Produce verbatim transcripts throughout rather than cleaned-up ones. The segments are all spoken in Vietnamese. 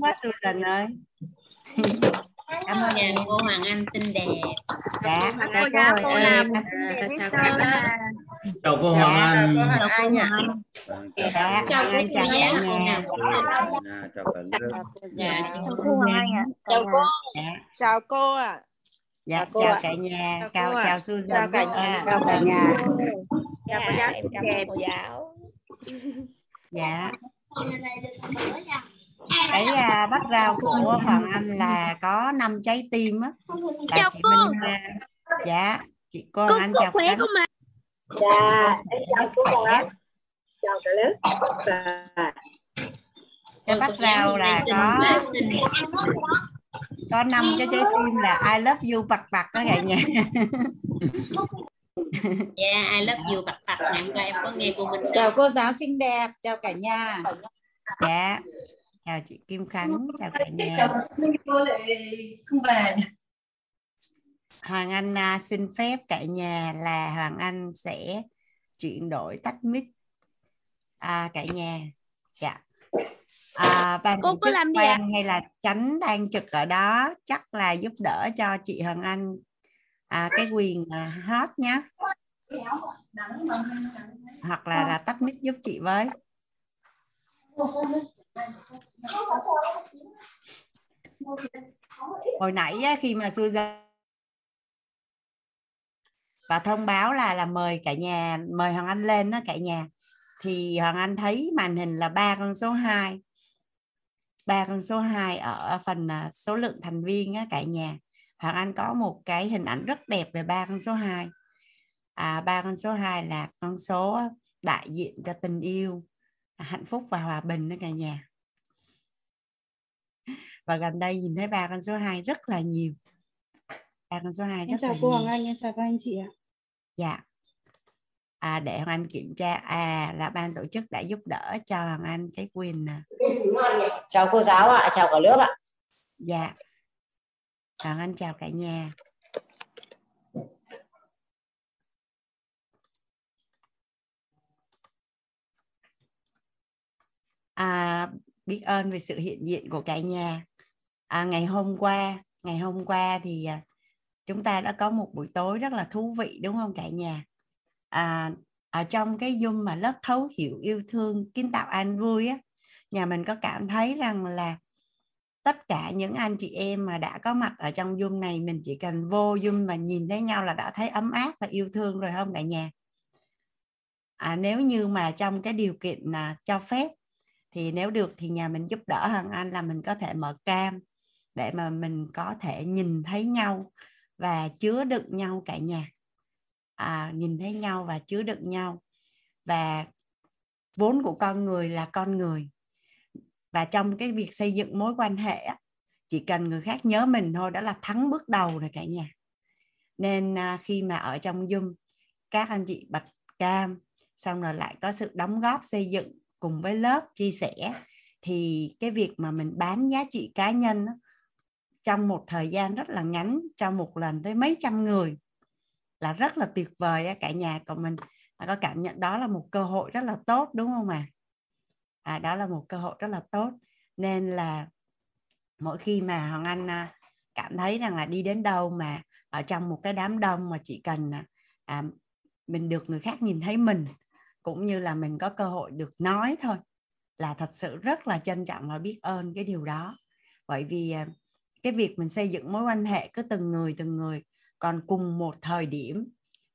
quá Susan ơi. Cảm ơn nhà cô Hoàng Anh xinh đẹp. Dạ, cô giáo cô làm. Chào cô Hoàng Anh. Chào cô Hoàng Anh. Chào cô nhà. Chào cô nhà. Chào cô Hoàng Anh ạ. Chào cô. Chào cô ạ. Dạ, chào cả nhà. Chào chào Susan. Chào cả nhà. Chào cả nhà. Chào cô giáo. Chào cô giáo. Dạ. Cái uh, bát rau của Hoàng Anh là có năm trái tim á. Chào chị cô. Minh, uh, dạ, chị cô Hoàng Anh chào khỏe không ạ? Dạ, em chào cô Hoàng Anh. Chào cả lớp. Cái bát rau là có có năm cái trái tim là I love you bạc bạc đó cả nhà. Yeah, I love you bạc bạc. Em có nghe cô mình. Chào cô giáo xinh đẹp, chào cả nhà. Dạ. Chào chị Kim Khánh, chào cả nhà. Hoàng Anh xin phép cả nhà là Hoàng Anh sẽ chuyển đổi tắt mic à, cả nhà. Dạ. À, bạn cô có làm gì à? Hay là Chánh đang trực ở đó chắc là giúp đỡ cho chị Hoàng Anh à, cái quyền host nhé. Hoặc là, là tắt mic giúp chị với. Hồi nãy khi mà Susan và thông báo là là mời cả nhà, mời Hoàng Anh lên đó cả nhà, thì Hoàng Anh thấy màn hình là ba con số hai, ba con số hai ở phần số lượng thành viên đó cả nhà. Hoàng Anh có một cái hình ảnh rất đẹp về ba con số hai. À, ba con số hai là con số đại diện cho tình yêu, hạnh phúc và hòa bình đó cả nhà. Và gần đây nhìn thấy ba con số hai rất là nhiều. Ba con số hai rất chào là cô Hoàng Anh, em chào các anh chị ạ. À. Dạ. À, để Hoàng Anh kiểm tra à là ban tổ chức đã giúp đỡ cho Hoàng Anh cái quyền. Chào cô giáo ạ, à, chào cả lớp ạ. À. Dạ. Hoàng Anh chào cả nhà. À, biết ơn về sự hiện diện của cả nhà. À, ngày hôm qua, ngày hôm qua thì chúng ta đã có một buổi tối rất là thú vị đúng không cả nhà? À, ở trong cái Zoom mà lớp thấu hiểu yêu thương kiến tạo an vui á, nhà mình có cảm thấy rằng là tất cả những anh chị em mà đã có mặt ở trong Zoom này, mình chỉ cần vô Zoom và nhìn thấy nhau là đã thấy ấm áp và yêu thương rồi không cả nhà? À, nếu như mà trong cái điều kiện à, cho phép thì nếu được thì nhà mình giúp đỡ Hoàng Anh là mình có thể mở cam để mà mình có thể nhìn thấy nhau và chứa đựng nhau cả nhà. À, nhìn thấy nhau và chứa đựng nhau. Và vốn của con người là con người. Và trong cái việc xây dựng mối quan hệ, chỉ cần người khác nhớ mình thôi đã là thắng bước đầu rồi cả nhà. Nên khi mà ở trong Zoom, các anh chị bật cam, xong rồi lại có sự đóng góp xây dựng cùng với lớp chia sẻ, thì cái việc mà mình bán giá trị cá nhân đó, trong một thời gian rất là ngắn, trong một lần tới mấy trăm người là rất là tuyệt vời đó, cả nhà. Còn mình có cảm nhận đó là một cơ hội rất là tốt đúng không ạ? À? À, đó là một cơ hội rất là tốt. Nên là mỗi khi mà Hoàng Anh cảm thấy rằng là đi đến đâu mà ở trong một cái đám đông mà chỉ cần à, mình được người khác nhìn thấy mình, cũng như là mình có cơ hội được nói thôi, là thật sự rất là trân trọng và biết ơn cái điều đó. Bởi vì cái việc mình xây dựng mối quan hệ cứ từng người từng người, còn cùng một thời điểm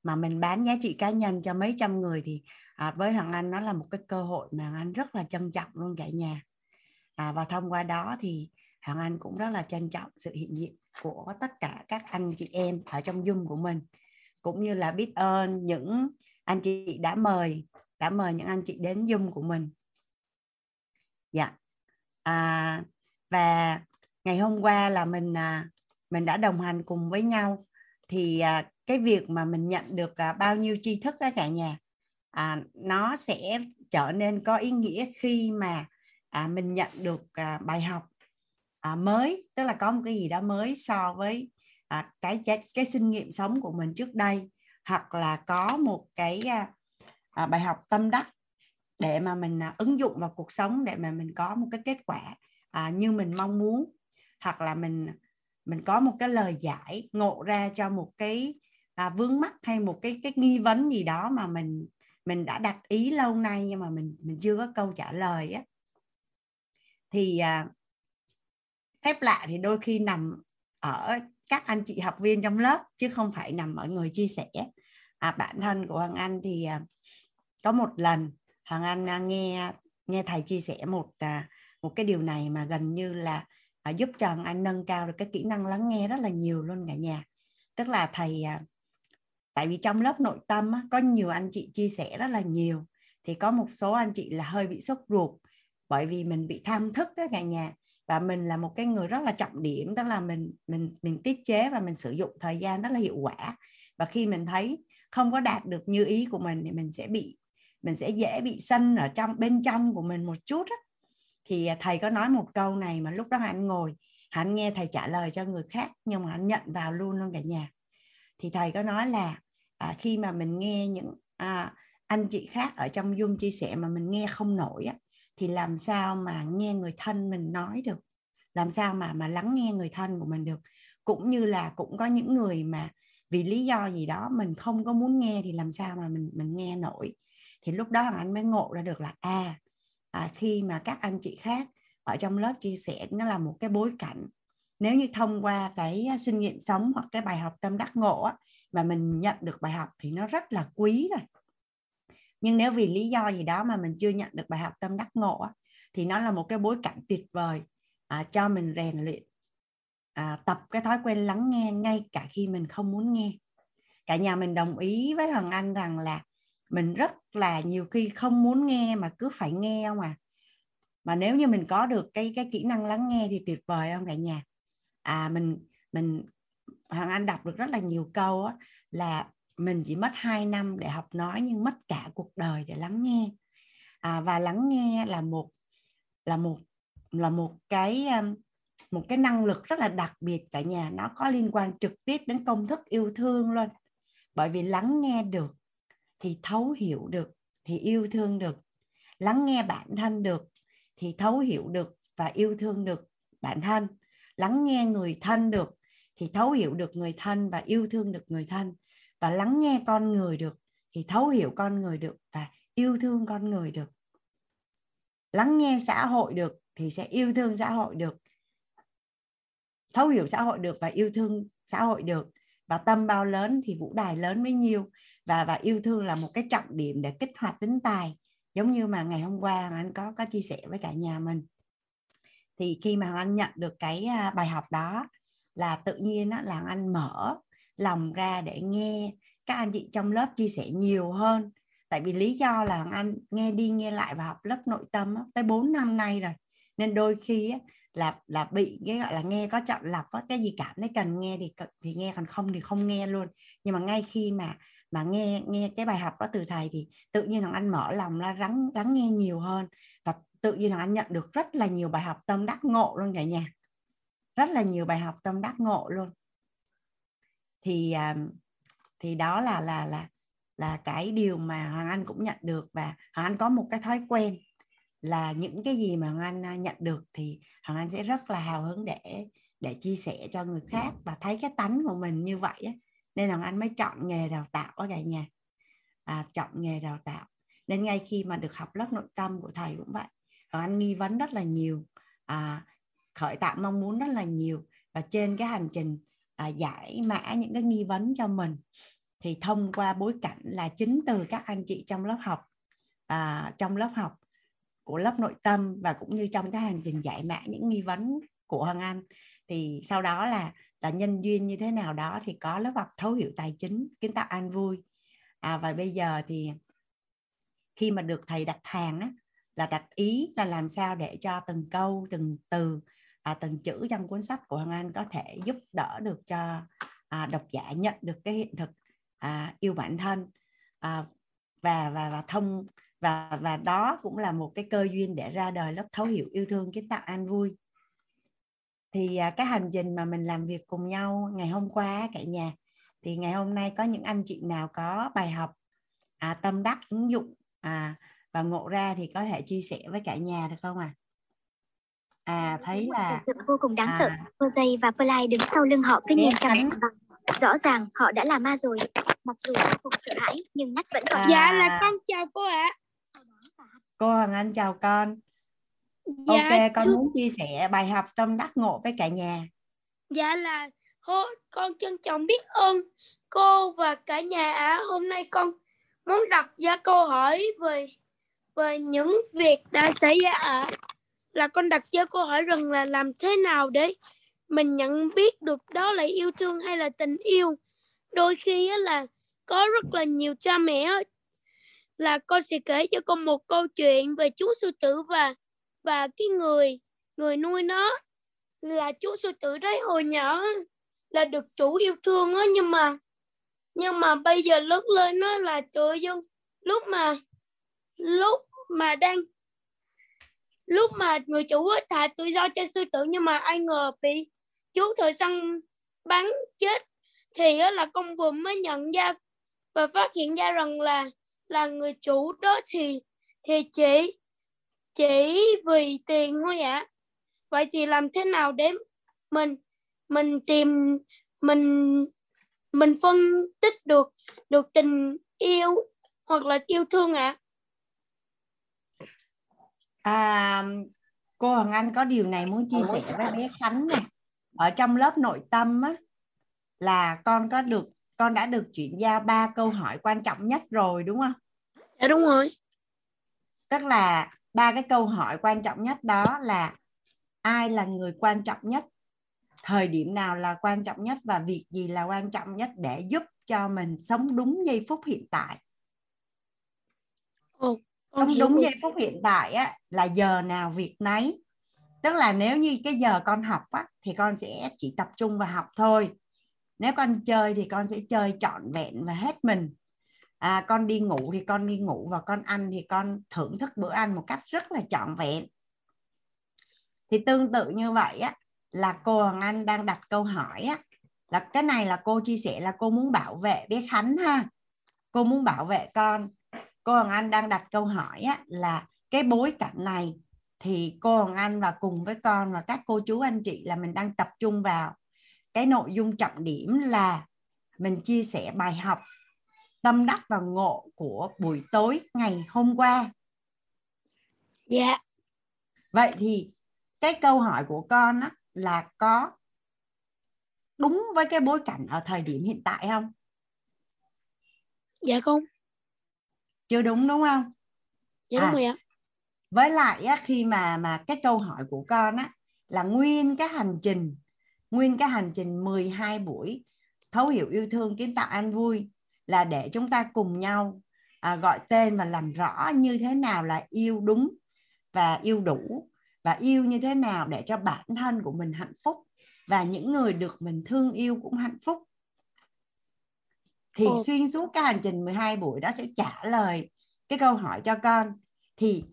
mà mình bán giá trị cá nhân cho mấy trăm người thì à, với Hoàng Anh nó là một cái cơ hội mà Hoàng Anh rất là trân trọng luôn cả nhà. À, và thông qua đó thì Hoàng Anh cũng rất là trân trọng sự hiện diện của tất cả các anh chị em ở trong Zoom của mình, cũng như là biết ơn những anh chị đã mời đã mời những anh chị đến Zoom của mình. Dạ. À, và ngày hôm qua là mình mình đã đồng hành cùng với nhau, thì cái việc mà mình nhận được bao nhiêu tri thức đó cả nhà, à, nó sẽ trở nên có ý nghĩa khi mà à, mình nhận được à, bài học à, mới, tức là có một cái gì đó mới so với à, cái cái kinh nghiệm sống của mình trước đây, hoặc là có một cái à, bài học tâm đắc để mà mình à, ứng dụng vào cuộc sống để mà mình có một cái kết quả à, như mình mong muốn, hoặc là mình mình có một cái lời giải ngộ ra cho một cái à, vướng mắc hay một cái cái nghi vấn gì đó mà mình mình đã đặt ý lâu nay nhưng mà mình mình chưa có câu trả lời á, thì à, phép lạ thì đôi khi nằm ở các anh chị học viên trong lớp chứ không phải nằm ở người chia sẻ. À, bản thân của Hoàng Anh thì à, có một lần Hoàng Anh à, nghe nghe thầy chia sẻ một à, một cái điều này mà gần như là à, giúp cho Hoàng Anh nâng cao được cái kỹ năng lắng nghe rất là nhiều luôn cả nhà. Tức là thầy à, tại vì trong lớp nội tâm á, có nhiều anh chị chia sẻ rất là nhiều, thì có một số anh chị là hơi bị sốt ruột bởi vì mình bị tham thức đó cả nhà. Và mình là một cái người rất là trọng điểm, tức là mình mình mình tiết chế và mình sử dụng thời gian rất là hiệu quả. Và khi mình thấy không có đạt được như ý của mình thì mình sẽ bị mình sẽ dễ bị sân ở trong bên trong của mình một chút á. Thì thầy có nói một câu này mà lúc đó anh ngồi, anh nghe thầy trả lời cho người khác nhưng mà anh nhận vào luôn luôn cả nhà. Thì thầy có nói là à, khi mà mình nghe những à, anh chị khác ở trong Zoom chia sẻ mà mình nghe không nổi á, thì làm sao mà nghe người thân mình nói được, làm sao mà mà lắng nghe người thân của mình được. Cũng như là cũng có những người mà vì lý do gì đó mình không có muốn nghe thì làm sao mà mình mình nghe nổi. Thì lúc đó anh mới ngộ ra được là à, à khi mà các anh chị khác ở trong lớp chia sẻ nó là một cái bối cảnh. Nếu như thông qua cái sinh nghiệm sống hoặc cái bài học tâm đắc ngộ á, mà mình nhận được bài học thì nó rất là quý rồi. Nhưng nếu vì lý do gì đó mà mình chưa nhận được bài học tâm đắc ngộ á, thì nó là một cái bối cảnh tuyệt vời à, cho mình rèn luyện, à, tập cái thói quen lắng nghe ngay cả khi mình không muốn nghe. Cả nhà mình đồng ý với Hoàng Anh rằng là mình rất là nhiều khi không muốn nghe mà cứ phải nghe không à. Mà nếu như mình có được cái, cái kỹ năng lắng nghe thì tuyệt vời không cả nhà. À, mình, mình, Hoàng Anh đọc được rất là nhiều câu á, là mình chỉ mất hai năm để học nói nhưng mất cả cuộc đời để lắng nghe. À, và lắng nghe là một là một là một cái một cái năng lực rất là đặc biệt cả nhà, nó có liên quan trực tiếp đến công thức yêu thương luôn. Bởi vì lắng nghe được thì thấu hiểu được, thì yêu thương được. Lắng nghe bản thân được thì thấu hiểu được và yêu thương được bản thân. Lắng nghe người thân được thì thấu hiểu được người thân và yêu thương được người thân. Và lắng nghe con người được thì thấu hiểu con người được và yêu thương con người được. Lắng nghe xã hội được thì sẽ yêu thương xã hội được, thấu hiểu xã hội được và yêu thương xã hội được. Và tâm bao lớn thì vũ đài lớn mới nhiều. Và, và yêu thương là một cái trọng điểm để kích hoạt tính tài. Giống như mà ngày hôm qua anh có, có chia sẻ với cả nhà mình. Thì khi mà anh nhận được cái bài học đó là tự nhiên đó, là anh mở lòng ra để nghe các anh chị trong lớp chia sẻ nhiều hơn. Tại vì lý do là anh nghe đi nghe lại và học lớp nội tâm tới bốn năm nay rồi, nên đôi khi là, là bị cái gọi là nghe có chọn lọc. Cái gì cảm thấy cần nghe thì, thì nghe, còn không thì không nghe luôn. Nhưng mà ngay khi mà, mà nghe, nghe cái bài học đó từ thầy thì tự nhiên là anh mở lòng ra lắng, lắng nghe nhiều hơn. Và tự nhiên là anh nhận được rất là nhiều bài học tâm đắc ngộ luôn cả nhà. Rất là nhiều bài học tâm đắc ngộ luôn. Thì, thì đó là, là, là, là cái điều mà Hoàng Anh cũng nhận được. Và Hoàng Anh có một cái thói quen là những cái gì mà Hoàng Anh nhận được thì Hoàng Anh sẽ rất là hào hứng để, để chia sẻ cho người khác. Và thấy cái tánh của mình như vậy á, nên Hoàng Anh mới chọn nghề đào tạo ở cả nhà. À, chọn nghề đào tạo. Nên ngay khi mà được học lớp nội tâm của thầy cũng vậy, Hoàng Anh nghi vấn rất là nhiều, à, khởi tạo mong muốn rất là nhiều. Và trên cái hành trình À, giải mã những cái nghi vấn cho mình thì thông qua bối cảnh là chính từ các anh chị trong lớp học, à, trong lớp học của lớp nội tâm, và cũng như trong cái hành trình giải mã những nghi vấn của Hoàng Anh, thì sau đó là, là nhân duyên như thế nào đó thì có lớp học thấu hiểu tài chính kiến tạo an vui. À, và bây giờ thì khi mà được thầy đặt hàng á, là đặt ý là làm sao để cho từng câu từng từ, À, từng chữ trong cuốn sách của Hoàng Anh có thể giúp đỡ được cho à, độc giả nhận được cái hiện thực à, yêu bản thân, à, và và và thông và và đó cũng là một cái cơ duyên để ra đời lớp thấu hiểu yêu thương kiến tạo an vui. Thì à, cái hành trình mà mình làm việc cùng nhau ngày hôm qua cả nhà, thì ngày hôm nay có những anh chị nào có bài học à, tâm đắc ứng dụng à, và ngộ ra thì có thể chia sẻ với cả nhà được không ạ? À? À, thấy là thực vô cùng đáng à. sợ. Cô dây và Play đứng sau lưng họ cứ nhìn chằm chằm. Rõ ràng họ đã là ma rồi. Mặc dù vô cùng sợ hãi nhưng Nát vẫn còn. À. Dạ là con chào cô ạ. À. Cô Hoàng Anh chào con. Dạ, ok, con muốn chia sẻ bài học tâm đắc ngộ với cả nhà. Dạ là con trân trọng biết ơn cô và cả nhà ạ. Hôm nay con muốn đặt ra câu hỏi về về những việc đã xảy ra ạ. Là con đặt ra câu hỏi rằng là làm thế nào để mình nhận biết được đó là yêu thương hay là tình yêu. Đôi khi là có rất là nhiều cha mẹ, là con sẽ kể cho con một câu chuyện về chú sư tử và và cái người người nuôi nó. Là chú sư tử đấy hồi nhỏ là được chủ yêu thương đó, nhưng mà nhưng mà bây giờ lớn lên nó là trời ơi, lúc mà lúc mà đang lúc mà người chủ thả tự do cho sư tử, nhưng mà ai ngờ bị chú thợ săn bắn chết. Thì là con vừa mới nhận ra và phát hiện ra rằng là là người chủ đó thì thì chỉ chỉ vì tiền thôi ạ. À. Vậy thì làm thế nào để mình mình tìm mình mình phân tích được được tình yêu hoặc là yêu thương ạ? À? À, cô Hoàng Anh có điều này muốn chia sẻ với bé Khánh này. Ở trong lớp nội tâm á, là con có được con đã được chuyển giao ba câu hỏi quan trọng nhất rồi đúng không? Dạ đúng rồi. Tức là ba cái câu hỏi quan trọng nhất đó là ai là người quan trọng nhất, thời điểm nào là quan trọng nhất và việc gì là quan trọng nhất để giúp cho mình sống đúng giây phút hiện tại. Ồ, sống đúng giây phút hiện tại á, là giờ nào việc nấy. Tức là nếu như cái giờ con học á, thì con sẽ chỉ tập trung vào học thôi. Nếu con chơi thì con sẽ chơi trọn vẹn và hết mình. À, con đi ngủ thì con đi ngủ và con ăn thì con thưởng thức bữa ăn một cách rất là trọn vẹn. Thì tương tự như vậy á, là cô Hoàng Anh đang đặt câu hỏi á, là cái này là cô chia sẻ là cô muốn bảo vệ bé Khánh ha. Cô muốn bảo vệ con. Cô Hoàng Anh đang đặt câu hỏi á, là cái bối cảnh này thì cô Hoàng Anh và cùng với con và các cô chú anh chị là mình đang tập trung vào cái nội dung trọng điểm là mình chia sẻ bài học tâm đắc và ngộ của buổi tối ngày hôm qua. Dạ. Yeah. Vậy thì cái câu hỏi của con á, là có đúng với cái bối cảnh ở thời điểm hiện tại không? Dạ không. Chưa đúng đúng không? Dạ đúng à, rồi ạ. Với lại á, khi mà mà cái câu hỏi của con á, là nguyên cái hành trình Nguyên cái hành trình mười hai buổi thấu hiểu yêu thương kiến tạo an vui là để chúng ta cùng nhau à, gọi tên và làm rõ như thế nào là yêu đúng và yêu đủ, và yêu như thế nào để cho bản thân của mình hạnh phúc và những người được mình thương yêu cũng hạnh phúc. Thì ừ. xuyên suốt cái hành trình mười hai buổi đó sẽ trả lời cái câu hỏi cho con. Thì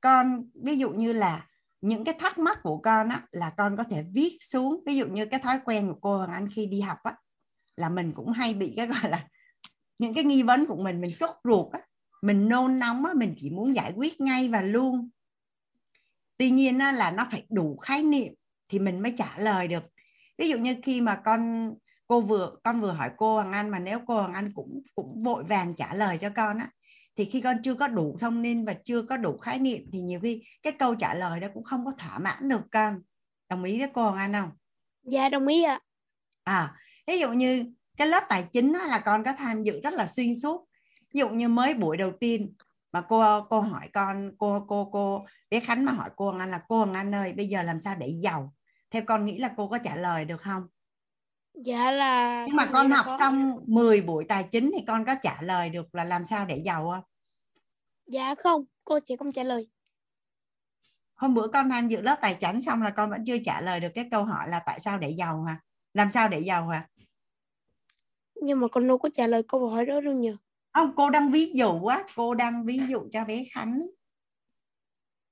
con ví dụ như là những cái thắc mắc của con á, là con có thể viết xuống. Ví dụ như cái thói quen của cô Hoàng Anh khi đi học á, là mình cũng hay bị cái gọi là những cái nghi vấn của mình, mình sốt ruột á, mình nôn nóng á, mình chỉ muốn giải quyết ngay và luôn. Tuy nhiên á, là nó phải đủ khái niệm thì mình mới trả lời được. Ví dụ như khi mà con cô vừa con vừa hỏi cô Hoàng Anh, mà nếu cô Hoàng Anh cũng cũng vội vàng trả lời cho con á, thì khi con chưa có đủ thông tin và chưa có đủ khái niệm thì nhiều khi cái câu trả lời đó cũng không có thỏa mãn được con. Đồng ý với cô Hoàng Anh không? Dạ đồng ý ạ. À, ví dụ như cái lớp tài chính là con có tham dự rất là xuyên suốt. Ví dụ như mới buổi đầu tiên mà cô cô hỏi con cô cô cô bé Khánh mà hỏi cô Hoàng Anh là cô Hoàng Anh ơi, bây giờ làm sao để giàu? Theo con nghĩ là cô có trả lời được không? Dạ là. Nhưng mà con học có... xong mười buổi tài chính thì con có trả lời được là làm sao để giàu không? Dạ không, cô sẽ không trả lời. Hôm bữa con tham dự lớp tài chính xong là con vẫn chưa trả lời được cái câu hỏi là tại sao để giàu hả? Làm sao để giàu hả? Nhưng mà con đâu có trả lời câu hỏi đó đâu nhờ. Không, cô đang ví dụ quá, cô đang ví dụ cho bé Khánh.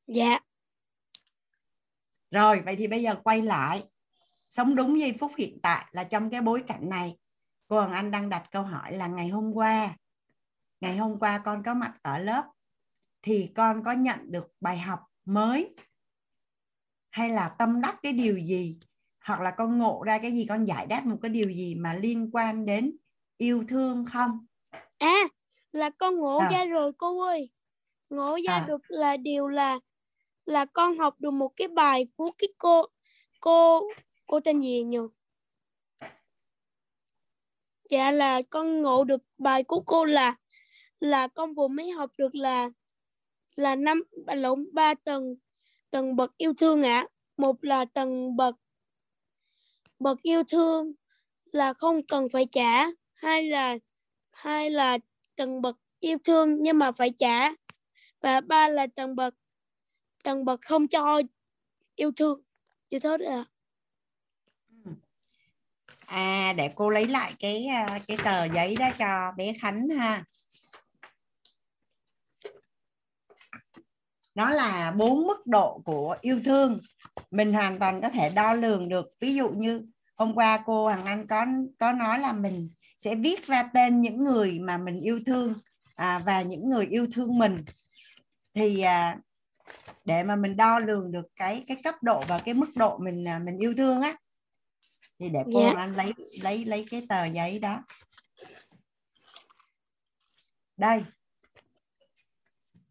Dạ. Rồi, vậy thì bây giờ quay lại. Sống đúng giây phút hiện tại là trong cái bối cảnh này. Cô Hoàng Anh đang đặt câu hỏi là ngày hôm qua. Ngày hôm qua con có mặt ở lớp thì con có nhận được bài học mới hay là tâm đắc cái điều gì, hoặc là con ngộ ra cái gì, con giải đáp một cái điều gì mà liên quan đến yêu thương không? À, là con ngộ à. ra rồi cô ơi. Ngộ ra à. được là điều là là con học được một cái bài của cái cô cô cô tên gì nhỉ? Dạ là con ngộ được bài của cô là là con vừa mới học được là là năm lộn ba tầng tầng bậc yêu thương ạ. À. Một là tầng bậc bậc yêu thương là không cần phải trả, hai là hai là tầng bậc yêu thương nhưng mà phải trả, và ba là tầng bậc tầng bậc không cho yêu thương. Như thế đấy ạ. À, để cô lấy lại cái cái tờ giấy đó cho bé Khánh ha. Nó là bốn mức độ của yêu thương. Mình hoàn toàn có thể đo lường được. Ví dụ như hôm qua cô Hoàng Anh có, có nói là mình sẽ viết ra tên những người mà mình yêu thương à, và những người yêu thương mình. Thì à, để mà mình đo lường được cái cái cấp độ và cái mức độ mình mình yêu thương á, thì để cô Hoàng Anh lấy lấy lấy cái tờ giấy đó. Đây.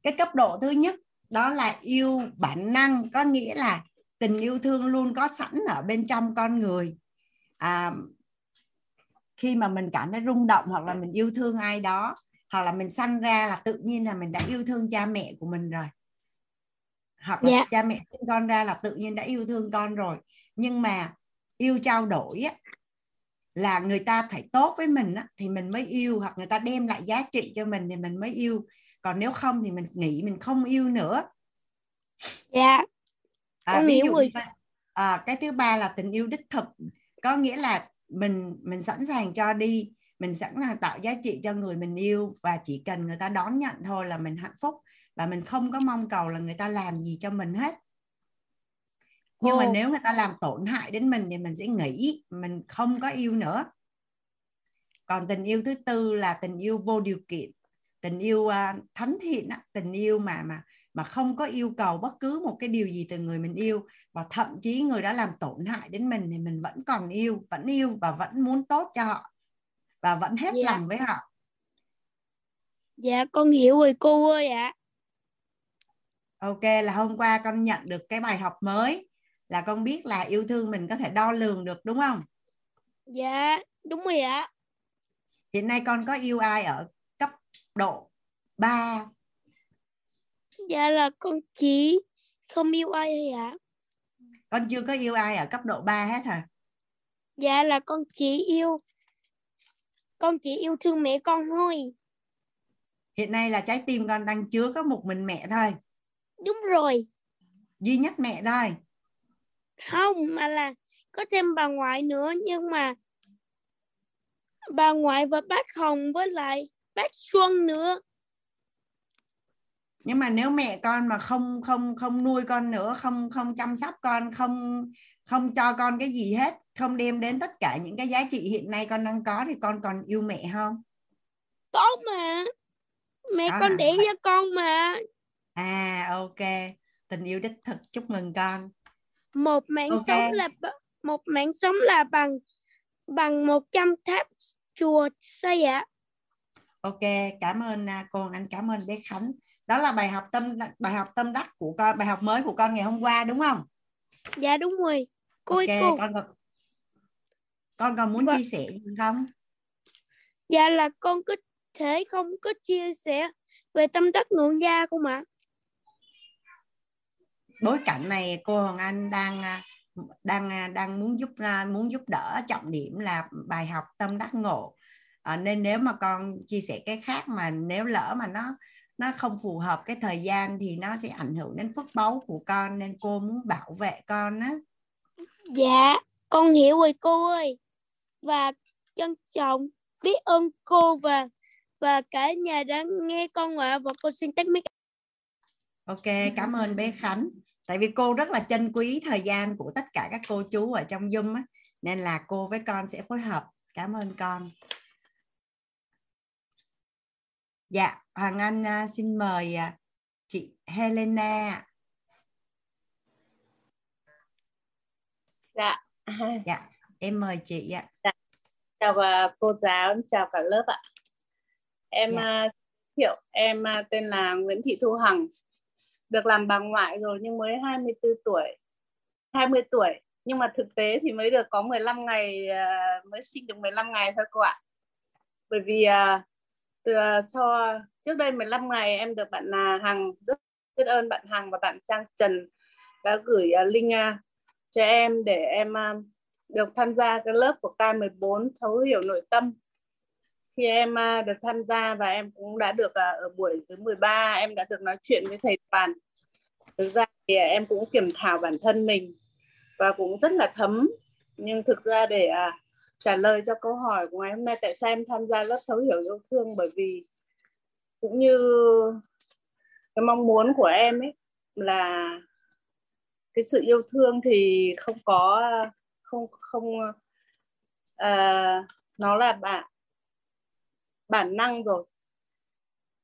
Cái cấp độ thứ nhất đó là yêu bản năng, có nghĩa là tình yêu thương luôn có sẵn ở bên trong con người. À, khi mà mình cảm thấy rung động hoặc là mình yêu thương ai đó, hoặc là mình sanh ra là tự nhiên là mình đã yêu thương cha mẹ của mình rồi, hoặc là yeah. cha mẹ sinh con ra là tự nhiên đã yêu thương con rồi. Nhưng mà yêu trao đổi á, là người ta phải tốt với mình á, thì mình mới yêu, hoặc người ta đem lại giá trị cho mình thì mình mới yêu. Còn nếu không thì mình nghĩ mình không yêu nữa. Dạ. Yeah. À, ví dụ như, à, cái thứ ba là tình yêu đích thực, có nghĩa là mình mình sẵn sàng cho đi, mình sẵn sàng tạo giá trị cho người mình yêu, và chỉ cần người ta đón nhận thôi là mình hạnh phúc, và mình không có mong cầu là người ta làm gì cho mình hết. Nhưng oh. mà nếu người ta làm tổn hại đến mình thì mình sẽ nghĩ mình không có yêu nữa. Còn tình yêu thứ tư là tình yêu vô điều kiện, tình yêu uh, thánh thiện, tình yêu mà mà mà không có yêu cầu bất cứ một cái điều gì từ người mình yêu, và thậm chí người đã làm tổn hại đến mình thì mình vẫn còn yêu, vẫn yêu và vẫn muốn tốt cho họ, và vẫn hết yeah. lòng với họ. Dạ con hiểu rồi cô ơi ạ. À. Ok, là hôm qua con nhận được cái bài học mới, là con biết là yêu thương mình có thể đo lường được đúng không? Dạ đúng rồi ạ. À. Hiện nay con có yêu ai ở cấp độ ba? Dạ là con chỉ không yêu ai hả? Con chưa có yêu ai ở cấp độ ba hết hả? Dạ là con chỉ yêu Con chỉ yêu thương mẹ con thôi. Hiện nay là trái tim con đang chứa có một mình mẹ thôi. Đúng rồi. Duy nhất mẹ thôi. Không, mà là có thêm bà ngoại nữa. Nhưng mà bà ngoại và bác Hồng với lại bác Xuân nữa. Nhưng mà nếu mẹ con mà không không không nuôi con nữa, không không chăm sóc con, không không cho con cái gì hết, không đem đến tất cả những cái giá trị hiện nay con đang có, thì con còn yêu mẹ không? Có mà. Mẹ đó con để cho con mà. À ok, tình yêu đích thực, chúc mừng con. Một mạng okay. sống là một mạng sống là bằng bằng một trăm tháp chùa xây ạ. Ok, cảm ơn cô, anh cảm ơn bé Khánh. Đó là bài học tâm bài học tâm đắc của con, bài học mới của con ngày hôm qua đúng không? Dạ đúng rồi. Cô okay, cô. Con, còn, con còn muốn và... chia sẻ gì không? Dạ là con có thể không có chia sẻ về tâm đắc ngưỡng gia không ạ? Bối cảnh này cô Hoàng Anh đang đang đang muốn giúp muốn giúp đỡ, trọng điểm là bài học tâm đắc ngộ. À, nên nếu mà con chia sẻ cái khác mà nếu lỡ mà nó nó không phù hợp cái thời gian thì nó sẽ ảnh hưởng đến phước báu của con, nên cô muốn bảo vệ con á. Dạ, con hiểu rồi cô ơi. Và trân trọng biết ơn cô và và cả nhà đã nghe con ạ, và cô xin tắt mic. Ok, cảm ơn bé Khánh. Tại vì cô rất là trân quý thời gian của tất cả các cô chú ở trong Zoom á, nên là cô với con sẽ phối hợp. Cảm ơn con. Dạ, Hoàng Anh xin mời chị Helena. Dạ. Dạ, em mời chị ạ. Dạ. Chào cô giáo, chào cả lớp ạ. Em dạ. Hiểu, em tên là Nguyễn Thị Thu Hằng. Được làm bà ngoại rồi nhưng mới hai mươi tư tuổi. hai mươi tuổi, nhưng mà thực tế thì mới được có mười lăm ngày, mới sinh được mười lăm ngày thôi cô ạ. Bởi vì từ sau trước đây mười lăm ngày em được bạn Hằng, rất biết ơn bạn Hằng và bạn Trang Trần đã gửi link cho em để em được tham gia cái lớp của K mười bốn thấu hiểu nội tâm. Khi em được tham gia và em cũng đã được ở buổi thứ mười ba em đã được nói chuyện với thầy Toàn. Thực ra thì em cũng kiểm thảo bản thân mình và cũng rất là thấm. Nhưng thực ra để trả lời cho câu hỏi của ngày hôm nay tại sao em tham gia lớp thấu hiểu yêu thương, bởi vì cũng như cái mong muốn của em ấy là cái sự yêu thương thì không có không không à, nó là bản bản năng rồi.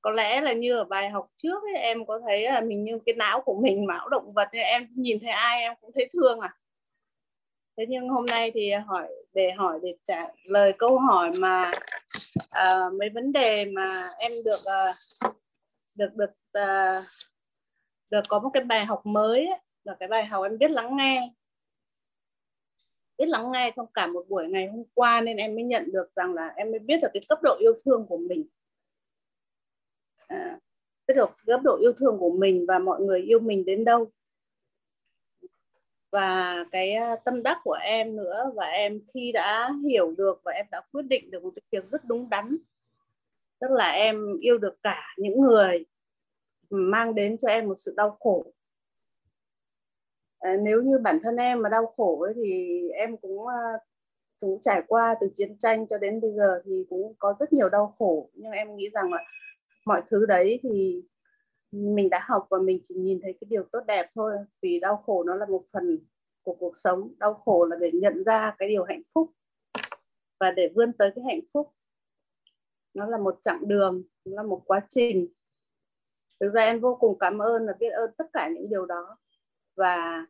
Có lẽ là như ở bài học trước ấy, em có thấy là mình như cái não của mình máu động vật, em nhìn thấy ai em cũng thấy thương à. Thế nhưng hôm nay thì hỏi để hỏi để trả lời câu hỏi mà à, mấy vấn đề mà em được à, được được à, được có một cái bài học mới ấy, là cái bài học em biết lắng nghe. Biết lắng nghe trong cả một buổi ngày hôm qua nên em mới nhận được rằng là em mới biết được cái cấp độ yêu thương của mình. À, biết được cấp độ yêu thương của mình và mọi người yêu mình đến đâu. Và cái tâm đắc của em nữa, và em khi đã hiểu được và em đã quyết định được một cái việc rất đúng đắn. Tức là em yêu được cả những người mang đến cho em một sự đau khổ. À, nếu như bản thân em mà đau khổ ấy, thì em cũng, cũng trải qua từ chiến tranh cho đến bây giờ thì cũng có rất nhiều đau khổ. Nhưng em nghĩ rằng là mọi thứ đấy thì mình đã học và mình chỉ nhìn thấy cái điều tốt đẹp thôi. Vì đau khổ nó là một phần của cuộc sống. Đau khổ là để nhận ra cái điều hạnh phúc và để vươn tới cái hạnh phúc. Nó là một chặng đường, nó là một quá trình. Thực ra em vô cùng cảm ơn và biết ơn tất cả những điều đó. Và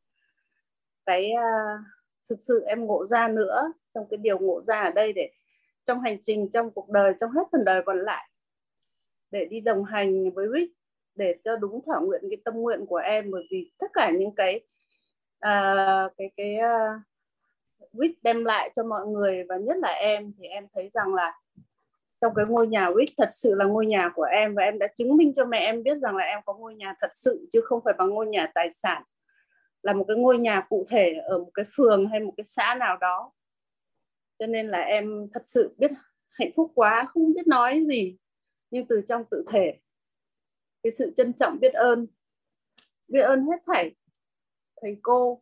cái uh, thực sự em ngộ ra nữa, trong cái điều ngộ ra ở đây để trong hành trình, trong cuộc đời, trong hết phần đời còn lại để đi đồng hành với vê i tê để cho đúng thỏa nguyện cái tâm nguyện của em. Bởi vì tất cả những cái uh, cái cái uh, vê i tê đem lại cho mọi người và nhất là em thì em thấy rằng là trong cái ngôi nhà vê i tê thật sự là ngôi nhà của em, và em đã chứng minh cho mẹ em biết rằng là em có ngôi nhà thật sự chứ không phải bằng ngôi nhà tài sản, là một cái ngôi nhà cụ thể ở một cái phường hay một cái xã nào đó. Cho nên là em thật sự biết hạnh phúc quá, không biết nói gì. Nhưng từ trong tự thể, cái sự trân trọng biết ơn, biết ơn hết thảy thầy cô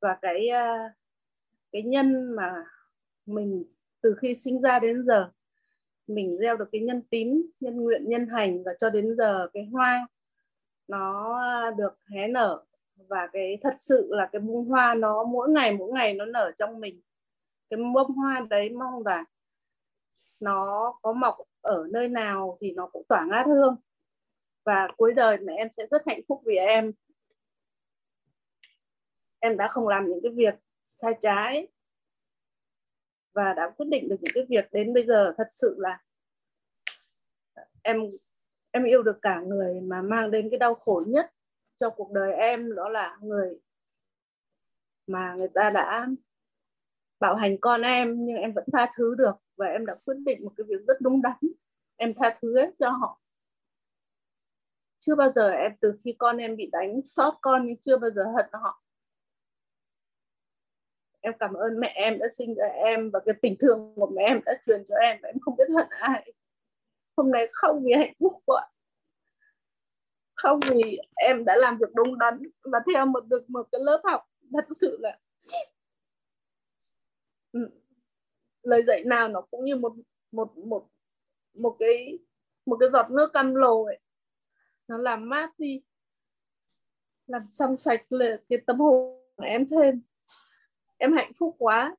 và cái, cái nhân mà mình từ khi sinh ra đến giờ, mình gieo được cái nhân tín, nhân nguyện, nhân hành và cho đến giờ cái hoa nó được hé nở. Và cái thật sự là cái bông hoa nó mỗi ngày mỗi ngày nó nở trong mình. Cái bông hoa đấy mong là nó có mọc ở nơi nào thì nó cũng tỏa ngát hương. Và cuối đời mẹ em sẽ rất hạnh phúc vì em. Em đã không làm những cái việc sai trái và đã quyết định được những cái việc đến bây giờ thật sự là em, em yêu được cả người mà mang đến cái đau khổ nhất cho cuộc đời em, đó là người mà người ta đã bạo hành con em, nhưng em vẫn tha thứ được. Và em đã quyết định một cái việc rất đúng đắn, em tha thứ hết cho họ. Chưa bao giờ em, từ khi con em bị đánh xót con, nhưng chưa bao giờ hận họ. Em cảm ơn mẹ em đã sinh ra em, và cái tình thương của mẹ em đã truyền cho em. Em không biết hận ai. Hôm nay không vì hạnh phúc của em, không vì em đã làm việc đúng đắn và theo một được một cái lớp học thật sự là lời dạy nào nó cũng như một một một một cái một cái giọt nước cam lồ ấy, nó làm mát đi, làm trong sạch cái tâm hồn của em thêm. Em hạnh phúc quá.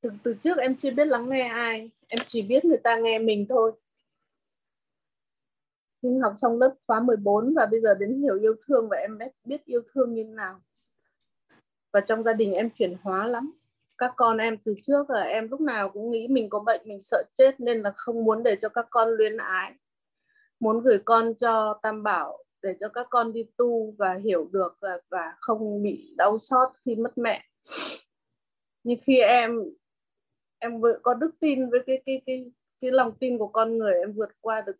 Từ từ trước em chưa biết lắng nghe ai, em chỉ biết người ta nghe mình thôi. nhưng học xong lớp khóa mười bốn và bây giờ đến hiểu yêu thương và em biết yêu thương như thế nào. Và trong gia đình em chuyển hóa lắm. Các con em từ trước là em lúc nào cũng nghĩ mình có bệnh, mình sợ chết nên là không muốn để cho các con luyến ái. Muốn gửi con cho Tam Bảo để cho các con đi tu và hiểu được và không bị đau xót khi mất mẹ. Nhưng khi em em có đức tin với cái cái cái cái lòng tin của con người, em vượt qua được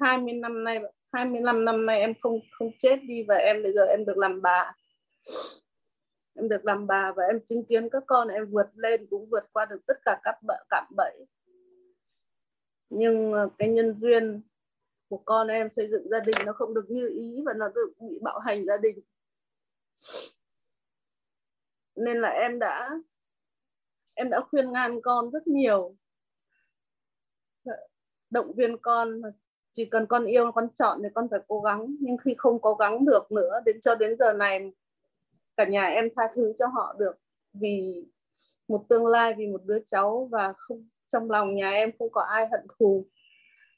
hai mươi năm nay, hai mươi lăm năm nay em không không chết đi và em bây giờ em được làm bà. Em được làm bà và em chứng kiến các con em vượt lên, cũng vượt qua được tất cả các cạm bẫy. Nhưng cái nhân duyên của con em xây dựng gia đình nó không được như ý và nó được bị bạo hành gia đình. Nên là em đã em đã khuyên ngăn con rất nhiều, động viên con chỉ cần con yêu, con chọn thì con phải cố gắng. Nhưng khi không cố gắng được nữa, đến cho đến giờ này cả nhà em tha thứ cho họ được, vì một tương lai, vì một đứa cháu, và không, trong lòng nhà em không có ai hận thù.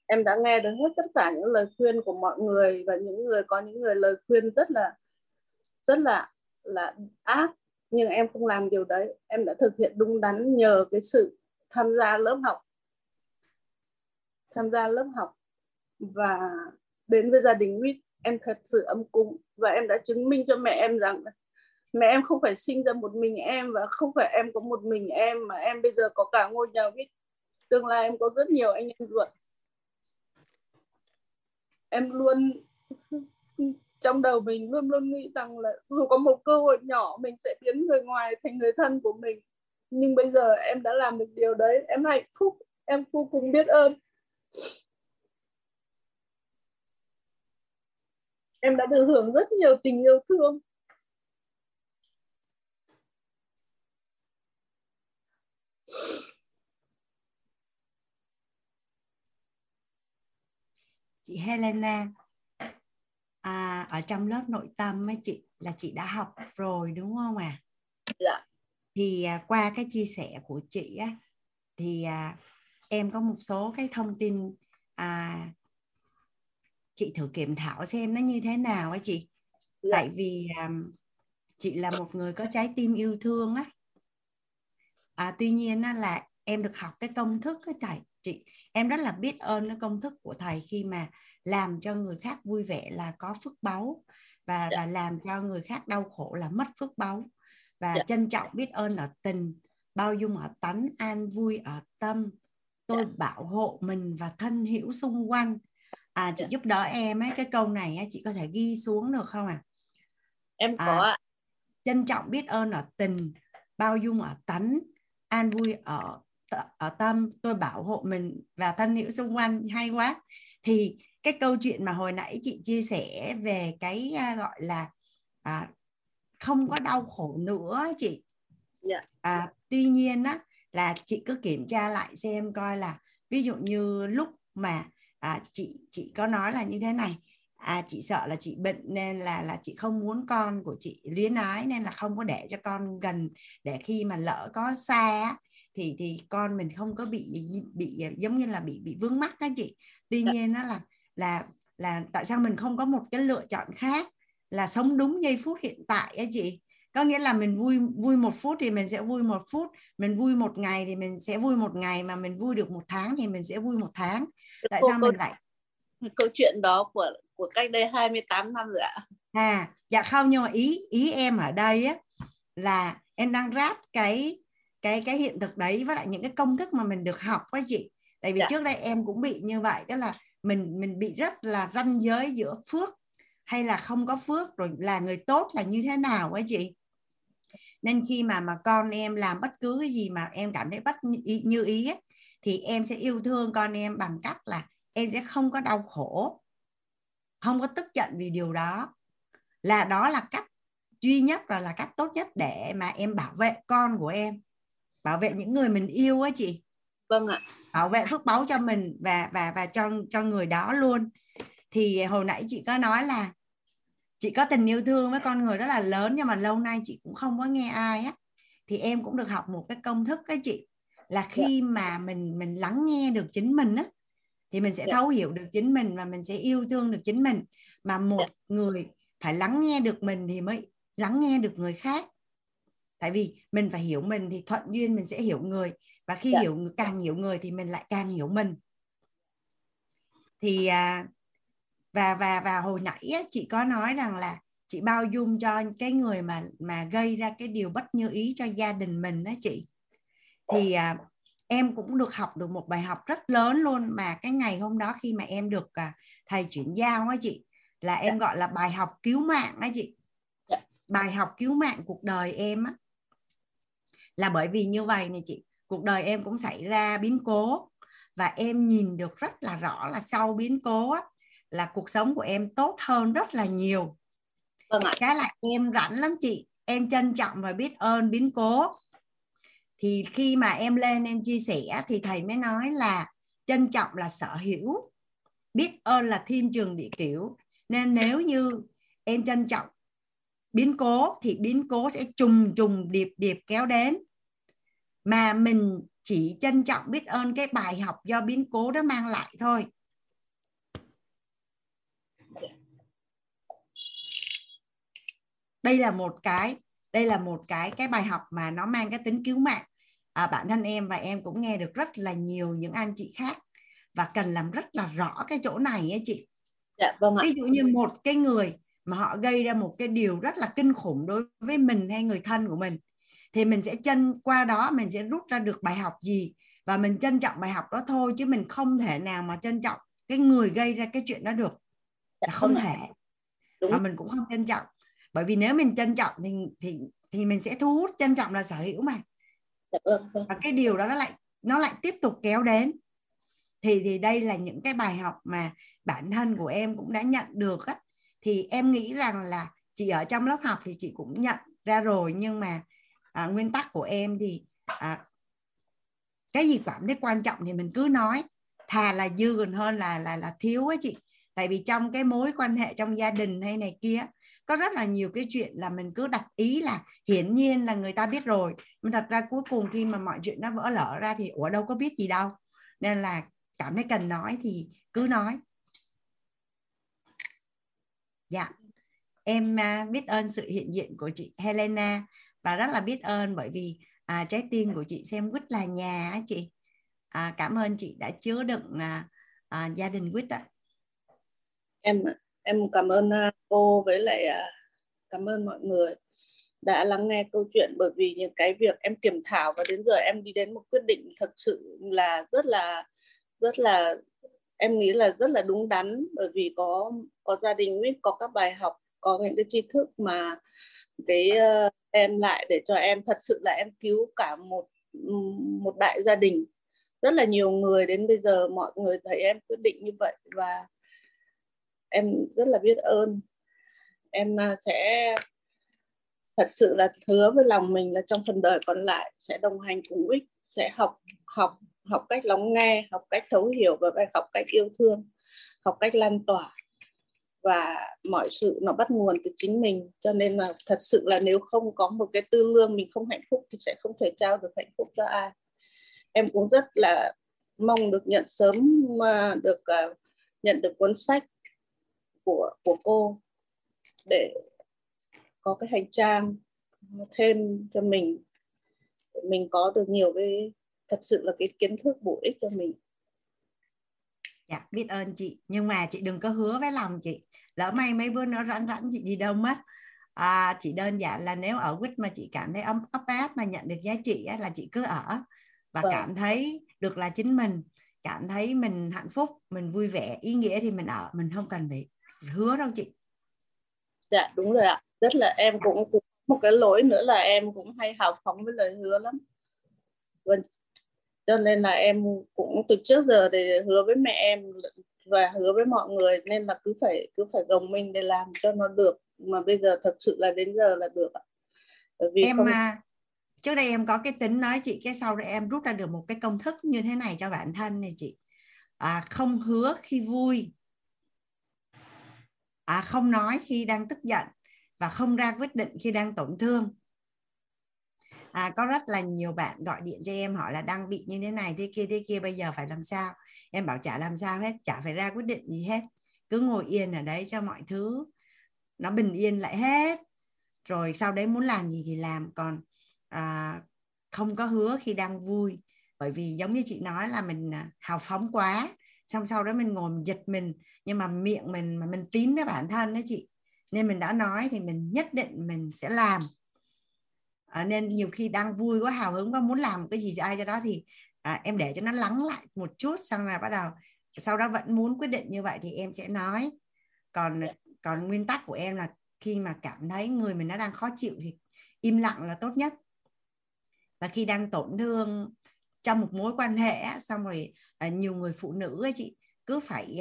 Em đã nghe được hết tất cả những lời khuyên của mọi người và những người có những người lời khuyên rất là rất là là ác, nhưng em không làm điều đấy. Em đã thực hiện đúng đắn nhờ cái sự tham gia lớp học, tham gia lớp học và đến với gia đình vê i tê. Em thật sự âm cung và em đã chứng minh cho mẹ em rằng mẹ em không phải sinh ra một mình em và không phải em có một mình em, mà em bây giờ có cả ngôi nhà vê i tê. Tương lai em có rất nhiều anh em ruột. Em luôn trong đầu mình luôn luôn nghĩ rằng là dù có một cơ hội nhỏ mình sẽ biến người ngoài thành người thân của mình. Nhưng bây giờ em đã làm được điều đấy, em hạnh phúc, em vô cùng biết ơn. Em đã được hưởng rất nhiều tình yêu thương. Chị Helena, à, ở trong lớp nội tâm ấy, chị là chị đã học rồi đúng không ạ? À? Dạ. Thì à, qua cái chia sẻ của chị á, thì à, em có một số cái thông tin à, chị thử kiểm thảo xem nó như thế nào á chị. Dạ. Tại vì à, chị là một người có trái tim yêu thương á. À, tuy nhiên á, là em được học cái công thức cái thầy chị, em rất là biết ơn cái công thức của thầy khi mà làm cho người khác vui vẻ là có phước báu, và là làm cho người khác đau khổ là mất phước báu. Và yeah. trân trọng biết ơn ở tình, bao dung ở tánh, an vui ở tâm. Tôi yeah. bảo hộ mình và thân hữu xung quanh. À, chị yeah. giúp đỡ em ấy, cái câu này ấy, chị có thể ghi xuống được không ạ? À? Em có ạ. À, trân trọng biết ơn ở tình, bao dung ở tánh, an vui ở ở tâm, tôi bảo hộ mình và thân hữu xung quanh. Hay quá. Thì cái câu chuyện mà hồi nãy chị chia sẻ về cái gọi là à, không có đau khổ nữa chị. À, tuy nhiên á, là chị cứ kiểm tra lại xem coi là ví dụ như lúc mà à, chị chị có nói là như thế này, à, chị sợ là chị bệnh nên là là chị không muốn con của chị luyến ái, nên là không có để cho con gần, để khi mà lỡ có xa thì thì con mình không có bị bị giống như là bị bị vướng mắc á chị. Tuy nhiên nó là là là tại sao mình không có một cái lựa chọn khác là sống đúng giây phút hiện tại á chị. Có nghĩa là mình vui vui một phút thì mình sẽ vui một phút, mình vui một ngày thì mình sẽ vui một ngày, mà mình vui được một tháng thì mình sẽ vui một tháng. Tại cô, sao cô, mình lại câu chuyện đó của của cách đây hai mươi tám năm rồi ạ. À, dạ không, nhưng mà ý ý em ở đây á là em đang ráp cái cái cái hiện thực đấy với lại những cái công thức mà mình được học á chị. Tại vì dạ. trước đây em cũng bị như vậy, tức là mình mình bị rất là ranh giới giữa phước hay là không có phước, rồi là người tốt là như thế nào á chị. Nên khi mà mà con em làm bất cứ cái gì mà em cảm thấy bất như ý ấy, thì em sẽ yêu thương con em bằng cách là em sẽ không có đau khổ, không có tức giận vì điều đó. Là đó là cách duy nhất và là cách tốt nhất để mà em bảo vệ con của em, bảo vệ những người mình yêu á chị. Vâng ạ. Bảo vệ phước báu cho mình và và và cho cho người đó luôn. Thì hồi nãy chị có nói là chị có tình yêu thương với con người rất là lớn, nhưng mà lâu nay chị cũng không có nghe ai á. Thì em cũng được học một cái công thức á chị, là khi mà mình mình lắng nghe được chính mình á, thì mình sẽ yeah. thấu hiểu được chính mình và mình sẽ yêu thương được chính mình. Mà một yeah. người phải lắng nghe được mình thì mới lắng nghe được người khác. Tại vì mình phải hiểu mình thì thuận duyên mình sẽ hiểu người, và khi yeah. hiểu càng hiểu người thì mình lại càng hiểu mình. Thì và và và hồi nãy chị có nói rằng là chị bao dung cho cái người mà mà gây ra cái điều bất như ý cho gia đình mình đó chị. Thì à, em cũng được học được một bài học rất lớn luôn, mà cái ngày hôm đó khi mà em được à, thầy chuyển giao á chị, là em gọi là bài học cứu mạng á chị. Bài học cứu mạng cuộc đời em á, là bởi vì như vậy này chị, cuộc đời em cũng xảy ra biến cố, và em nhìn được rất là rõ là sau biến cố á, là cuộc sống của em tốt hơn rất là nhiều. Vâng ạ. Cái là em rảnh lắm chị, em trân trọng và biết ơn biến cố. Thì khi mà em lên em chia sẻ thì thầy mới nói là trân trọng là sở hữu, biết ơn là thiên trường địa cửu. Nên nếu như em trân trọng biến cố thì biến cố sẽ trùng trùng điệp điệp kéo đến. Mà mình chỉ trân trọng biết ơn cái bài học do biến cố đó mang lại thôi. Đây là một cái, đây là một cái cái bài học mà nó mang cái tính cứu mạng. À, bản thân em và em cũng nghe được rất là nhiều những anh chị khác, và cần làm rất là rõ cái chỗ này ấy chị. Dạ, vâng ạ. Ví dụ như một cái người mà họ gây ra một cái điều rất là kinh khủng đối với mình hay người thân của mình, thì mình sẽ chân qua đó mình sẽ rút ra được bài học gì, và mình trân trọng bài học đó thôi, chứ mình không thể nào mà trân trọng cái người gây ra cái chuyện đó được. Dạ, không thể. Đúng. Và mình cũng không trân trọng. Bởi vì nếu mình trân trọng thì, thì, thì mình sẽ thu hút. Trân trọng là sở hữu mà. Và cái điều đó nó lại, nó lại tiếp tục kéo đến. Thì, thì đây là những cái bài học mà bản thân của em cũng đã nhận được á. Thì em nghĩ rằng là chị ở trong lớp học thì chị cũng nhận ra rồi. Nhưng mà à, nguyên tắc của em thì à, cái gì cảm thấy quan trọng thì mình cứ nói. Thà là dư còn hơn là, là, là thiếu á chị. Tại vì trong cái mối quan hệ trong gia đình hay này kia, có rất là nhiều cái chuyện là mình cứ đặt ý là hiển nhiên là người ta biết rồi, nhưng thật ra cuối cùng khi mà mọi chuyện nó vỡ lở ra thì ủa đâu có biết gì đâu. Nên là cảm thấy cần nói thì cứ nói. Dạ, em biết ơn sự hiện diện của chị Helena, và rất là biết ơn bởi vì à, trái tim của chị xem quýt là nhà á chị. À, cảm ơn chị đã chứa đựng à, à, gia đình quýt ạ. Em ạ. Em cảm ơn cô với lại cảm ơn mọi người đã lắng nghe câu chuyện, bởi vì những cái việc em kiểm thảo và đến giờ em đi đến một quyết định thật sự là rất là rất là em nghĩ là rất là đúng đắn, bởi vì có có gia đình WIT, có các bài học, có những cái tri thức mà cái em lại để cho em thật sự là em cứu cả một một đại gia đình, rất là nhiều người. Đến bây giờ mọi người thấy em quyết định như vậy và em rất là biết ơn. Em sẽ thật sự là hứa với lòng mình là trong phần đời còn lại sẽ đồng hành cùng WIT, sẽ học học học cách lắng nghe, học cách thấu hiểu và học cách yêu thương, học cách lan tỏa. Và mọi sự nó bắt nguồn từ chính mình, cho nên là thật sự là nếu không có một cái tư lương mình không hạnh phúc thì sẽ không thể trao được hạnh phúc cho ai. Em cũng rất là mong được nhận sớm được nhận được cuốn sách Của, của cô để có cái hành trang thêm cho mình, để mình có được nhiều cái thật sự là cái kiến thức bổ ích cho mình. Dạ, biết ơn chị. Nhưng mà chị đừng có hứa với lòng chị, lỡ may mấy bữa nó rãn rãn chị đi đâu mất. À, chị đơn giản là nếu ở WIT mà chị cảm thấy ấm áp áp mà nhận được giá trị ấy, là chị cứ ở và vâng. cảm thấy được là chính mình, cảm thấy mình hạnh phúc, mình vui vẻ, ý nghĩa thì mình ở, mình không cần phải hứa đâu chị. Dạ đúng rồi ạ. Rất là em cũng, cũng một cái lỗi nữa là em cũng hay hào phóng với lời hứa lắm. Vâng. Cho nên là em cũng từ trước giờ để hứa với mẹ em và hứa với mọi người, nên là cứ phải cứ phải gồng mình để làm cho nó được. Mà bây giờ thật sự là đến giờ là được ạ. Bởi vì em không... à, trước đây em có cái tính nói chị, cái sau đây em rút ra được một cái công thức như thế này cho bản thân này chị. À, không hứa khi vui. À, không nói khi đang tức giận, và không ra quyết định khi đang tổn thương. à, có rất là nhiều bạn gọi điện cho em hỏi là đang bị như thế này thế kia thế kia, bây giờ phải làm sao. Em bảo chả làm sao hết, chả phải ra quyết định gì hết, cứ ngồi yên ở đấy cho mọi thứ nó bình yên lại hết, rồi sau đấy muốn làm gì thì làm. Còn à, không có hứa khi đang vui, bởi vì giống như chị nói là mình hào phóng quá, xong sau đó mình ngồi mình giật mình, nhưng mà miệng mình mà mình tín với bản thân đó chị, nên mình đã nói thì mình nhất định mình sẽ làm. À, nên nhiều khi đang vui quá, hào hứng quá, muốn làm một cái gì ai cho đó thì à, em để cho nó lắng lại một chút, xong là bắt đầu sau đó vẫn muốn quyết định như vậy thì em sẽ nói. Còn còn nguyên tắc của em là khi mà cảm thấy người mình nó đang khó chịu thì im lặng là tốt nhất. Và khi đang tổn thương trong một mối quan hệ, xong rồi nhiều người phụ nữ ấy chị cứ phải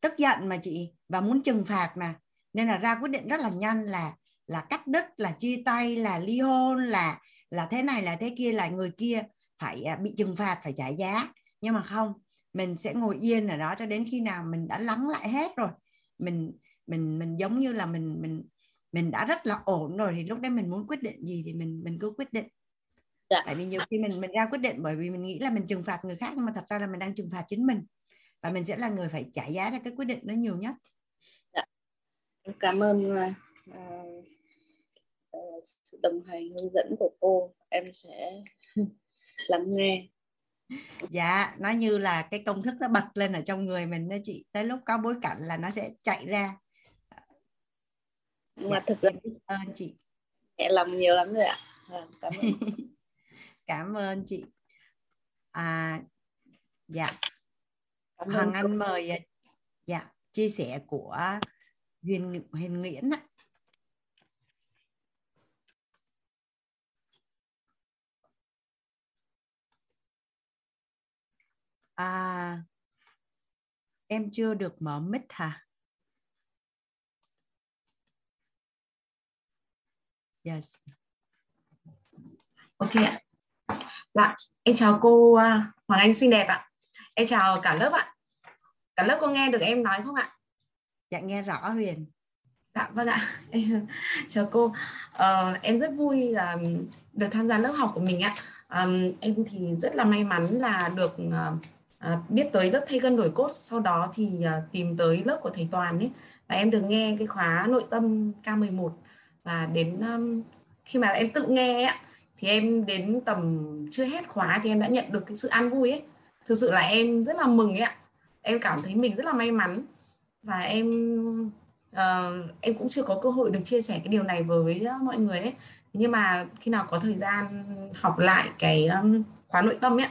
tức giận mà chị, và muốn trừng phạt mà, nên là ra quyết định rất là nhanh, là là cắt đứt, là chia tay, là ly hôn, là là thế này là thế kia, là người kia phải bị trừng phạt, phải trả giá. Nhưng mà không, mình sẽ ngồi yên ở đó cho đến khi nào mình đã lắng lại hết rồi, mình mình mình giống như là mình mình mình đã rất là ổn rồi, thì lúc đấy mình muốn quyết định gì thì mình mình cứ quyết định. Dạ. Tại vì nhiều khi mình mình ra quyết định bởi vì mình nghĩ là mình trừng phạt người khác, nhưng mà thật ra là mình đang trừng phạt chính mình, và mình sẽ là người phải trả giá cho cái quyết định nó nhiều nhất. Dạ. Cảm ơn uh, uh, sự đồng hành hướng dẫn của cô, em sẽ lắng nghe. Dạ, nó như là cái công thức nó bật lên ở trong người mình đó chị, tới lúc có bối cảnh là nó sẽ chạy ra. Nhưng dạ, mà thực sự ơn chị, nhẹ lòng nhiều lắm rồi ạ. À, cảm ơn. Cảm ơn chị. À, dạ, cảm Hoàng Anh cô. Mời dạ, chia sẻ của Huyền, Huyền Nguyễn ạ. À, em chưa được mở mic hả? Yes. Ok ạ. Dạ, em chào cô Hoàng Anh xinh đẹp ạ. Em chào cả lớp ạ. Cả lớp có nghe được em nói không ạ? Dạ, nghe rõ Huyền. Dạ, vâng ạ. Em, chào cô. À, em rất vui là được tham gia lớp học của mình ạ. À, em thì rất là may mắn là được... À, biết tới lớp thay gân đổi cốt, sau đó thì à, tìm tới lớp của thầy Toàn ấy, và em được nghe cái khóa nội tâm K mười một, và đến um, khi mà em tự nghe ấy, thì em đến tầm chưa hết khóa thì em đã nhận được cái sự an vui ấy. Thực sự là em rất là mừng ấy ạ. Em cảm thấy mình rất là may mắn, và em uh, em cũng chưa có cơ hội được chia sẻ cái điều này với uh, mọi người ấy. Nhưng mà khi nào có thời gian học lại cái um, khóa nội tâm ấy,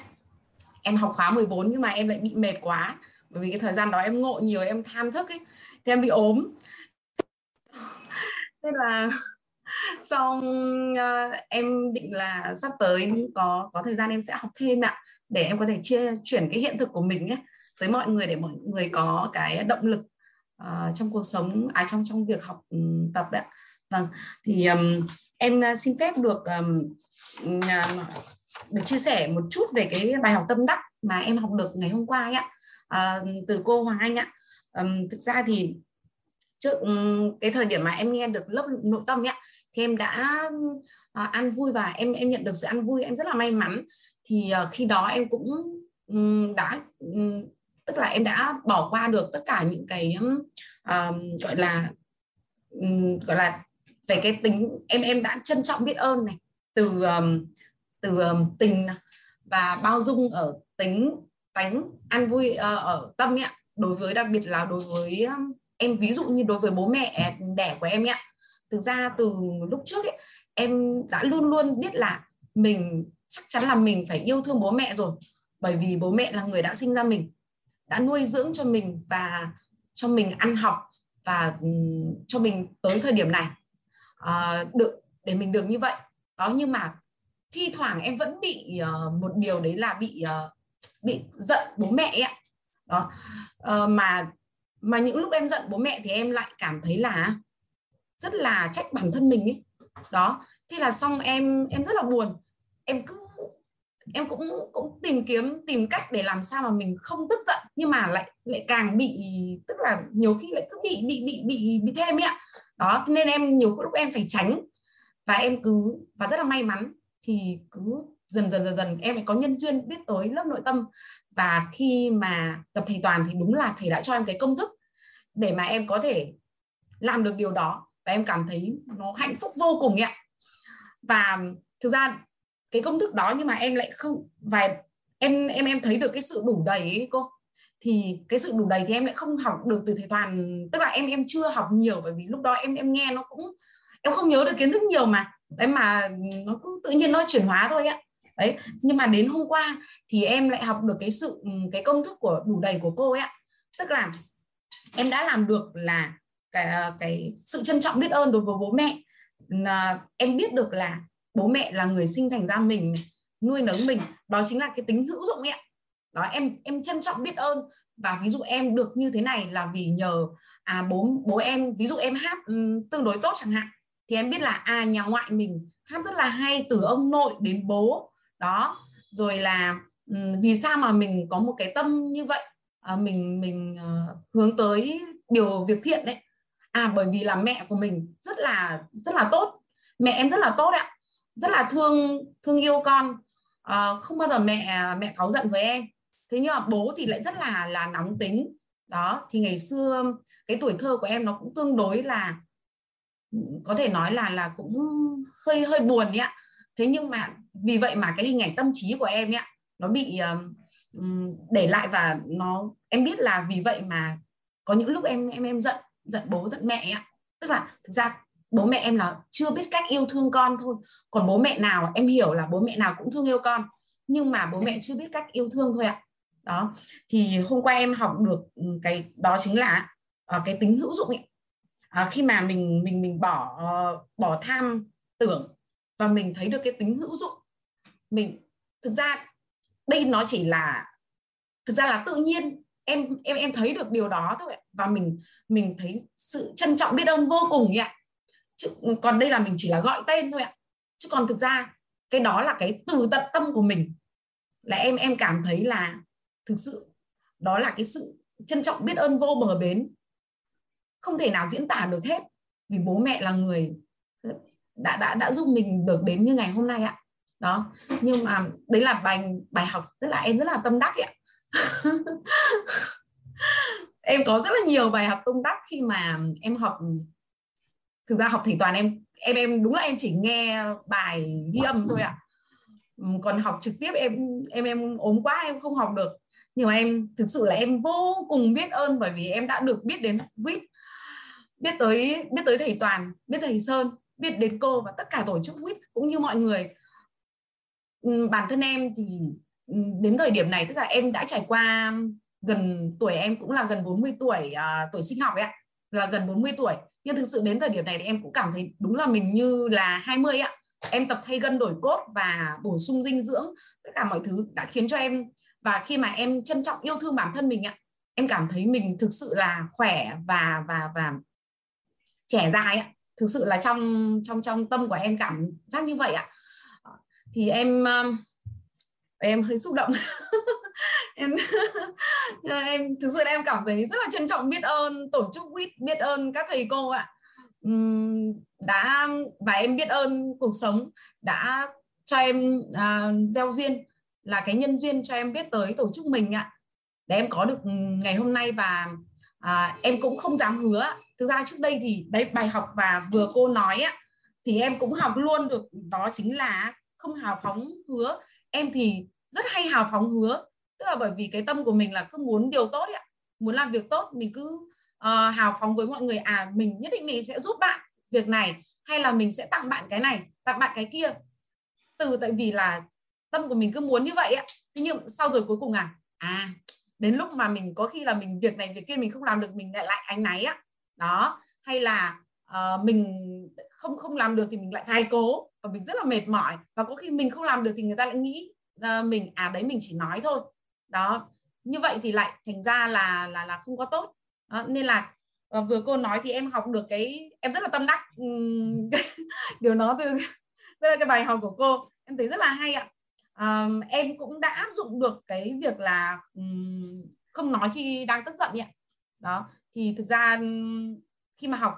em học khóa mười bốn nhưng mà em lại bị mệt quá, bởi vì cái thời gian đó em ngộ nhiều, em tham thức ấy, thì em bị ốm. Thế là xong em định là sắp tới có có thời gian em sẽ học thêm ạ, để em có thể chia chuyển cái hiện thực của mình ấy tới mọi người, để mọi người có cái động lực uh, trong cuộc sống, à trong trong việc học um, tập ạ. Vâng, thì um, em xin phép được um, um, được chia sẻ một chút về cái bài học tâm đắc mà em học được ngày hôm qua ấy ạ, à, từ cô Hoàng Anh ạ. À, thực ra thì trước cái thời điểm mà em nghe được lớp nội tâm ấy, thì em đã à, an vui, và em em nhận được sự an vui, em rất là may mắn. Thì à, khi đó em cũng đã tức là em đã bỏ qua được tất cả những cái à, gọi là gọi là về cái tính, em em đã trân trọng biết ơn này, từ à, từ tình và bao dung ở tính tánh, an vui ở tâm ạ, đối với, đặc biệt là đối với em, ví dụ như đối với bố mẹ đẻ của em ạ. Thực ra từ lúc trước ấy, em đã luôn luôn biết là mình chắc chắn là mình phải yêu thương bố mẹ rồi, bởi vì bố mẹ là người đã sinh ra mình, đã nuôi dưỡng cho mình và cho mình ăn học và cho mình tới thời điểm này à, được để mình được như vậy đó. Nhưng mà thi thoảng em vẫn bị uh, một điều đấy là bị uh, bị giận bố mẹ ấy. Đó. Uh, mà mà những lúc em giận bố mẹ thì em lại cảm thấy là rất là trách bản thân mình ấy. Đó, thế là xong em em rất là buồn. Em cứ em cũng cũng tìm kiếm tìm cách để làm sao mà mình không tức giận, nhưng mà lại lại càng bị, tức là nhiều khi lại cứ bị bị bị bị bị thêm ấy ạ. Đó, nên em nhiều lúc em phải tránh, và em cứ và rất là may mắn thì cứ dần dần dần dần em ấy có nhân duyên biết tới lớp nội tâm. Và khi mà gặp thầy Toàn thì đúng là thầy đã cho em cái công thức để mà em có thể làm được điều đó, và em cảm thấy nó hạnh phúc vô cùng ạ. Và thực ra cái công thức đó nhưng mà em lại không, và em em em thấy được cái sự đủ đầy ấy cô. Thì cái sự đủ đầy thì em lại không học được từ thầy Toàn, tức là em em chưa học nhiều, bởi vì lúc đó em em nghe nó cũng, em không nhớ được kiến thức nhiều mà. Đấy, mà nó cứ tự nhiên nó chuyển hóa thôi ạ. Đấy, nhưng mà đến hôm qua thì em lại học được cái sự cái công thức của đủ đầy của cô ấy ạ. Tức là em đã làm được là cái cái sự trân trọng biết ơn đối với bố mẹ. Em biết được là bố mẹ là người sinh thành ra mình, nuôi nấng mình, đó chính là cái tính hữu dụng ạ. Đó, em em trân trọng biết ơn. Và ví dụ em được như thế này là vì nhờ à bố bố em, ví dụ em hát tương đối tốt chẳng hạn, thì em biết là à nhà ngoại mình hát rất là hay, từ ông nội đến bố. Đó, rồi là vì sao mà mình có một cái tâm như vậy, à, mình mình uh, hướng tới điều việc thiện đấy. À bởi vì là mẹ của mình rất là rất là tốt, mẹ em rất là tốt ạ, rất là thương thương yêu con, à, không bao giờ mẹ mẹ cáu giận với em. Thế nhưng mà bố thì lại rất là là nóng tính. Đó, thì ngày xưa cái tuổi thơ của em nó cũng tương đối là, có thể nói là là cũng hơi hơi buồn ấy ạ. Thế nhưng mà vì vậy mà cái hình ảnh tâm trí của em ấy, nó bị um, để lại, và nó em biết là vì vậy mà có những lúc em em em giận giận bố giận mẹ ấy. Tức là thực ra bố mẹ em là chưa biết cách yêu thương con thôi, còn bố mẹ nào em hiểu là bố mẹ nào cũng thương yêu con, nhưng mà bố mẹ chưa biết cách yêu thương thôi ạ. Đó, thì hôm qua em học được cái đó chính là uh, cái tính hữu dụng ấy. À, khi mà mình mình mình bỏ bỏ tham tưởng và mình thấy được cái tính hữu dụng, mình thực ra đây nó chỉ là thực ra là tự nhiên em em em thấy được điều đó thôi, và mình mình thấy sự trân trọng biết ơn vô cùng ạ. Chứ còn đây là mình chỉ là gọi tên thôi ạ. Chứ còn thực ra cái đó là cái từ tận tâm của mình, là em em cảm thấy là thực sự đó là cái sự trân trọng biết ơn vô bờ bến, không thể nào diễn tả được hết, vì bố mẹ là người đã đã đã giúp mình được đến như ngày hôm nay ạ. Đó, nhưng mà đấy là bài bài học rất là em rất là tâm đắc ạ. Em có rất là nhiều bài học tâm đắc khi mà em học. Thực ra học thầy Toàn em em em đúng là em chỉ nghe bài ghi âm thôi ạ. Còn học trực tiếp em em em ốm quá em không học được. Nhưng mà em thực sự là em vô cùng biết ơn, bởi vì em đã được biết đến vê i tê, biết tới biết tới thầy Toàn, biết thầy Sơn, biết đến cô và tất cả tổ chức vê i tê cũng như mọi người. Bản thân em thì đến thời điểm này, tức là em đã trải qua gần tuổi em cũng là gần bốn mươi tuổi, à, tuổi sinh học ấy ạ, là gần bốn mươi tuổi. Nhưng thực sự đến thời điểm này thì em cũng cảm thấy đúng là mình như là hai mươi ạ. Em tập thay gân đổi cốt và bổ sung dinh dưỡng, tất cả mọi thứ đã khiến cho em, và khi mà em trân trọng yêu thương bản thân mình ạ, em cảm thấy mình thực sự là khỏe và và và trẻ dài ạ. Thực sự là trong trong trong tâm của em cảm giác như vậy ạ. Thì em em hơi xúc động. em em thực sự là em cảm thấy rất là trân trọng biết ơn tổ chức vê i tê, biết ơn các thầy cô ạ. Đã và em biết ơn cuộc sống đã cho em à, gieo duyên, là cái nhân duyên cho em biết tới tổ chức mình ạ, để em có được ngày hôm nay. Và à, em cũng không dám hứa. Thực ra trước đây thì đấy, bài học và vừa cô nói á, thì em cũng học luôn được, đó chính là không hào phóng hứa. Em thì rất hay hào phóng hứa, tức là bởi vì cái tâm của mình là cứ muốn điều tốt ạ, muốn làm việc tốt, mình cứ uh, hào phóng với mọi người, à mình nhất định mình sẽ giúp bạn việc này, hay là mình sẽ tặng bạn cái này, tặng bạn cái kia, từ tại vì là tâm của mình cứ muốn như vậy ạ. Thế nhưng sau rồi cuối cùng à à đến lúc mà mình có khi là mình việc này việc kia mình không làm được, mình lại lại áy náy á. Đó, hay là uh, mình không không làm được thì mình lại thái cố và mình rất là mệt mỏi, và có khi mình không làm được thì người ta lại nghĩ uh, mình à đấy mình chỉ nói thôi. Đó, như vậy thì lại thành ra là là là không có tốt. Đó, nên là uh, vừa cô nói thì em học được cái em rất là tâm đắc um, điều nó từ đây là cái bài học của cô, em thấy rất là hay ạ. Um, em cũng đã áp dụng được cái việc là um, không nói khi đang tức giận ạ. Đó, thì thực ra um, khi mà học,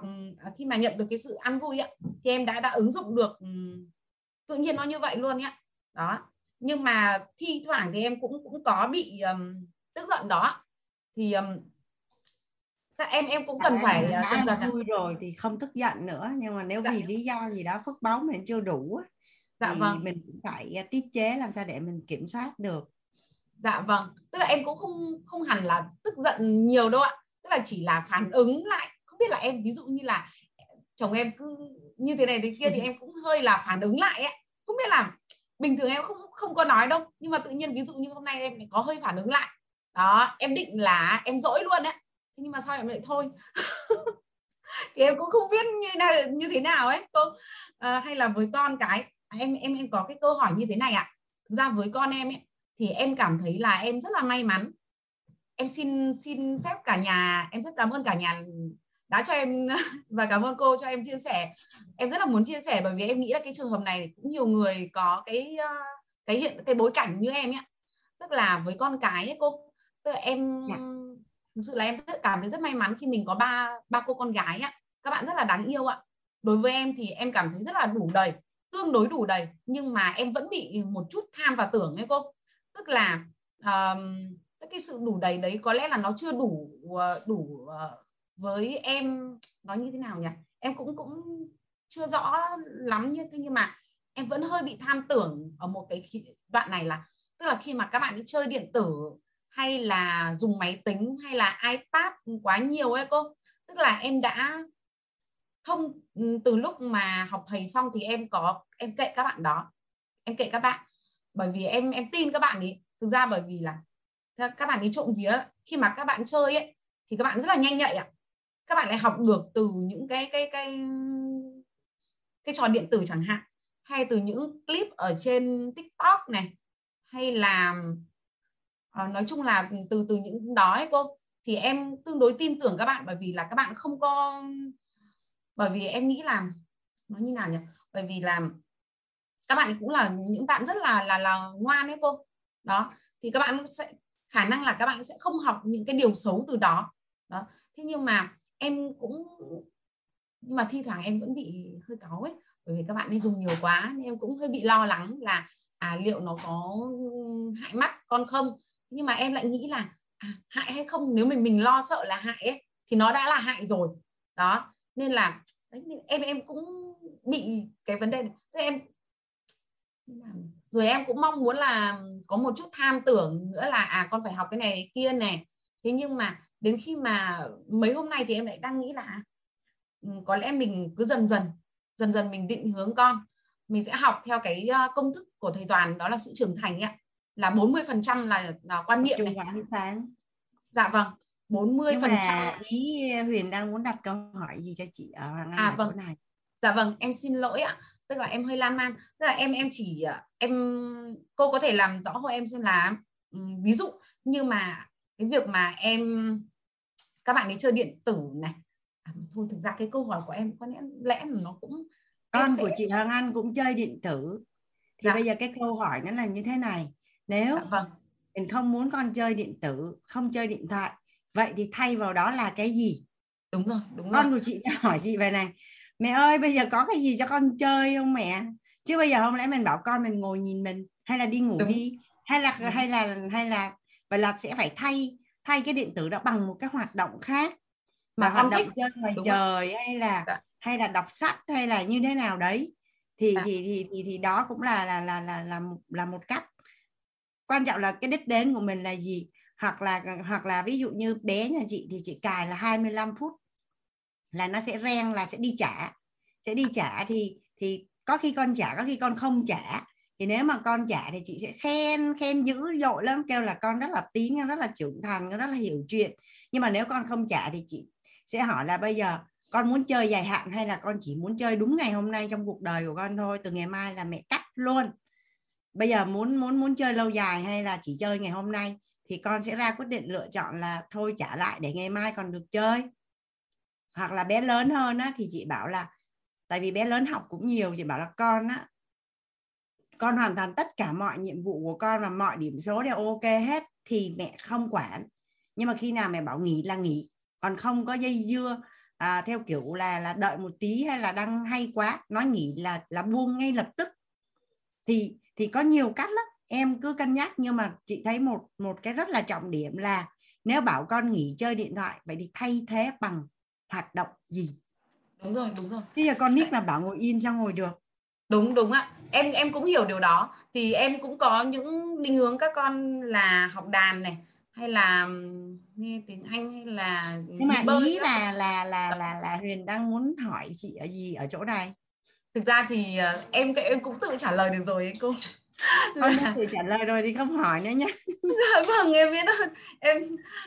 khi mà nhận được cái sự an vui ạ, thì em đã đã ứng dụng được um, tự nhiên nó như vậy luôn nhá. Đó. Nhưng mà thi thoảng thì em cũng cũng có bị um, tức giận đó. Thì um, các em em cũng cần à, phải dần dần vui rồi thì không tức giận nữa, nhưng mà nếu dạ. vì lý do gì đó phước báu mình chưa đủ dạ, thì vâng. mình cũng phải tiết chế làm sao để mình kiểm soát được. Dạ vâng, tức là em cũng không không hẳn là tức giận nhiều đâu ạ. Tức là chỉ là phản ứng lại, không biết là em ví dụ như là chồng em cứ như thế này thế kia thì em cũng hơi là phản ứng lại ấy. Không biết là bình thường em không không có nói đâu, nhưng mà tự nhiên ví dụ như hôm nay em có hơi phản ứng lại. Đó, em định là em dỗi luôn ấy. Nhưng mà sao em lại thôi. Thì em cũng không biết như, như thế nào ấy. Cô à, hay là với con cái em em em có cái câu hỏi như thế này ạ. Thực ra với con em ấy thì em cảm thấy là em rất là may mắn. Em xin xin phép cả nhà, em rất cảm ơn cả nhà đã cho em và cảm ơn cô cho em chia sẻ. Em rất là muốn chia sẻ bởi vì em nghĩ là cái trường hợp này cũng nhiều người có cái cái hiện cái bối cảnh như em ấy. Tức là với con cái ấy, cô tức là em yeah. thực sự là em rất cảm thấy rất may mắn khi mình có ba ba cô con gái ạ. Các bạn rất là đáng yêu ạ. Đối với em thì em cảm thấy rất là đủ đầy, tương đối đủ đầy, nhưng mà em vẫn bị một chút tham và tưởng ấy cô. Tức là uh, cái sự đủ đầy đấy có lẽ là nó chưa đủ đủ uh, với em, nói như thế nào nhỉ? Em cũng cũng chưa rõ lắm, nhưng nhưng mà em vẫn hơi bị tham tưởng ở một cái đoạn này, là tức là khi mà các bạn đi chơi điện tử hay là dùng máy tính hay là iPad quá nhiều ấy cô. Tức là em đã thông từ lúc mà học thầy xong thì em có em kệ các bạn đó. Em kệ các bạn. Bởi vì em em tin các bạn ấy. Thực ra bởi vì là các bạn ấy trộm vía khi mà các bạn chơi ấy thì các bạn rất là nhanh nhạy ạ. À. Các bạn lại học được từ những cái cái cái cái trò điện tử chẳng hạn, hay từ những clip ở trên TikTok này, hay là À, nói chung là từ từ những đó ấy cô. Thì em tương đối tin tưởng các bạn, bởi vì là các bạn không có, bởi vì em nghĩ là nó như nào nhỉ, bởi vì là các bạn cũng là những bạn rất là là là ngoan ấy cô. Đó thì các bạn sẽ khả năng là các bạn sẽ không học những cái điều xấu từ đó. Đó thế nhưng mà em cũng, nhưng mà thi thoảng em vẫn bị hơi cáu ấy, bởi vì các bạn ấy dùng nhiều quá nên em cũng hơi bị lo lắng là à liệu nó có hại mắt con không. Nhưng mà em lại nghĩ là à, hại hay không, nếu mình mình lo sợ là hại ấy, thì nó đã là hại rồi. Đó, nên là đấy, em em cũng bị cái vấn đề này. Thế em rồi em cũng mong muốn là có một chút tham tưởng nữa là à con phải học cái này cái kia này. Thế nhưng mà đến khi mà mấy hôm nay thì em lại đang nghĩ là có lẽ mình cứ dần dần dần dần mình định hướng con, mình sẽ học theo cái công thức của thầy Toàn, đó là sự trưởng thành ấy. Là bốn mươi phần trăm là, là quan niệm này. Dạ vâng, bốn mươi phần trăm. Ý Huyền đang muốn đặt câu hỏi gì cho chị ở Hoàng Anh à, ở vâng. chỗ này. Dạ vâng, em xin lỗi ạ. Tức là em hơi lan man. Tức là em em chỉ em cô có thể làm rõ hộ em xem là um, ví dụ nhưng mà cái việc mà em các bạn ấy chơi điện tử này. À, thôi thực ra cái câu hỏi của em có lẽ lẽ nó cũng con sẽ... của chị Hoàng Anh cũng chơi điện tử. Thì dạ. bây giờ cái câu hỏi nó là như thế này. Nếu dạ, vâng. mình không muốn con chơi điện tử, không chơi điện thoại, vậy thì thay vào đó là cái gì? Đúng rồi, đúng rồi. Con của chị hỏi chị về này, mẹ ơi bây giờ có cái gì cho con chơi không mẹ? Chứ bây giờ không lẽ mình bảo con mình ngồi nhìn mình, hay là đi ngủ đúng. đi, hay là hay là hay là và là sẽ phải thay thay cái điện tử đó bằng một cái hoạt động khác mà, mà hoạt động thích. Chơi ngoài đúng trời rồi. hay là dạ. hay là đọc sách hay là như thế nào đấy thì dạ. thì, thì thì thì đó cũng là là là là là một, là một cách. Quan trọng là cái đích đến của mình là gì, hoặc là hoặc là ví dụ như bé nhà chị thì chị cài là hai mươi lăm phút là nó sẽ reng là sẽ đi trả, sẽ đi trả thì thì có khi con trả, có khi con không trả. Thì nếu mà con trả thì chị sẽ khen khen dữ dội lắm, kêu là con rất là tín, con rất là trưởng thành, con rất là hiểu chuyện. Nhưng mà nếu con không trả thì chị sẽ hỏi là bây giờ con muốn chơi dài hạn hay là con chỉ muốn chơi đúng ngày hôm nay trong cuộc đời của con thôi, từ ngày mai là mẹ cắt luôn. Bây giờ muốn muốn muốn chơi lâu dài hay là chỉ chơi ngày hôm nay thì con sẽ ra quyết định lựa chọn là thôi trả lại để ngày mai còn được chơi. Hoặc là bé lớn hơn á, thì chị bảo là tại vì bé lớn học cũng nhiều, chị bảo là con á, con hoàn thành tất cả mọi nhiệm vụ của con và mọi điểm số đều ok hết thì mẹ không quản. Nhưng mà khi nào mẹ bảo nghỉ là nghỉ, còn không có dây dưa à, theo kiểu là là đợi một tí hay là đang hay quá, nói nghỉ là là buông ngay lập tức. thì thì có nhiều cách lắm, em cứ cân nhắc. Nhưng mà chị thấy một một cái rất là trọng điểm là nếu bảo con nghỉ chơi điện thoại, vậy thì thay thế bằng hoạt động gì? Đúng rồi, đúng rồi. Bây giờ con nick là bảo ngồi in sao ngồi được? Đúng, đúng ạ. Em em cũng hiểu điều đó. Thì em cũng có những định hướng các con là học đàn này, hay là nghe tiếng Anh, hay là... Nhưng mà ý là là, là là là là Huyền đang muốn hỏi chị ở gì ở chỗ này? Thực ra thì em em cũng tự trả lời được rồi ấy cô. Là... Không tự trả lời rồi thì không hỏi nữa nhé. Dạ vâng, em biết rồi. Em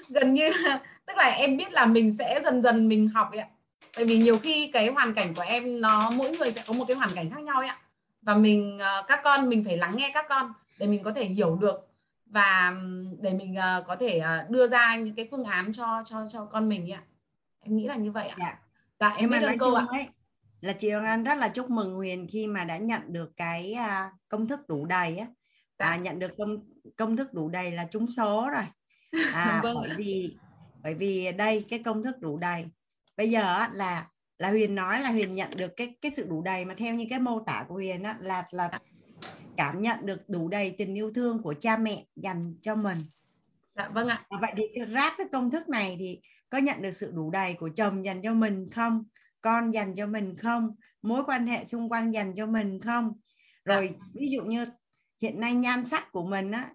gần như là, tức là em biết là mình sẽ dần dần mình học ấy ạ. Tại vì nhiều khi cái hoàn cảnh của em nó mỗi người sẽ có một cái hoàn cảnh khác nhau ấy ạ. Và mình các con mình phải lắng nghe các con để mình có thể hiểu được và để mình có thể đưa ra những cái phương án cho cho cho con mình ấy ạ. Em nghĩ là như vậy ạ. Dạ, dạ em biết ơn cô ạ. Ấy. Là chị Hoàng Anh rất là chúc mừng Huyền khi mà đã nhận được cái công thức đủ đầy á, à, nhận được công công thức đủ đầy là trúng số rồi. À, vâng. Bởi vì bởi vì đây cái công thức đủ đầy bây giờ á, là là Huyền nói là Huyền nhận được cái cái sự đủ đầy, mà theo như cái mô tả của Huyền á, là là cảm nhận được đủ đầy tình yêu thương của cha mẹ dành cho mình. Dạ vâng ạ. Vậy thì ráp cái công thức này thì có nhận được sự đủ đầy của chồng dành cho mình không? Con dành cho mình không? Mối quan hệ xung quanh dành cho mình không? Rồi à. Ví dụ như hiện nay nhan sắc của mình á,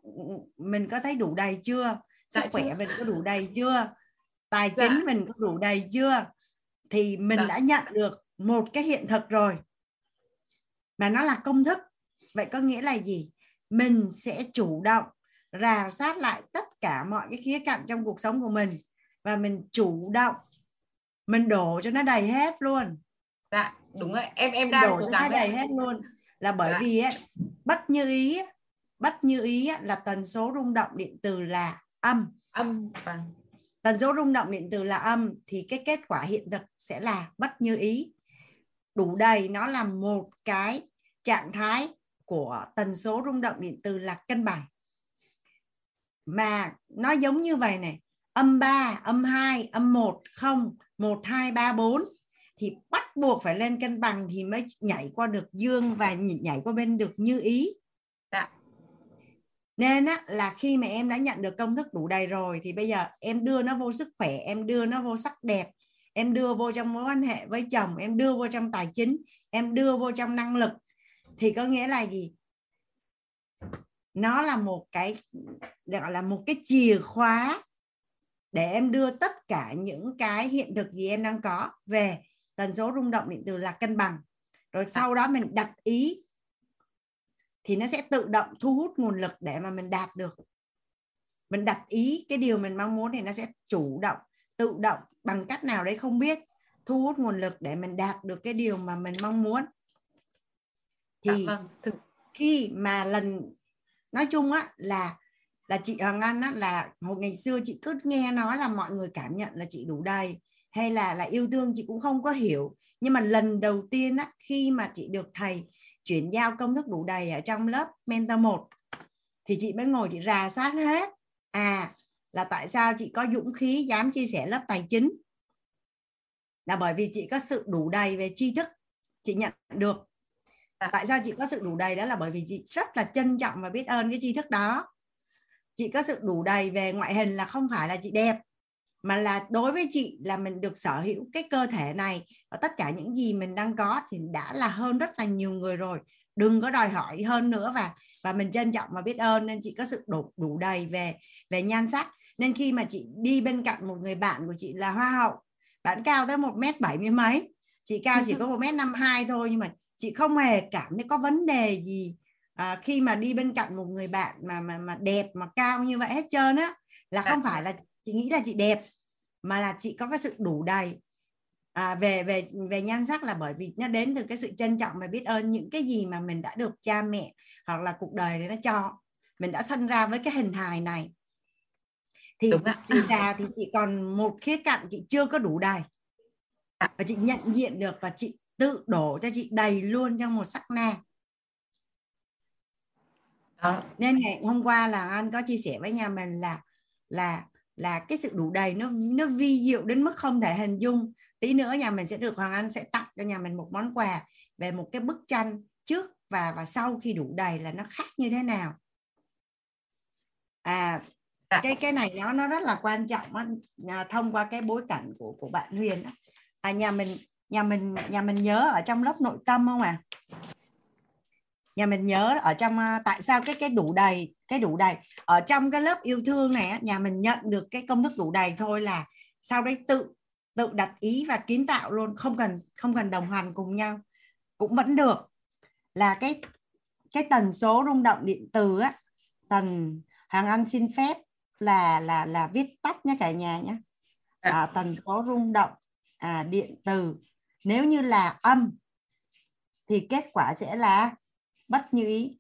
mình có thấy đủ đầy chưa? Sức dạ, khỏe chưa? Mình có đủ đầy chưa? Tài chính dạ. Mình có đủ đầy chưa? Thì mình dạ. đã nhận được một cái hiện thực rồi, mà nó là công thức. Vậy có nghĩa là gì? Mình sẽ chủ động rà soát lại tất cả mọi cái khía cạnh trong cuộc sống của mình, và mình chủ động mình đổ cho nó đầy hết luôn. Dạ, đúng rồi. Em em đang đổ cố gắng đầy hết luôn. Là bởi dạ. vì ấy, bất như ý, bất như ý là tần số rung động điện từ là âm. Âm. Vâng. Tần số rung động điện từ là âm thì cái kết quả hiện thực sẽ là bất như ý. Đủ đầy nó là một cái trạng thái của tần số rung động điện từ là cân bằng. Mà nó giống như vậy này, âm ba, âm hai, âm một, không, một, hai, ba, bốn thì bắt buộc phải lên cân bằng thì mới nhảy qua được dương và nhảy qua bên được như ý. Đã. Nên á, là khi mà em đã nhận được công thức đủ đầy rồi thì bây giờ em đưa nó vô sức khỏe, em đưa nó vô sắc đẹp, em đưa vô trong mối quan hệ với chồng, em đưa vô trong tài chính, em đưa vô trong năng lực, thì có nghĩa là gì? Nó là một cái gọi là một cái chìa khóa để em đưa tất cả những cái hiện thực gì em đang có về tần số rung động điện từ là cân bằng. Rồi sau đó mình đặt ý thì nó sẽ tự động thu hút nguồn lực để mà mình đạt được. Mình đặt ý cái điều mình mong muốn thì nó sẽ chủ động, tự động bằng cách nào đấy không biết, thu hút nguồn lực để mình đạt được cái điều mà mình mong muốn. Thì khi mà lần nói chung á là là chị Hoàng Anh á, là một ngày xưa chị cứ nghe nói là mọi người cảm nhận là chị đủ đầy hay là là yêu thương, chị cũng không có hiểu. Nhưng mà lần đầu tiên á, khi mà chị được thầy chuyển giao công thức đủ đầy ở trong lớp Mentor một thì chị mới ngồi chị rà soát hết. À, là tại sao chị có dũng khí dám chia sẻ lớp tài chính? Là bởi vì chị có sự đủ đầy về tri thức, chị nhận được. Tại sao chị có sự đủ đầy đó? Là bởi vì chị rất là trân trọng và biết ơn cái tri thức đó. Chị có sự đủ đầy về ngoại hình là không phải là chị đẹp, mà là đối với chị là mình được sở hữu cái cơ thể này và tất cả những gì mình đang có thì đã là hơn rất là nhiều người rồi. Đừng có đòi hỏi hơn nữa, và và mình trân trọng và biết ơn. Nên chị có sự đủ, đủ đầy về, về nhan sắc. Nên khi mà chị đi bên cạnh một người bạn của chị là hoa hậu, bạn cao tới một mét bảy mươi mấy, chị cao chỉ có một mét năm mươi hai thôi, nhưng mà chị không hề cảm thấy có vấn đề gì. À, khi mà đi bên cạnh một người bạn mà mà mà đẹp mà cao như vậy hết trơn á, là không phải là chị nghĩ là chị đẹp, mà là chị có cái sự đủ đầy à, về về về nhan sắc, là bởi vì nó đến từ cái sự trân trọng và biết ơn những cái gì mà mình đã được cha mẹ hoặc là cuộc đời này nó cho. Mình đã sinh ra với cái hình hài này thì sinh ra thì chị còn một khía cạnh chị chưa có đủ đầy, và chị nhận diện được và chị tự đổ cho chị đầy luôn trong một sắc na. Đó. Nên ngày hôm qua là anh có chia sẻ với nhà mình là là là cái sự đủ đầy nó nó vi diệu đến mức không thể hình dung. Tí nữa nhà mình sẽ được Hoàng Anh sẽ tặng cho nhà mình một món quà về một cái bức tranh trước và và sau khi đủ đầy là nó khác như thế nào. À, cái cái này nó nó rất là quan trọng đó, thông qua cái bối cảnh của của bạn Huyền đó. À, nhà mình nhà mình nhà mình nhớ ở trong lớp nội tâm không ạ? À? Nhà mình nhớ ở trong tại sao cái cái đủ đầy cái đủ đầy ở trong cái lớp yêu thương này, nhà mình nhận được cái công thức đủ đầy thôi là sau đấy tự tự đặt ý và kiến tạo luôn, không cần không cần đồng hành cùng nhau cũng vẫn được, là cái cái tần số rung động điện từ á, tần Hoàng Anh xin phép là là là viết tắt nhé cả nhà nhé, à, tần số rung động à, điện từ nếu như là âm thì kết quả sẽ là bất như ý.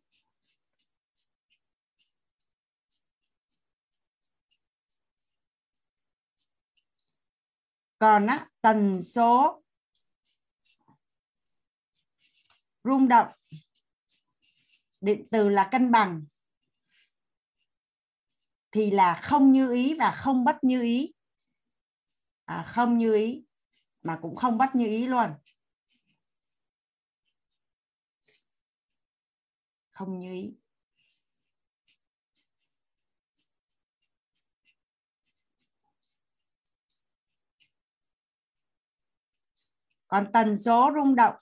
Còn á, tần số rung động điện từ là cân bằng thì là không như ý và không bất như ý, à, không như ý mà cũng không bất như ý luôn, không như ý. Còn tần số rung động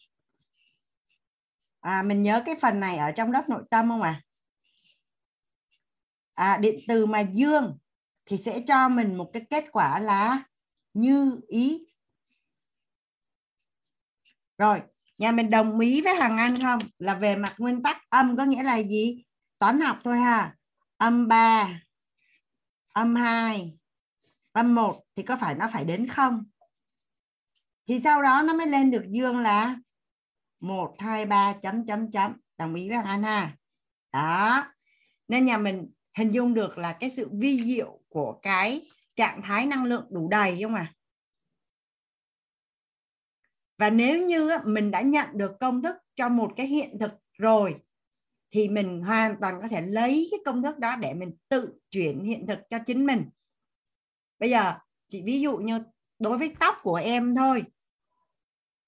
à, mình nhớ cái phần này ở trong lớp nội tâm không ạ? À? À, điện từ mà dương thì sẽ cho mình một cái kết quả là như ý. Rồi, nhà mình đồng ý với Hằng Anh không? Là về mặt nguyên tắc âm có nghĩa là gì? Toán học thôi ha. Âm ba, âm hai, âm một thì có phải nó phải đến không? Thì sau đó nó mới lên được dương là một, hai, ba, chấm, chấm, chấm. Đồng ý với Hằng Anh ha? Đó. Nên nhà mình hình dung được là cái sự vi diệu của cái trạng thái năng lượng đủ đầy không ạ? À? Và nếu như mình đã nhận được công thức cho một cái hiện thực rồi thì mình hoàn toàn có thể lấy cái công thức đó để mình tự chuyển hiện thực cho chính mình. Bây giờ chỉ ví dụ như đối với tóc của em thôi.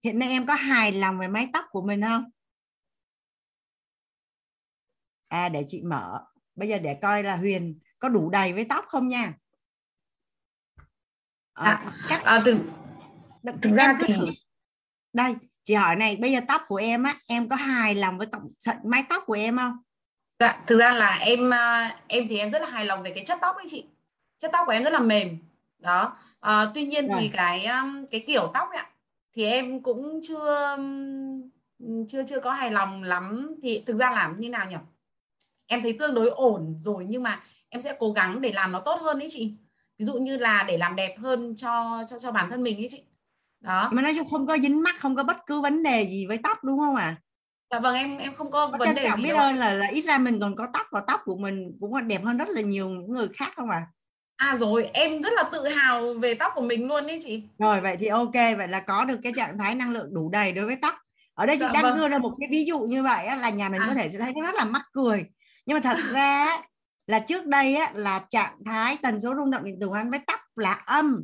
Hiện nay em có hài lòng về mái tóc của mình không? À, để chị mở. Bây giờ để coi là Huyền có đủ đầy với tóc không nha. À, cắt... à, từ... Thực ra thì... Đây, chị hỏi này, bây giờ tóc của em á, em có hài lòng với tổng mái tóc của em không? Dạ, thực ra là em em thì em rất là hài lòng về cái chất tóc ấy chị. Chất tóc của em rất là mềm. Đó. À, tuy nhiên rồi. Thì cái cái kiểu tóc ấy ạ, thì em cũng chưa chưa chưa có hài lòng lắm, thì thực ra làm như nào nhỉ? Em thấy tương đối ổn rồi nhưng mà em sẽ cố gắng để làm nó tốt hơn ấy chị. Ví dụ như là để làm đẹp hơn cho cho cho bản thân mình ấy chị. Đó. Mà nói chung không có dính mắc, không có bất cứ vấn đề gì với tóc đúng không ạ? À? Dạ vâng, em em không có vấn Chắc đề gì. Biết ơn là, là ít ra mình còn có tóc, và tóc của mình cũng còn đẹp hơn rất là nhiều những người khác không ạ? À? À rồi, em rất là tự hào về tóc của mình luôn đấy chị. Rồi vậy thì ok, vậy là có được cái trạng thái năng lượng đủ đầy đối với tóc. Ở đây chị dạ, đang vâng. đưa ra một cái ví dụ như vậy á, là nhà mình à. Có thể sẽ thấy nó rất là mắc cười. Nhưng mà thật ra là trước đây á, là trạng thái tần số rung động điện tử hắn với tóc là âm.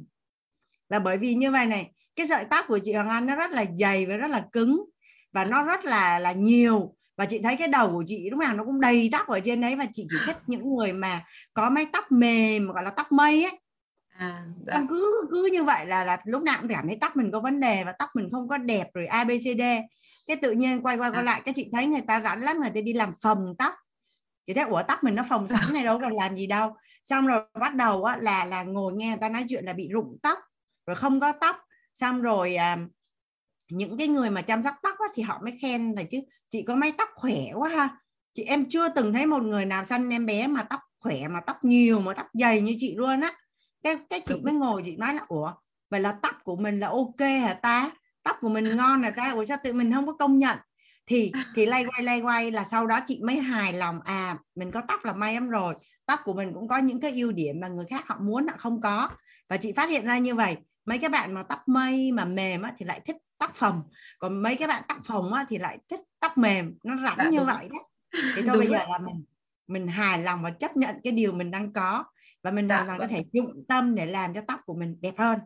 Là bởi vì như vậy này, cái sợi tóc của chị Hoàng Anh nó rất là dày và rất là cứng và nó rất là là nhiều, và chị thấy cái đầu của chị lúc nào nó cũng đầy tóc ở trên đấy, và chị chỉ thích những người mà có mái tóc mềm gọi là tóc mây ấy. À, dạ. Xong cứ cứ như vậy là là lúc nào cũng cảm thấy tóc mình có vấn đề và tóc mình không có đẹp rồi a bê xê đê. Cái tự nhiên quay qua quay lại các chị thấy người ta rảnh lắm, người ta đi làm phồng tóc. Chị thấy ủa tóc mình nó phồng sẵn này đâu còn làm gì đâu. Xong rồi bắt đầu á, là là ngồi nghe người ta nói chuyện là bị rụng tóc, rồi không có tóc. Xong rồi à, những cái người mà chăm sóc tóc á, thì họ mới khen là chứ chị có mái tóc khỏe quá ha. Chị em chưa từng thấy một người nào săn em bé mà tóc khỏe, mà tóc nhiều, mà tóc dày như chị luôn á. Cái, cái chị mới ngồi chị nói là ủa vậy là tóc của mình là ok hả ta? Tóc của mình ngon hả ta? Ủa sao tự mình không có công nhận? Thì thì lay quay lay quay là sau đó chị mới hài lòng. À mình có tóc là may lắm rồi. Tóc của mình cũng có những cái ưu điểm mà người khác họ muốn họ không có. Và chị phát hiện ra như vậy. Mấy các bạn mà tóc mây mà mềm á, thì lại thích tóc phồng. Còn mấy các bạn tóc phồng á, thì lại thích tóc mềm. Nó rắn đã, như đúng. Vậy đó. Thì thôi đúng bây rồi. Giờ là mình mình hài lòng và chấp nhận cái điều mình đang có. Và mình hoàn toàn có thể dụng tâm để làm cho tóc của mình đẹp hơn.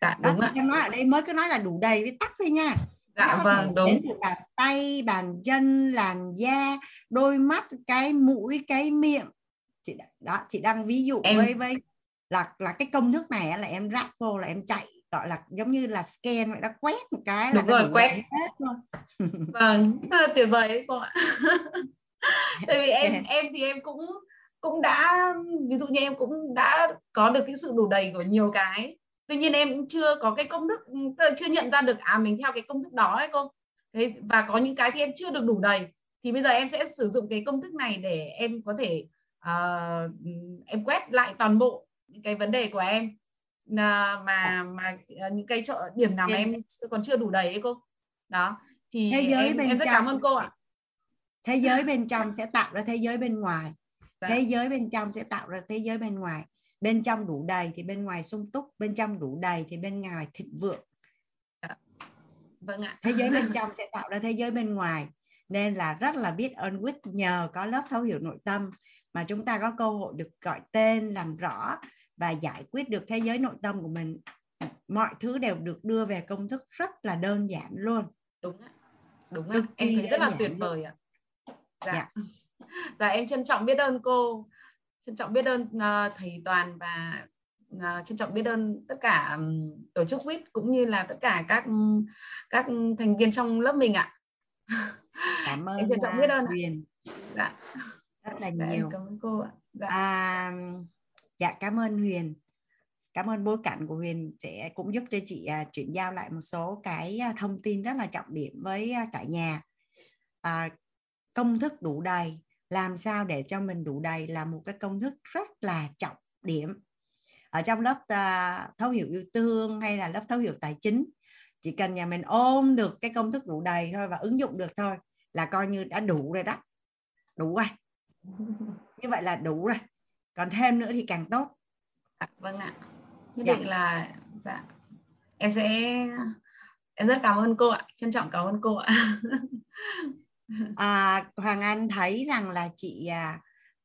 Đã, đó, đúng rồi. Nói ở đây mới cứ nói là đủ đầy với tóc thôi nha. Dạ vâng, đúng. Bàn tay, bàn chân, làn da, đôi mắt, cái mũi, cái miệng. Chị đó, chị đang ví dụ em... với với là là cái công thức này là em ráp vô là em chạy, gọi là giống như là scan vậy đó, quét một cái đúng là rồi, quét hết luôn. Vâng, tuyệt vời đấy cô ạ. Tại vì em em thì em cũng cũng đã ví dụ như em cũng đã có được cái sự đủ đầy của nhiều cái. Tuy nhiên em cũng chưa có cái công thức, chưa nhận ra được à mình theo cái công thức đó ấy cô. Thế và có những cái thì em chưa được đủ đầy. Thì bây giờ em sẽ sử dụng cái công thức này để em có thể uh, em quét lại toàn bộ những cái vấn đề của em mà mà những cái chỗ, điểm nào mà em còn chưa đủ đầy ấy cô. Đó. Thì thế giới em, bên em rất trong, cảm ơn cô ạ. Thế giới bên trong sẽ tạo ra thế giới bên ngoài. Dạ. Thế giới bên trong sẽ tạo ra thế giới bên ngoài. Bên trong đủ đầy thì bên ngoài sung túc, bên trong đủ đầy thì bên ngoài thịnh vượng. À, vâng ạ. Thế giới bên trong sẽ tạo ra thế giới bên ngoài. Nên là rất là biết ơn vê i tê, nhờ có lớp thấu hiểu nội tâm mà chúng ta có cơ hội được gọi tên, làm rõ và giải quyết được thế giới nội tâm của mình. Mọi thứ đều được đưa về công thức rất là đơn giản luôn. Đúng ạ. Đúng ạ. Em thấy rất là tuyệt vời ạ. Dạ. Dạ. Dạ em trân trọng biết ơn cô. Trân trọng biết ơn uh, thầy Toàn và uh, trân trọng biết ơn tất cả um, tổ chức vê i tê cũng như là tất cả các các thành viên trong lớp mình ạ. Cảm ơn. Em trân trọng biết ơn Huyền. Dạ. Rất là dạ, nhiều. Cảm ơn cô ạ. Dạ. À, dạ cảm ơn Huyền. Cảm ơn bối cảnh của Huyền sẽ cũng giúp cho chị uh, chuyển giao lại một số cái thông tin rất là trọng điểm với uh, cả nhà. Uh, công thức đủ đầy. Làm sao để cho mình đủ đầy là một cái công thức rất là trọng điểm. Ở trong lớp thấu hiểu yêu thương hay là lớp thấu hiểu tài chính, chỉ cần nhà mình ôm được cái công thức đủ đầy thôi và ứng dụng được thôi là coi như đã đủ rồi đó. Đủ rồi. Như vậy là đủ rồi. Còn thêm nữa thì càng tốt. À, vâng ạ. Nhất định dạ. là dạ. em sẽ em rất cảm ơn cô ạ. Trân trọng cảm ơn cô ạ. À, Hoàng Anh thấy rằng là chị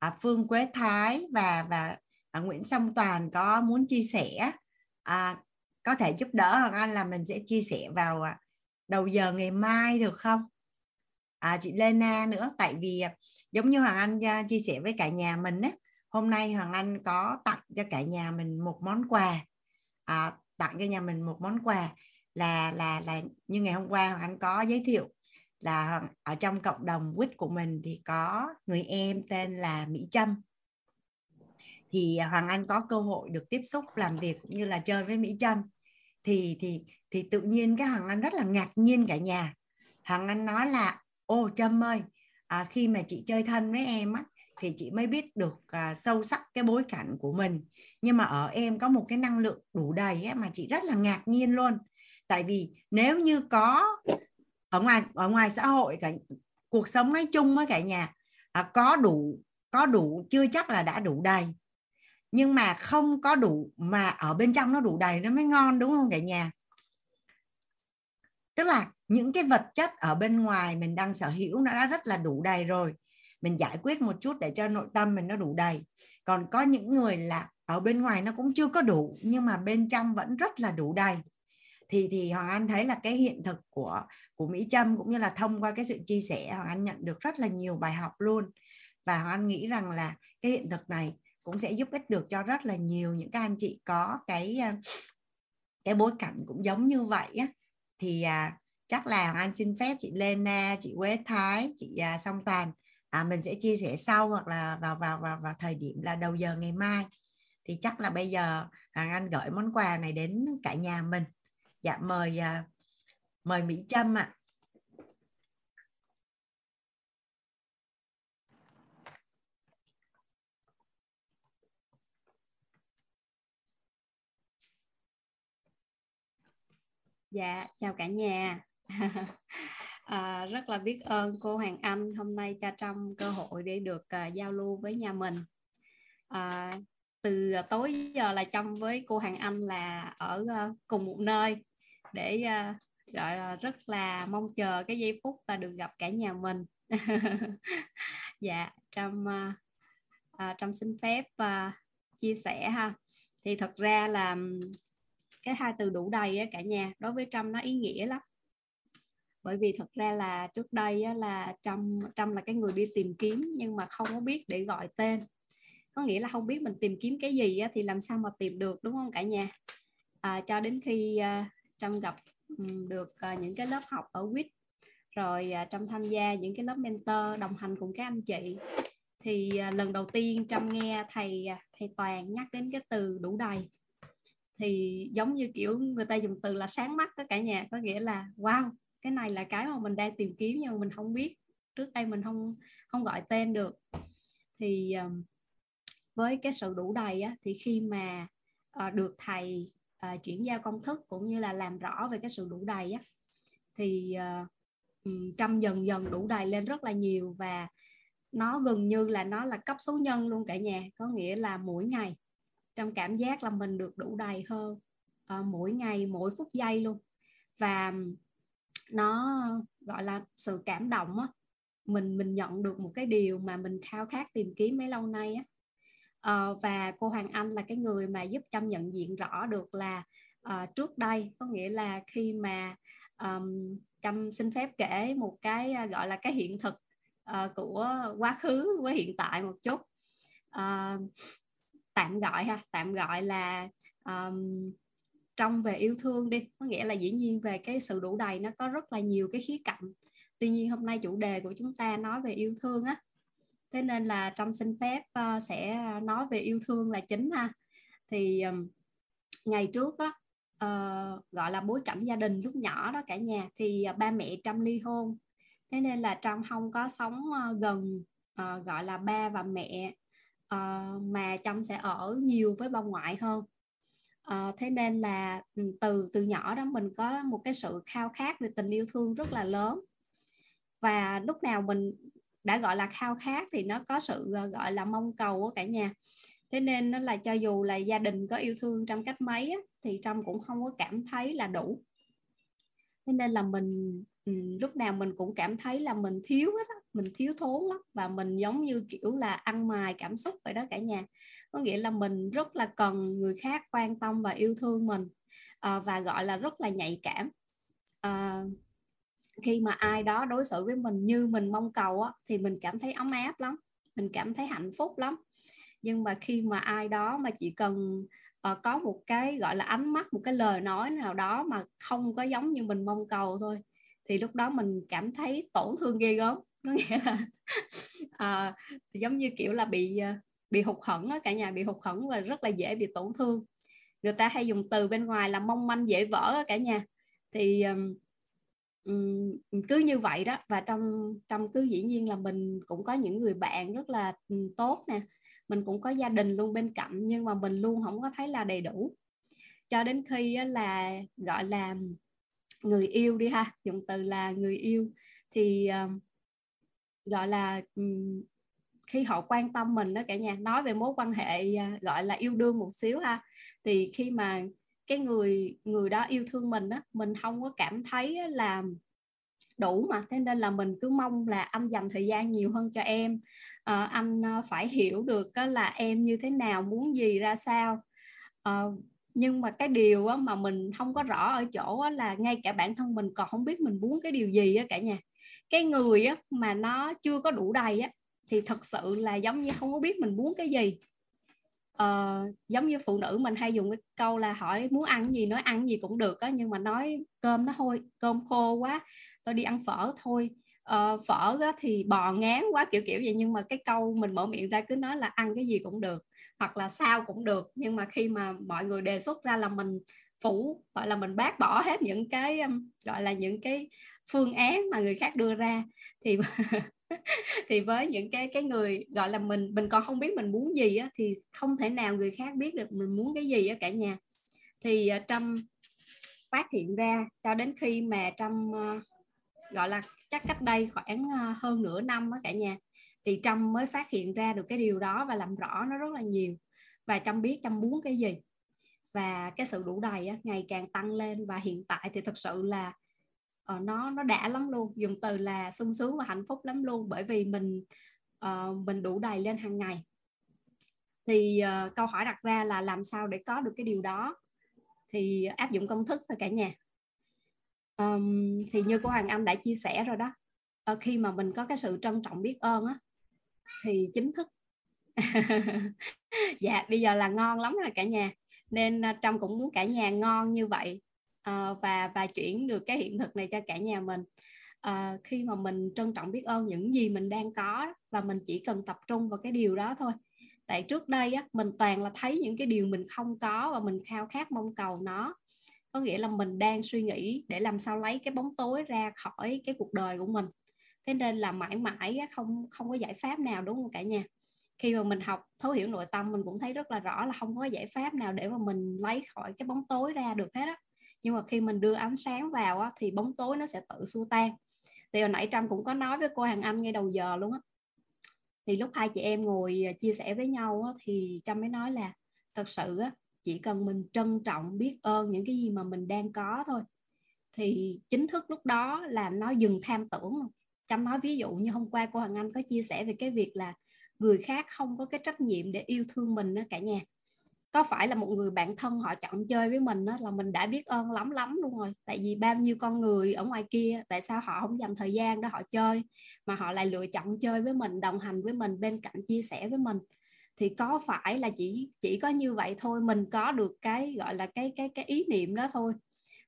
à, Phương Quế Thái và và à, Nguyễn Song Toàn có muốn chia sẻ, à, có thể giúp đỡ Hoàng Anh là mình sẽ chia sẻ vào à, đầu giờ ngày mai được không? À, chị Helena nữa, tại vì à, giống như Hoàng Anh à, chia sẻ với cả nhà mình ấy, hôm nay Hoàng Anh có tặng cho cả nhà mình một món quà, à, tặng cho nhà mình một món quà là là là như ngày hôm qua Hoàng Anh có giới thiệu là ở trong cộng đồng vê i tê của mình thì có người em tên là Mỹ Trâm. Thì Hoàng Anh có cơ hội được tiếp xúc, làm việc cũng như là chơi với Mỹ Trâm. Thì thì thì tự nhiên cái Hoàng Anh rất là ngạc nhiên cả nhà. Hoàng Anh nói là ô Trâm ơi, à, khi mà chị chơi thân với em á thì chị mới biết được à, sâu sắc cái bối cảnh của mình. Nhưng mà ở em có một cái năng lượng đủ đầy á, mà chị rất là ngạc nhiên luôn. Tại vì nếu như có ở ngoài ở ngoài xã hội, cả cuộc sống nói chung với cả nhà, à, có đủ có đủ chưa chắc là đã đủ đầy, nhưng mà không có đủ mà ở bên trong nó đủ đầy nó mới ngon, đúng không cả nhà? Tức là những cái vật chất ở bên ngoài mình đang sở hữu nó đã rất là đủ đầy rồi, mình giải quyết một chút để cho nội tâm mình nó đủ đầy. Còn có những người là ở bên ngoài nó cũng chưa có đủ nhưng mà bên trong vẫn rất là đủ đầy. Thì, thì Hoàng Anh thấy là cái hiện thực của, của Mỹ Trâm cũng như là thông qua cái sự chia sẻ, Hoàng Anh nhận được rất là nhiều bài học luôn. Và Hoàng Anh nghĩ rằng là cái hiện thực này cũng sẽ giúp ích được cho rất là nhiều những các anh chị có cái, cái bối cảnh cũng giống như vậy á. Thì à, chắc là Hoàng Anh xin phép chị Lena, chị Quế Thái, chị à, Song Toàn, à, mình sẽ chia sẻ sau hoặc là vào, vào, vào, vào thời điểm là đầu giờ ngày mai. Thì chắc là bây giờ Hoàng Anh gửi món quà này đến cả nhà mình. Dạ mời mời Mỹ Trâm ạ. À. Dạ chào cả nhà. À, rất là biết ơn cô Hoàng Anh hôm nay cho Trâm cơ hội để được uh, giao lưu với nhà mình. À, từ tối giờ là Trâm với cô Hoàng Anh là ở uh, cùng một nơi, để uh, gọi là rất là mong chờ cái giây phút là được gặp cả nhà mình. Dạ Trâm uh, uh, Trâm xin phép uh, chia sẻ ha. Thì thật ra là cái hai từ đủ đầy á, cả nhà đối với Trâm nó ý nghĩa lắm. bởi vì thật ra là trước đây là Trâm, Trâm là cái người đi tìm kiếm nhưng mà không có biết để gọi tên, có nghĩa là không biết mình tìm kiếm cái gì thì làm sao mà tìm được, đúng không cả nhà? À, cho đến khi Trâm gặp được những cái lớp học ở vê i tê, rồi Trâm tham gia những cái lớp mentor đồng hành cùng các anh chị, thì lần đầu tiên Trâm nghe thầy thầy Toàn nhắc đến cái từ đủ đầy, thì giống như kiểu người ta dùng từ là sáng mắt đó cả nhà, có nghĩa là wow, cái này là cái mà mình đang tìm kiếm nhưng mà mình không biết, trước đây mình không không gọi tên được. Thì với cái sự đủ đầy á, thì khi mà được thầy chuyển giao công thức cũng như là làm rõ về cái sự đủ đầy á, thì Trâm dần dần đủ đầy lên rất là nhiều, và nó gần như là nó là cấp số nhân luôn cả nhà. Có nghĩa là mỗi ngày Trâm cảm giác là mình được đủ đầy hơn, à, mỗi ngày, mỗi phút giây luôn. Và nó gọi là sự cảm động á, mình mình nhận được một cái điều mà mình khao khát tìm kiếm mấy lâu nay á. À, và cô Hoàng Anh là cái người mà giúp Trâm nhận diện rõ được là à, trước đây, có nghĩa là khi mà um, Trâm xin phép kể một cái gọi là cái hiện thực uh, của quá khứ với hiện tại một chút. Uh, tạm gọi ha, tạm gọi là um, trong về yêu thương đi, có nghĩa là dĩ nhiên về cái sự đủ đầy nó có rất là nhiều cái khía cạnh, tuy nhiên hôm nay chủ đề của chúng ta nói về yêu thương á, thế nên là Trâm xin phép uh, sẽ nói về yêu thương là chính ha. Thì um, ngày trước á, uh, gọi là bối cảnh gia đình lúc nhỏ đó cả nhà, thì uh, ba mẹ Trâm ly hôn, thế nên là Trâm không có sống uh, gần uh, gọi là ba và mẹ. Uh, mà Trâm sẽ ở nhiều với bà ngoại hơn. uh, Thế nên là từ từ nhỏ đó mình có một cái sự khao khát về tình yêu thương rất là lớn. Và lúc nào mình đã gọi là khao khát thì nó có sự gọi là mong cầu của cả nhà. Thế nên là cho dù là gia đình có yêu thương Trâm cách mấy á, thì Trâm cũng không có cảm thấy là đủ. Thế nên là mình um, lúc nào mình cũng cảm thấy là mình thiếu hết á, mình thiếu thốn lắm, và mình giống như kiểu là ăn mài cảm xúc vậy đó cả nhà. Có nghĩa là mình rất là cần người khác quan tâm và yêu thương mình, à, và gọi là rất là nhạy cảm. À, khi mà ai đó đối xử với mình như mình mong cầu á, thì mình cảm thấy ấm áp lắm, mình cảm thấy hạnh phúc lắm. Nhưng mà khi mà ai đó mà chỉ cần à, có một cái gọi là ánh mắt, một cái lời nói nào đó mà không có giống như mình mong cầu thôi, thì lúc đó mình cảm thấy tổn thương ghê gớm. Có nghĩa là à, giống như kiểu là bị bị hụt hẫng á cả nhà, bị hụt hẫng và rất là dễ bị tổn thương. Người ta hay dùng từ bên ngoài là mong manh dễ vỡ á cả nhà. Thì um, cứ như vậy đó, và trong trong cứ dĩ nhiên là mình cũng có những người bạn rất là tốt nè, mình cũng có gia đình luôn bên cạnh, nhưng mà mình luôn không có thấy là đầy đủ. Cho đến khi là gọi là người yêu đi ha, dùng từ là người yêu, thì um, gọi là khi họ quan tâm mình đó cả nhà. Nói về mối quan hệ gọi là yêu đương một xíu ha, thì khi mà cái người người đó yêu thương mình đó, mình không có cảm thấy là đủ mà. Thế nên là mình cứ mong là anh dành thời gian nhiều hơn cho em, à, anh phải hiểu được là em như thế nào, muốn gì ra sao. À, nhưng mà cái điều mà mình không có rõ ở chỗ là ngay cả bản thân mình còn không biết mình muốn cái điều gì á cả nhà. Cái người á, mà nó chưa có đủ đầy á, thì thật sự là giống như không có biết mình muốn cái gì. Ờ, giống như phụ nữ mình hay dùng cái câu là hỏi muốn ăn gì, nói ăn gì cũng được á, nhưng mà nói cơm nó hôi, cơm khô quá, tôi đi ăn phở thôi. Ờ, phở á, thì bò ngán quá, kiểu kiểu vậy. Nhưng mà cái câu mình mở miệng ra cứ nói là ăn cái gì cũng được, hoặc là sao cũng được. Nhưng mà khi mà mọi người đề xuất ra là mình phủ, gọi là mình bác bỏ hết những cái gọi là những cái phương án mà người khác đưa ra. Thì thì với những cái cái người gọi là mình mình còn không biết mình muốn gì á, thì không thể nào người khác biết được mình muốn cái gì á cả nhà. Thì Trâm phát hiện ra cho đến khi mà Trâm gọi là chắc cách đây khoảng hơn nửa năm á cả nhà, thì Trâm mới phát hiện ra được cái điều đó và làm rõ nó rất là nhiều. Và Trâm biết Trâm muốn cái gì, và cái sự đủ đầy á, ngày càng tăng lên. Và hiện tại thì thật sự là Ờ, nó nó đã lắm luôn, dùng từ là sung sướng và hạnh phúc lắm luôn, bởi vì mình uh, mình đủ đầy lên hàng ngày. Thì uh, câu hỏi đặt ra là làm sao để có được cái điều đó? Thì áp dụng công thức thôi cả nhà. um, thì như cô Hoàng Anh đã chia sẻ rồi đó, uh, khi mà mình có cái sự trân trọng biết ơn á, thì chính thức dạ bây giờ là ngon lắm rồi cả nhà, nên Trâm cũng muốn cả nhà ngon như vậy, à, và và chuyển được cái hiện thực này cho cả nhà mình. À, khi mà mình trân trọng biết ơn những gì mình đang có và mình chỉ cần tập trung vào cái điều đó thôi. Tại trước đây á, mình toàn là thấy những cái điều mình không có và mình khao khát mong cầu nó. Có nghĩa là mình đang suy nghĩ để làm sao lấy cái bóng tối ra khỏi cái cuộc đời của mình. Thế nên là mãi mãi á, không không có giải pháp nào, đúng không cả nhà? Khi mà mình học thấu hiểu nội tâm, mình cũng thấy rất là rõ là không có giải pháp nào để mà mình lấy khỏi cái bóng tối ra được hết á. Nhưng mà khi mình đưa ánh sáng vào á, thì bóng tối nó sẽ tự xua tan. Thì hồi nãy Trâm cũng có nói với cô Hằng Anh ngay đầu giờ luôn á. Thì lúc hai chị em ngồi chia sẻ với nhau á, thì Trâm mới nói là thật sự á, chỉ cần mình trân trọng biết ơn những cái gì mà mình đang có thôi, thì chính thức lúc đó là nó dừng tham tưởng luôn. Trâm nói ví dụ như hôm qua cô Hằng Anh có chia sẻ về cái việc là người khác không có cái trách nhiệm để yêu thương mình đó cả nhà. Có phải là một người bạn thân họ chọn chơi với mình đó, là mình đã biết ơn lắm lắm luôn rồi. Tại vì bao nhiêu con người ở ngoài kia, tại sao họ không dành thời gian để họ chơi, mà họ lại lựa chọn chơi với mình, đồng hành với mình, bên cạnh chia sẻ với mình. Thì có phải là chỉ chỉ có như vậy thôi, mình có được cái gọi là cái cái cái ý niệm đó thôi,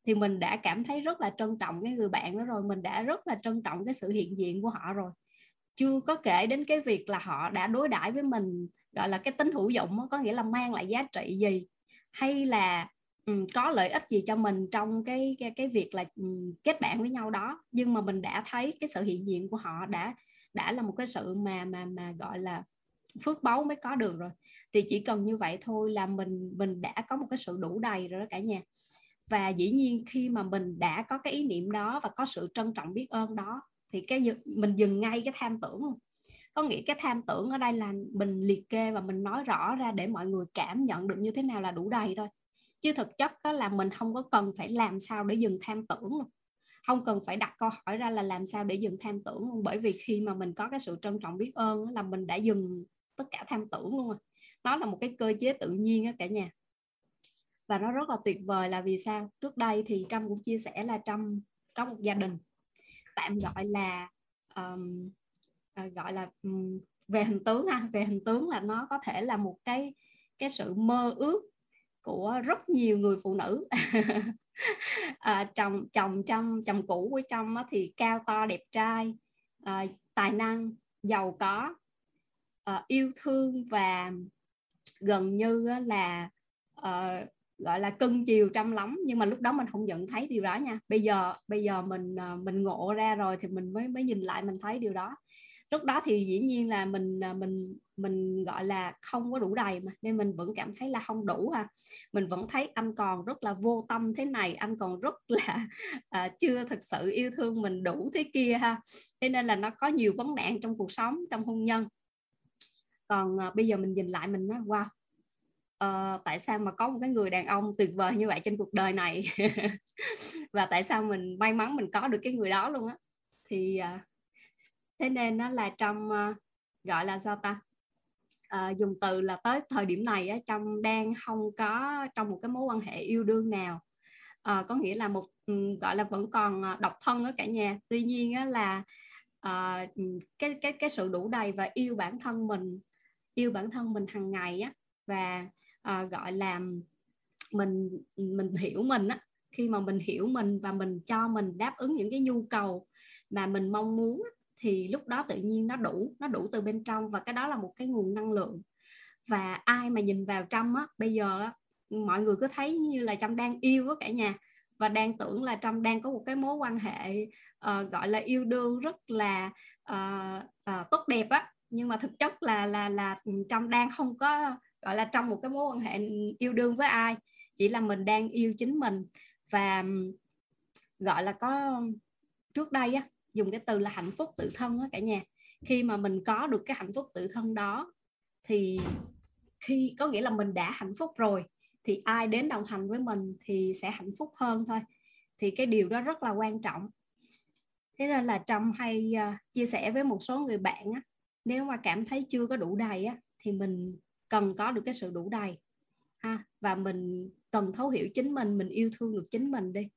thì mình đã cảm thấy rất là trân trọng cái người bạn đó rồi, mình đã rất là trân trọng cái sự hiện diện của họ rồi. Chưa có kể đến cái việc là họ đã đối đãi với mình gọi là cái tính hữu dụng, có nghĩa là mang lại giá trị gì, hay là um, có lợi ích gì cho mình trong cái cái, cái việc là um, kết bạn với nhau đó. Nhưng mà mình đã thấy cái sự hiện diện của họ đã đã là một cái sự mà mà mà gọi là phước báu mới có được rồi. Thì chỉ cần như vậy thôi là mình mình đã có một cái sự đủ đầy rồi đó cả nhà. Và dĩ nhiên khi mà mình đã có cái ý niệm đó và có sự trân trọng biết ơn đó, thì cái mình dừng ngay cái tham tưởng luôn. Có nghĩa cái tham tưởng ở đây là mình liệt kê và mình nói rõ ra để mọi người cảm nhận được như thế nào là đủ đầy thôi. Chứ thực chất đó là mình không có cần phải làm sao để dừng tham tưởng luôn. Không cần phải đặt câu hỏi ra là làm sao để dừng tham tưởng luôn. Bởi vì khi mà mình có cái sự trân trọng biết ơn là mình đã dừng tất cả tham tưởng luôn rồi. Nó là một cái cơ chế tự nhiên đó cả nhà. Và nó rất là tuyệt vời là vì sao? Trước đây thì Trâm cũng chia sẻ là Trâm có một gia đình tạm gọi là um, gọi là um, về hình tướng ha, về hình tướng là nó có thể là một cái cái sự mơ ước của rất nhiều người phụ nữ. à, chồng chồng chồng chồng cũ của Trâm thì cao to đẹp trai, à, tài năng, giàu có, à, yêu thương và gần như là à, gọi là cưng chiều Trâm lắm. Nhưng mà lúc đó mình không nhận thấy điều đó nha. Bây giờ bây giờ mình mình ngộ ra rồi thì mình mới mới nhìn lại mình thấy điều đó. Lúc đó thì dĩ nhiên là mình mình mình gọi là không có đủ đầy mà, nên mình vẫn cảm thấy là không đủ ha. Mình vẫn thấy anh còn rất là vô tâm thế này, anh còn rất là à, chưa thực sự yêu thương mình đủ thế kia ha. Thế nên là nó có nhiều vấn nạn trong cuộc sống, trong hôn nhân. Còn à, bây giờ mình nhìn lại mình nói wow, Uh, tại sao mà có một cái người đàn ông tuyệt vời như vậy trên cuộc đời này. Và tại sao mình may mắn mình có được cái người đó luôn á. Thì uh, thế nên nó là trong uh, gọi là sao ta, uh, dùng từ là tới thời điểm này uh, trong đang không có trong một cái mối quan hệ yêu đương nào, uh, có nghĩa là một um, gọi là vẫn còn độc thân ở cả nhà. Tuy nhiên uh, là uh, cái cái cái sự đủ đầy và yêu bản thân mình, yêu bản thân mình hàng ngày á, uh, và À, gọi là mình mình hiểu mình á. Khi mà mình hiểu mình và mình cho mình đáp ứng những cái nhu cầu mà mình mong muốn á, thì lúc đó tự nhiên nó đủ, nó đủ từ bên trong, và cái đó là một cái nguồn năng lượng. Và ai mà nhìn vào Trâm á, bây giờ á, mọi người cứ thấy như là Trâm đang yêu á cả nhà, và đang tưởng là Trâm đang có một cái mối quan hệ à, gọi là yêu đương rất là à, à, tốt đẹp á. Nhưng mà thực chất là là là Trâm đang không có gọi là trong một cái mối quan hệ yêu đương với ai, chỉ là mình đang yêu chính mình. Và gọi là có trước đây á, dùng cái từ là hạnh phúc tự thân á cả nhà. Khi mà mình có được cái hạnh phúc tự thân đó, thì khi có nghĩa là mình đã hạnh phúc rồi, thì ai đến đồng hành với mình thì sẽ hạnh phúc hơn thôi. Thì cái điều đó rất là quan trọng. Thế nên là Trâm hay chia sẻ với một số người bạn á, nếu mà cảm thấy chưa có đủ đầy á, thì mình cần có được cái sự đủ đầy ha, và mình cần thấu hiểu chính mình, mình yêu thương được chính mình đi,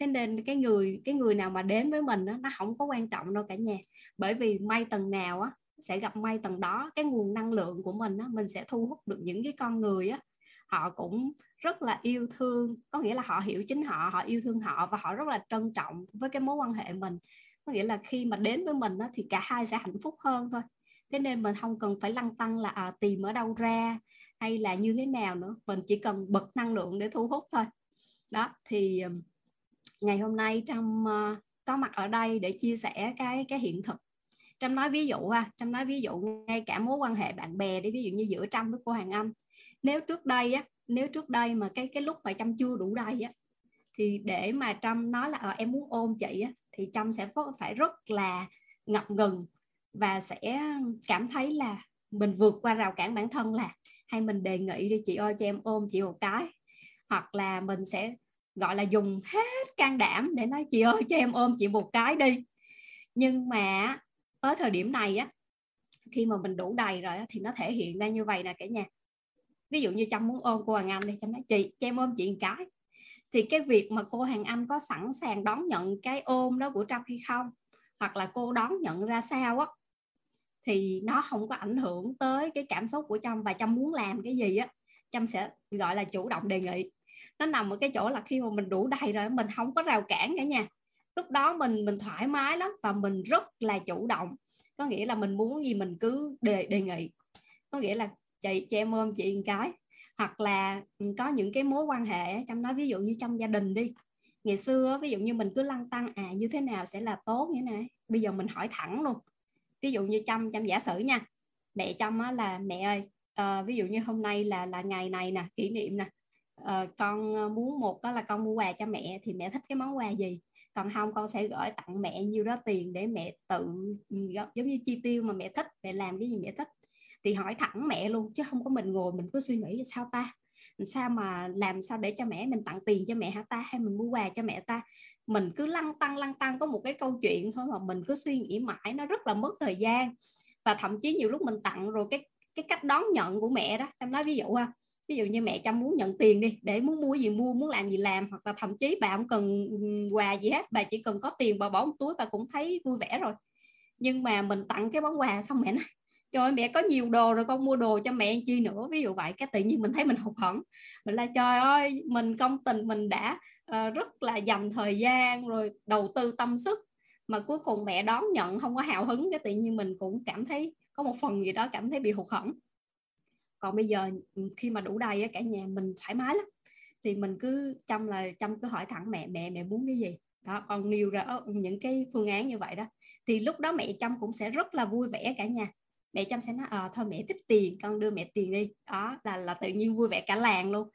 Thế nên cái người cái người nào mà đến với mình đó, nó không có quan trọng đâu cả nhà. Bởi vì may tầng nào á, sẽ gặp may tầng đó. Cái nguồn năng lượng của mình á, mình sẽ thu hút được những cái con người á, họ cũng rất là yêu thương, có nghĩa là họ hiểu chính họ, họ yêu thương họ và họ rất là trân trọng với cái mối quan hệ mình. Có nghĩa là khi mà đến với mình đó, thì cả hai sẽ hạnh phúc hơn thôi. Thế nên mình không cần phải lăn tăn là à, tìm ở đâu ra hay là như thế nào nữa. Mình chỉ cần bật năng lượng để thu hút thôi. Đó, thì ngày hôm nay Trâm uh, có mặt ở đây để chia sẻ cái, cái hiện thực. Trâm nói ví dụ ha, Trâm nói ví dụ ngay cả mối quan hệ bạn bè đi, ví dụ như giữa Trâm với cô Hoàng Anh. Nếu trước đây á, nếu trước đây mà cái cái lúc mà Trâm chưa đủ đầy á, thì để mà Trâm nói là à, em muốn ôm chị á, thì Trâm sẽ phải rất là ngập ngừng và sẽ cảm thấy là mình vượt qua rào cản bản thân, là hay mình đề nghị đi chị ơi cho em ôm chị một cái, hoặc là mình sẽ gọi là dùng hết can đảm để nói chị ơi cho em ôm chị một cái đi. Nhưng mà tới thời điểm này á, khi mà mình đủ đầy rồi á, thì nó thể hiện ra như vầy nè cả nhà. Ví dụ như Trâm muốn ôm cô Hoàng Anh đi, Trâm nói chị cho em ôm chị một cái, thì cái việc mà cô Hoàng Anh có sẵn sàng đón nhận cái ôm đó của Trâm hay không, hoặc là cô đón nhận ra sao á, thì nó không có ảnh hưởng tới cái cảm xúc của Trâm. Và Trâm muốn làm cái gì á, Trâm sẽ gọi là chủ động đề nghị. Nó nằm ở cái chỗ là khi mà mình đủ đầy rồi, mình không có rào cản cả nhà. Lúc đó mình mình thoải mái lắm và mình rất là chủ động. Có nghĩa là mình muốn gì mình cứ đề, đề nghị. Có nghĩa là chị cho em ôm chị một cái. Hoặc là có những cái mối quan hệ, Trâm nói ví dụ như trong gia đình đi. Ngày xưa ví dụ như mình cứ lăn tăn à như thế nào sẽ là tốt như thế này. Bây giờ mình hỏi thẳng luôn. Ví dụ như Trâm, Trâm giả sử nha. Mẹ Trâm á là mẹ ơi, à, ví dụ như hôm nay là là ngày này nè, kỷ niệm nè. À, con muốn một đó là con mua quà cho mẹ, thì mẹ thích cái món quà gì, còn không con sẽ gửi tặng mẹ nhiêu đó tiền để mẹ tự giống như chi tiêu mà mẹ thích, mẹ làm cái gì mẹ thích thì hỏi thẳng mẹ luôn, chứ không có mình ngồi mình cứ suy nghĩ sao ta, sao mà làm sao để cho mẹ, mình tặng tiền cho mẹ hả ta, hay mình mua quà cho mẹ ta. Mình cứ lăn tăn lăn tăn có một cái câu chuyện thôi mà mình cứ suy nghĩ mãi, nó rất là mất thời gian. Và thậm chí nhiều lúc mình tặng rồi cái cái cách đón nhận của mẹ đó, em nói ví dụ ha, ví dụ như mẹ Trâm muốn nhận tiền đi, để muốn mua gì mua, muốn làm gì làm, hoặc là thậm chí bà không cần quà gì hết, bà chỉ cần có tiền bà bỏ một túi bà cũng thấy vui vẻ rồi. Nhưng mà mình tặng cái món quà xong mẹ nói trời ơi, mẹ có nhiều đồ rồi con mua đồ cho mẹ chi nữa, ví dụ vậy. Cái tự nhiên mình thấy mình hụt hẫng, mình là trời ơi, mình công tình mình đã uh, rất là dành thời gian rồi, đầu tư tâm sức mà cuối cùng mẹ đón nhận không có hào hứng, cái tự nhiên mình cũng cảm thấy có một phần gì đó cảm thấy bị hụt hẫng. Còn bây giờ khi mà đủ đầy cả nhà, mình thoải mái lắm, thì mình cứ chăm là chăm cứ hỏi thẳng mẹ, mẹ mẹ muốn cái gì đó, con nêu ra những cái phương án như vậy đó, thì lúc đó mẹ Trâm cũng sẽ rất là vui vẻ cả nhà. Mẹ Trâm sẽ nói à, thôi mẹ thích tiền, con đưa mẹ tiền đi, đó là là tự nhiên vui vẻ cả làng luôn.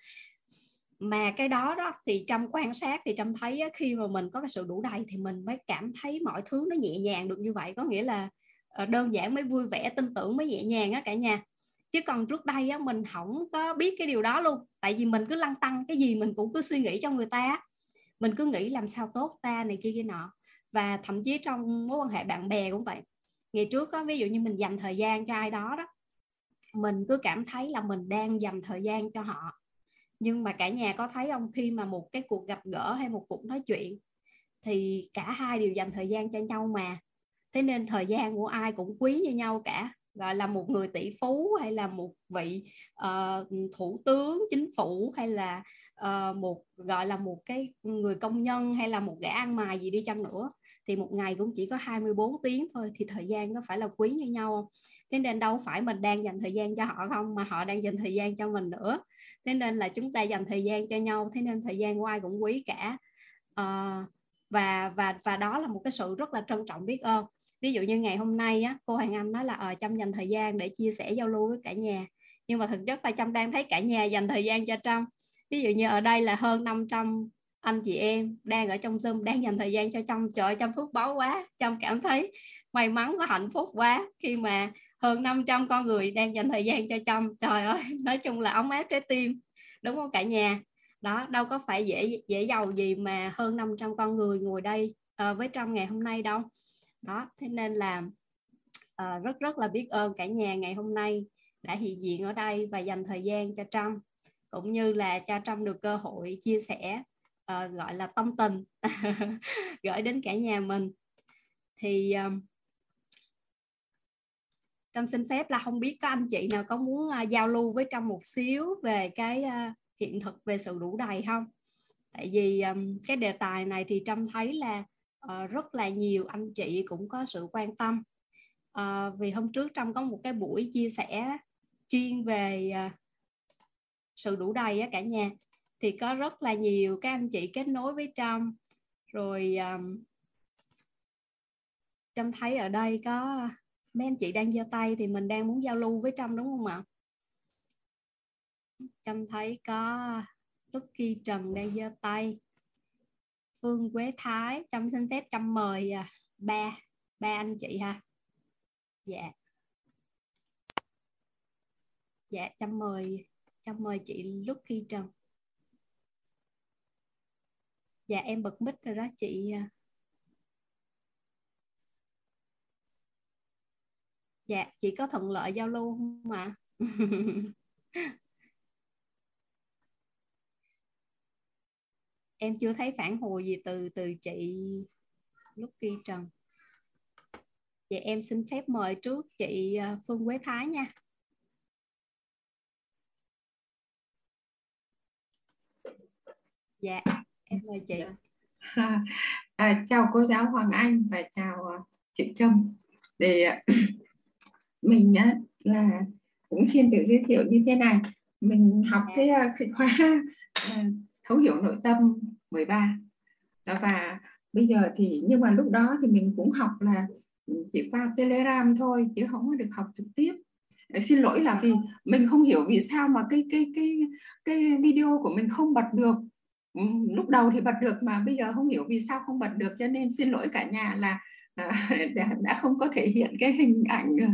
Mà cái đó đó thì Trâm quan sát, thì Trâm thấy khi mà mình có cái sự đủ đầy thì mình mới cảm thấy mọi thứ nó nhẹ nhàng được như vậy. Có nghĩa là đơn giản mới vui vẻ, tin tưởng mới nhẹ nhàng á cả nhà. Chứ còn trước đây á, mình không có biết cái điều đó luôn. Tại vì mình cứ lăn tăn, cái gì mình cũng cứ suy nghĩ cho người ta. Mình cứ nghĩ làm sao tốt ta này kia kia nọ. Và thậm chí trong mối quan hệ bạn bè cũng vậy. Ngày trước á, ví dụ như mình dành thời gian cho ai đó đó, mình cứ cảm thấy là mình đang dành thời gian cho họ. Nhưng mà cả nhà có thấy không, khi mà một cái cuộc gặp gỡ hay một cuộc nói chuyện thì cả hai đều dành thời gian cho nhau mà. Thế nên thời gian của ai cũng quý như nhau cả. Gọi là một người tỷ phú hay là một vị uh, thủ tướng chính phủ, hay là uh, một gọi là một cái người công nhân, hay là một gã ăn mày gì đi chăng nữa, thì một ngày cũng chỉ có hai mươi bốn tiếng thôi, thì thời gian có phải là quý như nhau không? Thế nên đâu phải mình đang dành thời gian cho họ không, mà họ đang dành thời gian cho mình nữa. Thế nên là chúng ta dành thời gian cho nhau, thế nên thời gian của ai cũng quý cả. Uh, và và và đó là một cái sự rất là trân trọng biết ơn. Ví dụ như ngày hôm nay á, cô Hoàng Anh nói là ờ, Trâm dành thời gian để chia sẻ giao lưu với cả nhà, nhưng mà thực chất là Trâm đang thấy cả nhà dành thời gian cho Trâm. Ví dụ như ở đây là hơn năm trăm anh chị em đang ở trong Zoom đang dành thời gian cho Trâm. Trời ơi, Trâm phước báo quá, Trâm cảm thấy may mắn và hạnh phúc quá khi mà hơn năm trăm con người đang dành thời gian cho Trâm. Trời ơi, nói chung là ấm áp trái tim, đúng không cả nhà? Đó, đâu có phải dễ dễ giàu gì mà hơn năm trăm con người ngồi đây uh, với Trâm ngày hôm nay đâu. Đó, thế nên là uh, rất rất là biết ơn cả nhà ngày hôm nay đã hiện diện ở đây và dành thời gian cho Trâm, cũng như là cho Trâm được cơ hội chia sẻ uh, gọi là tâm tình gửi đến cả nhà mình. Thì um, Trâm xin phép là không biết có anh chị nào có muốn uh, giao lưu với Trâm một xíu về cái uh, hiện thực về sự đủ đầy không? Tại vì um, cái đề tài này thì Trâm thấy là uh, rất là nhiều anh chị cũng có sự quan tâm. Uh, vì hôm trước Trâm có một cái buổi chia sẻ chuyên về uh, sự đủ đầy á cả nhà, thì có rất là nhiều các anh chị kết nối với Trâm. Rồi um, Trâm thấy ở đây có mấy anh chị đang giơ tay, thì mình đang muốn giao lưu với Trâm đúng không ạ? Trâm thấy có Lucky Trần đang giơ tay, Phương Quế Thái. Trâm xin phép Trâm mời ba ba anh chị ha. Dạ, dạ Trâm mời Trâm mời chị Lucky Trần. Dạ em bật mic rồi đó chị. Dạ chị có thuận lợi giao lưu không ạ? Em chưa thấy phản hồi gì từ từ chị Lucky Trần. Vậy em xin phép mời trước chị Phương Quế Thái nha. Dạ, em mời chị. À, chào cô giáo Hoàng Anh và chào chị Trâm. Để mình là cũng xin tự giới thiệu như thế này. Mình học cái, cái khóa thấu hiểu nội tâm mười ba, và bây giờ thì nhưng mà lúc đó thì mình cũng học là chỉ qua Telegram thôi chứ không có được học trực tiếp. Xin lỗi là vì mình không hiểu vì sao mà cái cái cái cái video của mình không bật được. Lúc đầu thì bật được mà bây giờ không hiểu vì sao không bật được, cho nên xin lỗi cả nhà là đã, đã không có thể hiện cái hình ảnh được.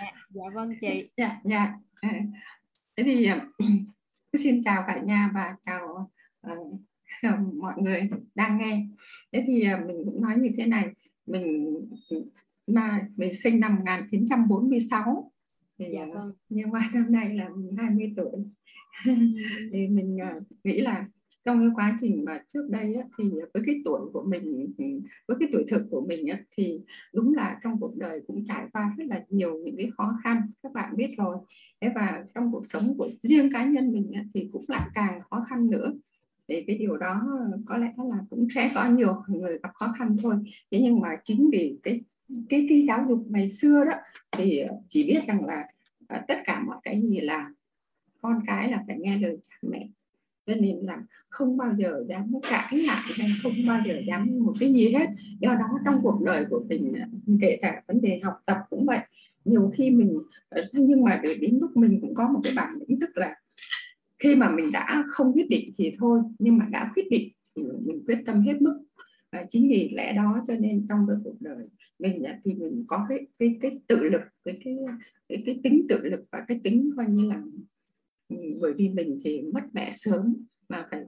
Dạ, dạ vâng chị. Dạ, dạ. Thế thì xin chào cả nhà và chào uh, mọi người đang nghe. Thế thì uh, mình cũng nói như thế này, mình mà mình sinh năm một nghìn chín trăm bốn mươi sáu, thì, dạ vâng. Nhưng mà năm nay là mình hai mươi tuổi. Thì mình uh, nghĩ là trong cái quá trình mà trước đây á, thì với cái tuổi của mình, với cái tuổi thực của mình á, thì đúng là trong cuộc đời cũng trải qua rất là nhiều những cái khó khăn, các bạn biết rồi. Thế và trong cuộc sống của riêng cá nhân mình á, thì cũng lại càng khó khăn nữa. Thì cái điều đó có lẽ là cũng sẽ có nhiều người gặp khó khăn thôi. Thế nhưng mà chính vì cái cái cái giáo dục ngày xưa đó thì chỉ biết rằng là tất cả mọi cái gì là con cái là phải nghe lời cha mẹ, cho nên là không bao giờ dám cãi lại, không bao giờ dám một cái gì hết. Do đó trong cuộc đời của mình, kể cả vấn đề học tập cũng vậy, nhiều khi mình, nhưng mà đến lúc mình cũng có một cái bản lĩnh, tức là khi mà mình đã không quyết định thì thôi, nhưng mà đã quyết định thì mình quyết tâm hết mức. À, chính vì lẽ đó cho nên trong cái cuộc đời mình thì mình có cái cái cái tự lực, cái cái cái, cái tính tự lực và cái tính coi như là, bởi vì mình thì mất mẹ sớm mà phải,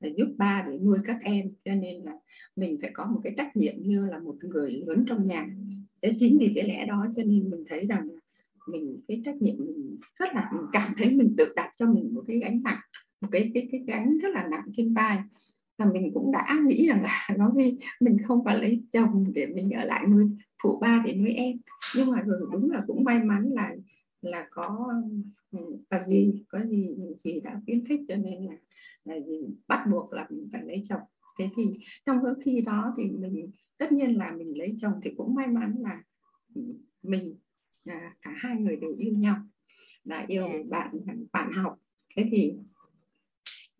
phải giúp ba để nuôi các em, cho nên là mình phải có một cái trách nhiệm như là một người lớn trong nhà. Thế chính vì cái lẽ đó cho nên mình thấy rằng mình cái trách nhiệm mình rất là, mình cảm thấy mình tự đặt cho mình một cái gánh nặng, một cái cái cái gánh rất là nặng trên vai. Và mình cũng đã nghĩ rằng là nó khi mình không phải lấy chồng để mình ở lại nuôi phụ ba để nuôi em, nhưng mà rồi đúng là cũng may mắn là là có có gì có gì gì đã khuyến khích, cho nên là, là gì bắt buộc là mình phải lấy chồng. Thế thì trong cái khi đó thì mình tất nhiên là mình lấy chồng thì cũng may mắn là mình à, cả hai người đều yêu nhau, là yêu bạn bạn học. Thế thì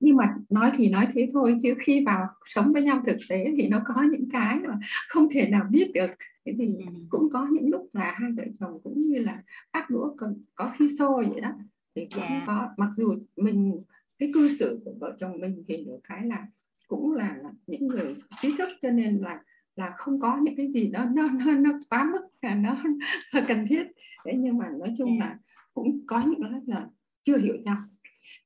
nhưng mà nói thì nói thế thôi, chứ khi vào sống với nhau thực tế thì nó có những cái mà không thể nào biết được. Thế thì cũng có những lúc là hai vợ chồng cũng như là bát đũa có khi xô vậy đó, thì cũng yeah. có, mặc dù mình cái cư xử của vợ chồng mình thì được cái là cũng là những người trí thức, cho nên là là không có những cái gì đó nó nó nó quá mức là nó, nó cần thiết. Thế nhưng mà nói chung yeah. là cũng có những cái là chưa hiểu nhau.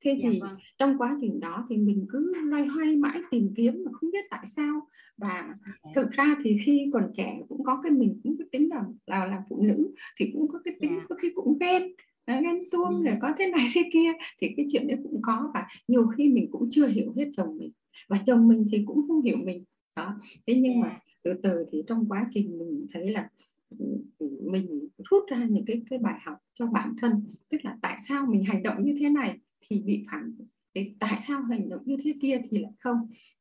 Thế thì dạ, vâng. trong quá trình đó thì mình cứ loay hoay mãi tìm kiếm mà không biết tại sao. Và thực ra thì khi còn trẻ cũng có cái mình cũng có tính là là làm phụ nữ thì cũng có cái tính, có khi cũng ghen ghen tuông, rồi có thế này thế kia, thì cái chuyện đấy cũng có. Và nhiều khi mình cũng chưa hiểu hết chồng mình, và chồng mình thì cũng không hiểu mình đó. Thế nhưng mà từ từ thì trong quá trình mình thấy là mình rút ra những cái, cái bài học cho bản thân, tức là tại sao mình hành động như thế này thì bị phản, tại sao hành động như thế kia thì lại không,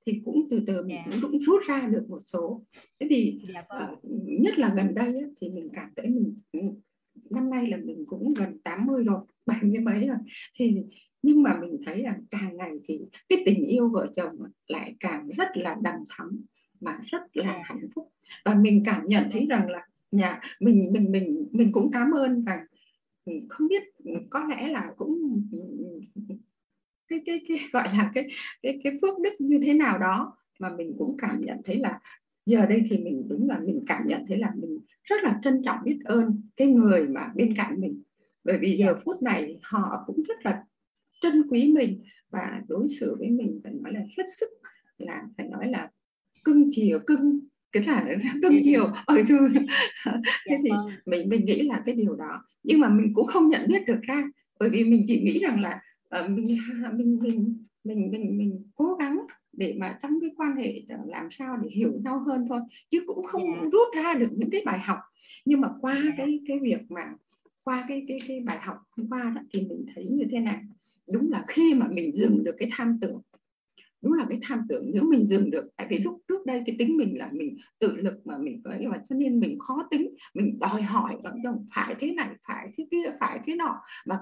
thì cũng từ từ mình yeah. cũng rút ra được một số. Thế thì yeah, vâng. uh, nhất là gần đây ấy, thì mình cảm thấy mình năm nay là mình cũng gần tám mươi rồi, bảy mươi mấy rồi, thì nhưng mà mình thấy là càng ngày thì cái tình yêu vợ chồng lại càng rất là đầm thắm mà rất là yeah. hạnh phúc. Và mình cảm nhận thấy rằng là nhà mình mình mình mình cũng cảm ơn rằng không biết có lẽ là cũng cái cái cái gọi là cái cái cái phước đức như thế nào đó mà mình cũng cảm nhận thấy là giờ đây thì mình đúng là mình cảm nhận thấy là mình rất là trân trọng biết ơn cái người mà bên cạnh mình, bởi vì giờ phút này họ cũng rất là trân quý mình và đối xử với mình phải nói là hết sức là phải nói là cưng chiều cưng cái là cưng chiều ở dù thế thì mình mình nghĩ là cái điều đó, nhưng mà mình cũng không nhận biết được ra, bởi vì mình chỉ nghĩ rằng là uh, mình, mình mình mình mình mình cố gắng để mà trong cái quan hệ làm sao để hiểu nhau hơn thôi, chứ cũng không yeah. rút ra được những cái bài học. Nhưng mà qua yeah. cái cái việc mà qua cái cái cái bài học qua đó thì mình thấy như thế này, đúng là khi mà mình dừng được cái tham tưởng, đúng là cái tham tưởng nếu mình dừng được, tại vì lúc trước đây cái tính mình là mình tự lực mà mình ấy, và cho nên mình khó tính, mình đòi hỏi chồng phải thế này phải thế kia phải thế nọ và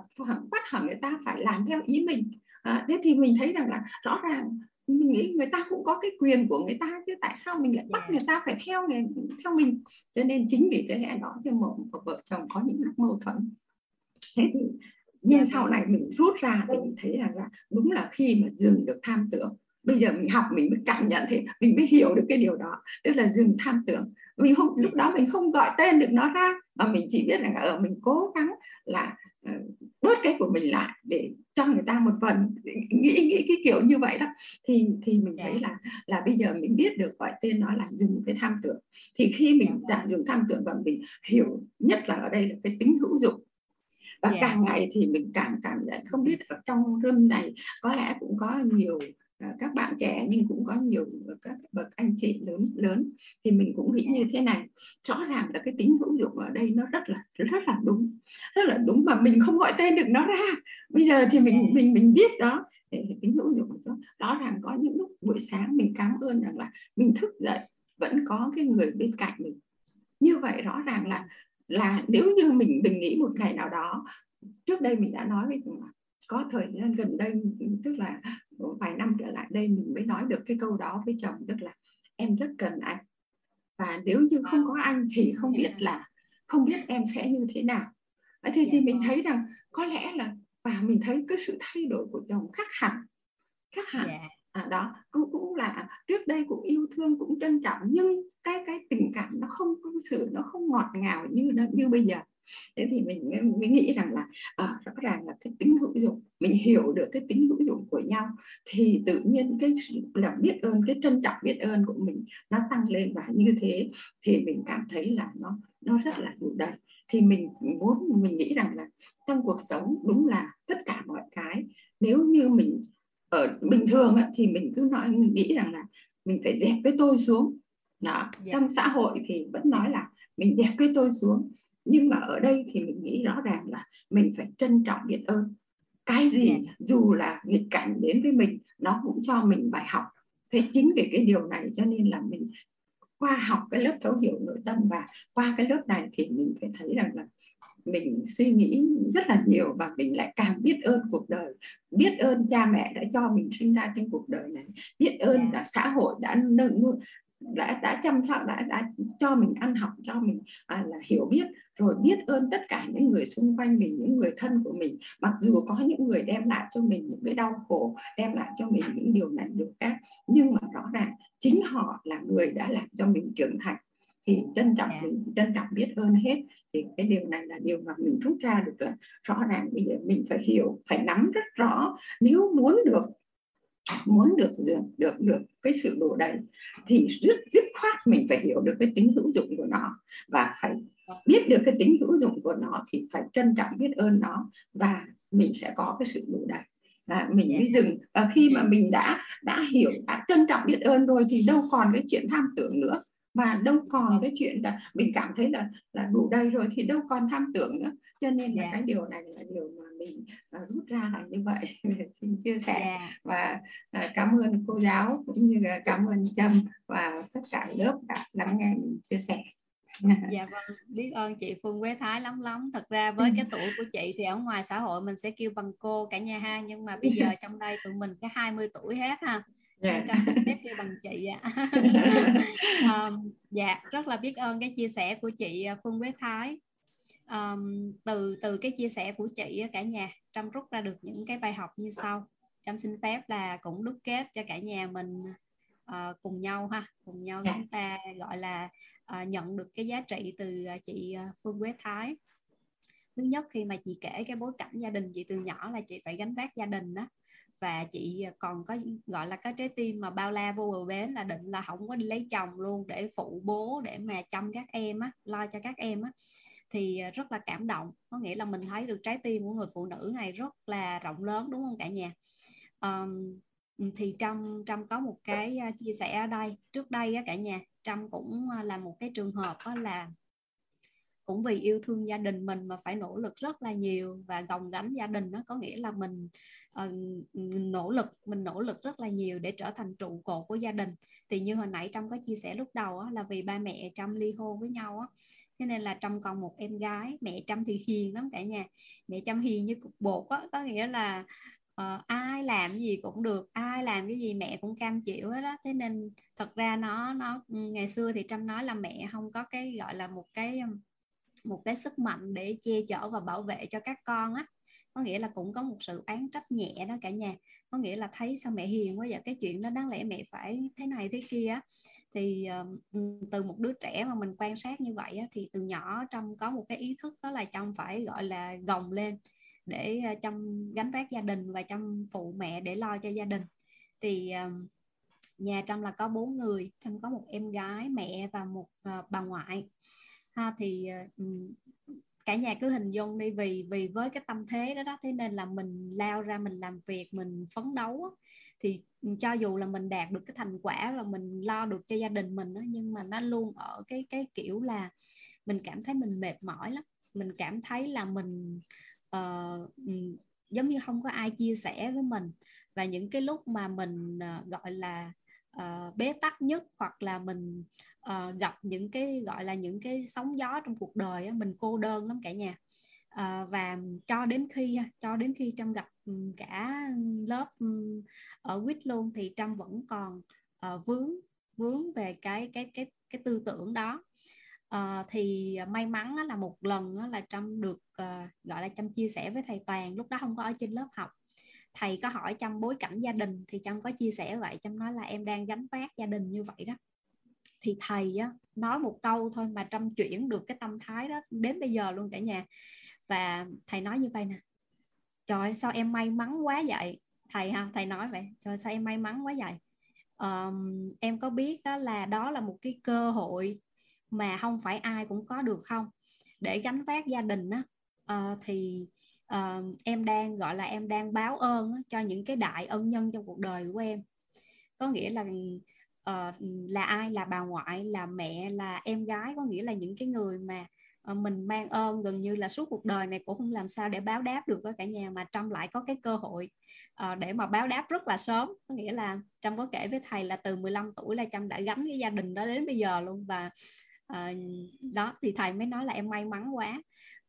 bắt hẳn người ta phải làm theo ý mình. À, thế thì mình thấy rằng là rõ ràng mình nghĩ người ta cũng có cái quyền của người ta chứ, tại sao mình lại bắt người ta phải theo người, theo mình. Cho nên chính vì cái lẽ đó cho một vợ chồng có những lúc mâu thuẫn. Thế thì nhưng sau này mình rút ra thì mình thấy rằng là đúng là khi mà dừng được tham tưởng, bây giờ mình học mình mới cảm nhận, thì mình mới hiểu được cái điều đó, tức là dừng tham tưởng. Mình không, lúc đó mình không gọi tên được nó ra mà mình chỉ biết là ở mình cố gắng là uh, bớt cái của mình lại để cho người ta một phần, nghĩ nghĩ cái kiểu như vậy đó, thì thì mình thấy là là bây giờ mình biết được gọi tên nó là dừng cái tham tưởng. Thì khi mình giảm dùng tham tưởng và mình hiểu, nhất là ở đây là cái tính hữu dụng. Và yeah. càng ngày thì mình càng cảm nhận, không biết ở trong room này có lẽ cũng có nhiều các bạn trẻ, nhưng cũng có nhiều các bậc anh chị lớn lớn thì mình cũng nghĩ như thế này, rõ ràng là cái tính hữu dụng ở đây nó rất là rất là đúng, rất là đúng mà mình không gọi tên được nó ra. Bây giờ thì mình mình mình biết đó, tính hữu dụng đó. Rõ ràng có những lúc buổi sáng mình cảm ơn rằng là mình thức dậy vẫn có cái người bên cạnh mình. Như vậy rõ ràng là là nếu như mình mình nghĩ một ngày nào đó, trước đây mình đã nói với mình, có thời gian gần đây, tức là vài năm trở lại đây mình mới nói được cái câu đó với chồng, tức là em rất cần anh, và nếu như không có anh thì không biết là không biết em sẽ như thế nào. Thế thì mình thấy rằng có lẽ là, và mình thấy cái sự thay đổi của chồng khác hẳn, khác hẳn. À, đó cũng cũng là trước đây cũng yêu thương, cũng trân trọng, nhưng cái cái tình cảm nó không cư xử, nó không ngọt ngào như như bây giờ. Thế thì mình mới nghĩ rằng là à, rõ ràng là cái tính hữu dụng, mình hiểu được cái tính hữu dụng của nhau thì tự nhiên cái lòng biết ơn, cái trân trọng biết ơn của mình nó tăng lên, và như thế thì mình cảm thấy là nó nó rất là đủ đầy. Thì mình muốn mình nghĩ rằng là trong cuộc sống đúng là tất cả mọi cái, nếu như mình ở bình thường thì mình cứ nói, mình nghĩ rằng là mình phải dẹp cái tôi xuống đó. Trong xã hội thì vẫn nói là mình dẹp cái tôi xuống, nhưng mà ở đây thì mình nghĩ rõ ràng là mình phải trân trọng biết ơn cái gì, dù là nghịch cảnh đến với mình nó cũng cho mình bài học. Thế chính vì cái điều này cho nên là mình qua học cái lớp thấu hiểu nội tâm, và qua cái lớp này thì mình phải thấy rằng là mình suy nghĩ rất là nhiều, và mình lại càng biết ơn cuộc đời, biết ơn cha mẹ đã cho mình sinh ra trên cuộc đời này, biết ơn là xã hội đã đã đã chăm sóc, đã đã cho mình ăn học, cho mình à, là hiểu biết, rồi biết ơn tất cả những người xung quanh mình, những người thân của mình, mặc dù có những người đem lại cho mình những cái đau khổ, đem lại cho mình những điều này điều khác, nhưng mà rõ ràng chính họ là người đã làm cho mình trưởng thành. Thì trân trọng, mình trân trọng biết ơn hết. Thì cái điều này là điều mà mình rút ra được, là rõ ràng bây giờ mình phải hiểu, phải nắm rất rõ. Nếu muốn được muốn được được được cái sự đủ đầy thì rất dứt khoát mình phải hiểu được cái tính hữu dụng của nó, và phải biết được cái tính hữu dụng của nó thì phải trân trọng biết ơn nó, và mình sẽ có cái sự đủ đầy. à, mình mới dừng. Và khi mà mình đã đã hiểu, đã trân trọng biết ơn rồi thì đâu còn cái chuyện tham tưởng nữa, và đâu còn cái chuyện là mình cảm thấy là là đủ đầy rồi thì đâu còn tham tưởng nữa. Cho nên là yeah. cái điều này là điều mà mình uh, rút ra là như vậy. Xin chia sẻ yeah. và uh, cảm ơn cô giáo cũng như là cảm ơn Trâm và tất cả lớp đã lắng nghe mình chia sẻ. Dạ vâng, biết ơn chị Phương Quế Thái lắm lắm. Thật ra với cái tuổi của chị thì ở ngoài xã hội mình sẽ kêu bằng cô cả nhà ha, nhưng mà bây giờ trong đây tụi mình cái hai mươi tuổi hết ha. Yeah. Cảm xin phép kêu bằng chị ạ. um, dạ, rất là biết ơn cái chia sẻ của chị Phương Quế Thái. Um, từ từ cái chia sẻ của chị cả nhà, Trâm rút ra được những cái bài học như sau. Trâm xin phép là cũng đúc kết cho cả nhà mình uh, cùng nhau ha, cùng nhau chúng ta gọi là uh, nhận được cái giá trị từ chị Phương Quế Thái. Thứ nhất, khi mà chị kể cái bối cảnh gia đình chị từ nhỏ là chị phải gánh vác gia đình đó, và chị còn có gọi là cái trái tim mà bao la vô bờ bến, là định là không có đi lấy chồng luôn để phụ bố, để mà chăm các em á, lo cho các em á, thì rất là cảm động. Có nghĩa là mình thấy được trái tim của người phụ nữ này rất là rộng lớn, đúng không cả nhà? Um, thì Trâm Trâm có một cái chia sẻ ở đây. Trước đây á, cả nhà, Trâm cũng là một cái trường hợp á, là cũng vì yêu thương gia đình mình mà phải nỗ lực rất là nhiều và gồng gánh gia đình. Nó có nghĩa là mình uh, nỗ lực mình nỗ lực rất là nhiều để trở thành trụ cột của gia đình. Thì như hồi nãy Trâm có chia sẻ lúc đầu á, là vì ba mẹ Trâm ly hôn với nhau á, thế nên là Trâm còn một em gái. Mẹ Trâm thì hiền lắm cả nhà, mẹ Trâm hiền như cục bột á, có nghĩa là uh, ai làm gì cũng được, ai làm cái gì mẹ cũng cam chịu hết đó. Thế nên thật ra nó nó ngày xưa thì Trâm nói là mẹ không có cái gọi là một cái một cái sức mạnh để che chở và bảo vệ cho các con á, có nghĩa là cũng có một sự án trách nhẹ đó cả nhà. Có nghĩa là thấy sao mẹ hiền quá vậy, cái chuyện đó đáng lẽ mẹ phải thế này thế kia á. Thì từ một đứa trẻ mà mình quan sát như vậy á, thì từ nhỏ Trâm có một cái ý thức, đó là Trâm phải gọi là gồng lên để Trâm gánh vác gia đình và Trâm phụ mẹ để lo cho gia đình. Thì nhà Trâm là có bốn người, Trâm có một em gái, mẹ và một bà ngoại. Ha, thì cả nhà cứ hình dung đi, vì vì với cái tâm thế đó đó, thế nên là mình lao ra mình làm việc, mình phấn đấu, thì cho dù là mình đạt được cái thành quả và mình lo được cho gia đình mình đó, nhưng mà nó luôn ở cái cái kiểu là mình cảm thấy mình mệt mỏi lắm, mình cảm thấy là mình uh, giống như không có ai chia sẻ với mình. Và những cái lúc mà mình uh, gọi là Uh, bế tắc nhất, hoặc là mình uh, gặp những cái gọi là những cái sóng gió trong cuộc đời á, mình cô đơn lắm cả nhà. Uh, và cho đến khi cho đến khi Trâm gặp cả lớp um, ở quýt luôn, thì Trâm vẫn còn uh, vướng vướng về cái cái cái cái tư tưởng đó. Uh, thì may mắn là một lần là Trâm được uh, gọi là Trâm chia sẻ với thầy Toàn, lúc đó không có ở trên lớp học. Thầy có hỏi Trâm bối cảnh gia đình, thì Trâm có chia sẻ vậy, Trâm nói là em đang gánh vác gia đình như vậy đó. Thì thầy á, nói một câu thôi mà Trâm chuyển được cái tâm thái đó đến bây giờ luôn cả nhà. Và thầy nói như vậy nè: trời sao em may mắn quá vậy. Thầy ha, thầy nói vậy: trời sao em may mắn quá vậy. um, Em có biết đó là đó là một cái cơ hội mà không phải ai cũng có được không? Để gánh vác gia đình á, uh, thì Uh, em đang gọi là em đang báo ơn cho những cái đại ân nhân trong cuộc đời của em. Có nghĩa là uh, là ai? Là bà ngoại, là mẹ, là em gái. Có nghĩa là những cái người mà uh, mình mang ơn gần như là suốt cuộc đời này cũng không làm sao để báo đáp được đó cả nhà. Mà Trâm lại có cái cơ hội uh, để mà báo đáp rất là sớm. Có nghĩa là Trâm có kể với thầy là từ mười lăm tuổi là Trâm đã gánh cái gia đình đó đến bây giờ luôn. Và uh, đó, thì thầy mới nói là em may mắn quá.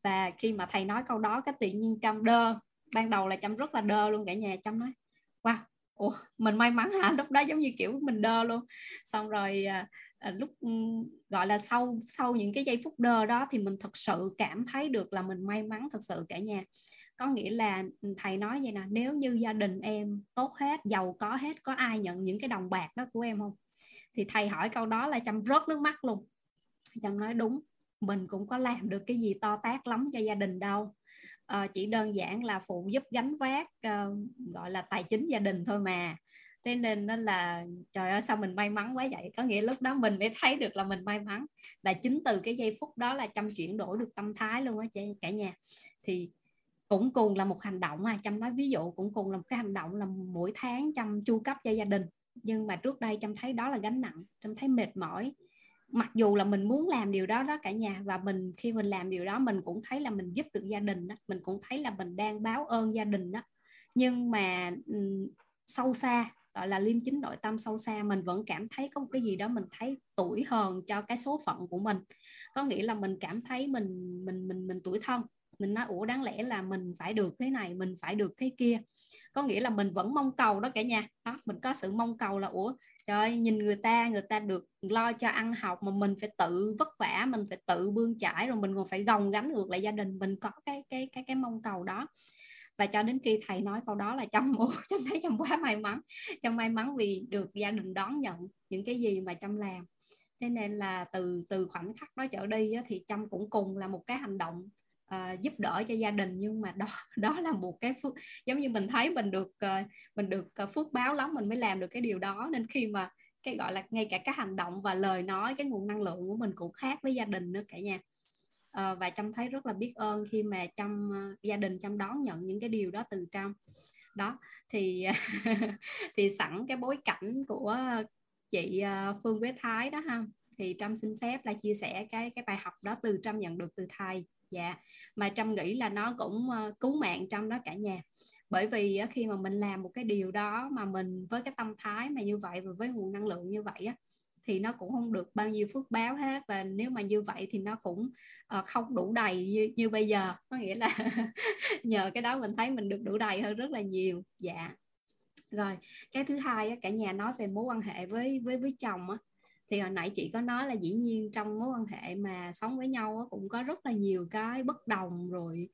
Và khi mà thầy nói câu đó, cái tự nhiên Trâm đơ. Ban đầu là Trâm rất là đơ luôn cả nhà. Trâm nói: wow, ủa, mình may mắn hả? Lúc đó giống như kiểu mình đơ luôn. Xong rồi à, lúc gọi là sau sau những cái giây phút đơ đó thì mình thật sự cảm thấy được là mình may mắn thật sự cả nhà. Có nghĩa là thầy nói vậy nè: nếu như gia đình em tốt hết, giàu có hết, có ai nhận những cái đồng bạc đó của em không? Thì thầy hỏi câu đó là Trâm rớt nước mắt luôn. Trâm nói: đúng, mình cũng có làm được cái gì to tát lắm cho gia đình đâu, à, chỉ đơn giản là phụ giúp gánh vác uh, gọi là tài chính gia đình thôi mà. Thế nên là trời ơi sao mình may mắn quá vậy. Có nghĩa lúc đó mình mới thấy được là mình may mắn. Và chính từ cái giây phút đó là Trâm chuyển đổi được tâm thái luôn á cả nhà. Thì cũng cùng là một hành động, Trâm nói ví dụ cũng cùng là một cái hành động là mỗi tháng Trâm chu cấp cho gia đình, nhưng mà trước đây Trâm thấy đó là gánh nặng, Trâm thấy mệt mỏi, mặc dù là mình muốn làm điều đó đó cả nhà, và mình khi mình làm điều đó mình cũng thấy là mình giúp được gia đình đó, mình cũng thấy là mình đang báo ơn gia đình đó, nhưng mà um, sâu xa, gọi là liêm chính nội tâm sâu xa, mình vẫn cảm thấy có một cái gì đó mình thấy tủi hờn cho cái số phận của mình. Có nghĩa là mình cảm thấy mình mình mình mình tủi thân, mình nói ủa đáng lẽ là mình phải được thế này, mình phải được thế kia. Có nghĩa là mình vẫn mong cầu đó cả nhà đó, mình có sự mong cầu là ủa trời ơi, nhìn người ta, người ta được lo cho ăn học mà mình phải tự vất vả, mình phải tự bươn chải, rồi mình còn phải gồng gánh ngược lại gia đình. Mình có cái cái cái cái mong cầu đó. Và cho đến khi thầy nói câu đó là Trâm, ủa, Trâm thấy Trâm quá may mắn. Trâm may mắn vì được gia đình đón nhận những cái gì mà Trâm làm. Thế nên là từ từ khoảnh khắc đó trở đi á, thì Trâm cũng cùng là một cái hành động Uh, giúp đỡ cho gia đình, nhưng mà đó đó là một cái phước, giống như mình thấy mình được uh, mình được uh, phước báo lắm mình mới làm được cái điều đó. Nên khi mà cái gọi là ngay cả cái hành động và lời nói, cái nguồn năng lượng của mình cũng khác với gia đình nữa cả nhà. Uh, và Trâm thấy rất là biết ơn khi mà Trâm uh, gia đình Trâm đón nhận những cái điều đó từ Trâm đó. Thì thì sẵn cái bối cảnh của chị uh, Phương Quế Thái đó ha, thì Trâm xin phép là chia sẻ cái cái bài học đó từ Trâm nhận được từ thầy. Dạ, mà Trâm nghĩ là nó cũng cứu mạng Trâm đó cả nhà. Bởi vì khi mà mình làm một cái điều đó mà mình với cái tâm thái mà như vậy và với nguồn năng lượng như vậy thì nó cũng không được bao nhiêu phước báo hết. Và nếu mà như vậy thì nó cũng không đủ đầy như, như bây giờ. Có nghĩa là nhờ cái đó mình thấy mình được đủ đầy hơn rất là nhiều. Dạ. Rồi, cái thứ hai cả nhà nói về mối quan hệ với, với, với chồng á. Thì hồi nãy chị có nói là dĩ nhiên trong mối quan hệ mà sống với nhau cũng có rất là nhiều cái bất đồng, rồi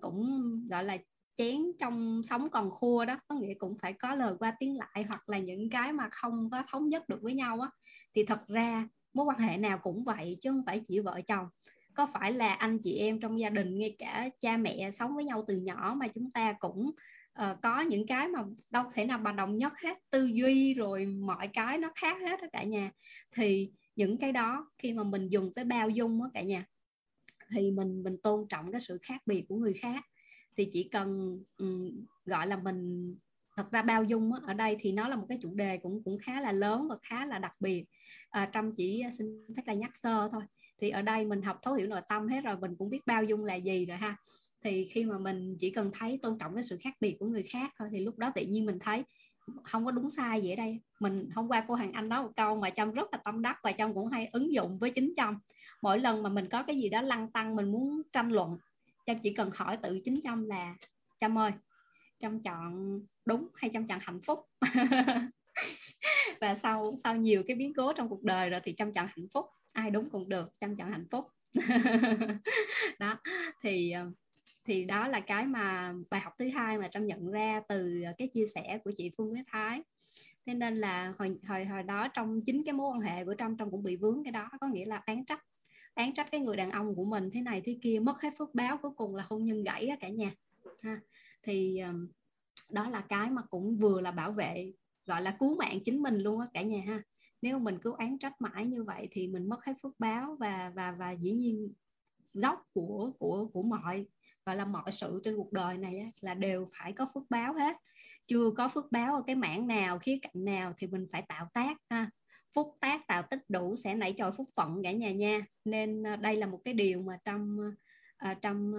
cũng gọi là chén trong sống còn khua đó, có nghĩa cũng phải có lời qua tiếng lại hoặc là những cái mà không có thống nhất được với nhau á. Thì thật ra mối quan hệ nào cũng vậy chứ không phải chỉ vợ chồng. Có phải là anh chị em trong gia đình, ngay cả cha mẹ sống với nhau từ nhỏ mà chúng ta cũng Ờ, có những cái mà đâu thể nào mà đồng nhất hết, tư duy rồi mọi cái nó khác hết đó cả nhà. Thì những cái đó khi mà mình dùng tới bao dung đó cả nhà, thì mình mình tôn trọng cái sự khác biệt của người khác. Thì chỉ cần um, gọi là mình, thật ra bao dung đó, ở đây thì nó là một cái chủ đề cũng cũng khá là lớn và khá là đặc biệt. À, Trâm chỉ xin phép là nhắc sơ thôi. Thì ở đây mình học thấu hiểu nội tâm hết rồi, mình cũng biết bao dung là gì rồi ha. Thì khi mà mình chỉ cần thấy tôn trọng cái sự khác biệt của người khác thôi, thì lúc đó tự nhiên mình thấy không có đúng sai gì ở đây. Mình hôm qua cô Hoàng Anh nói một câu mà Trâm rất là tâm đắc và Trâm cũng hay ứng dụng với chính Trâm. Mỗi lần mà mình có cái gì đó lăn tăn, mình muốn tranh luận, Trâm chỉ cần hỏi tự chính Trâm là Trâm ơi, Trâm chọn đúng hay Trâm chọn hạnh phúc? Và sau sau nhiều cái biến cố trong cuộc đời rồi thì Trâm chọn hạnh phúc. Ai đúng cũng được, Trâm chọn hạnh phúc. Đó thì thì đó là cái mà bài học thứ hai mà Trâm nhận ra từ cái chia sẻ của chị Phương Quế Thái. Thế nên là hồi hồi hồi đó trong chính cái mối quan hệ của Trâm, Trâm cũng bị vướng cái đó, có nghĩa là án trách án trách cái người đàn ông của mình thế này thế kia, mất hết phước báo, cuối cùng là hôn nhân gãy cả nhà ha. Thì đó là cái mà cũng vừa là bảo vệ, gọi là cứu mạng chính mình luôn á cả nhà ha. Nếu mình cứ án trách mãi như vậy thì mình mất hết phước báo, và và và dĩ nhiên gốc của của của mọi, gọi là mọi sự trên cuộc đời này là đều phải có phước báo hết. Chưa có phước báo ở cái mảng nào, khía cạnh nào thì mình phải tạo tác ha. Phúc tác tạo tích đủ sẽ nảy trồi phúc phận cả nhà nha. Nên đây là một cái điều mà Trâm Trâm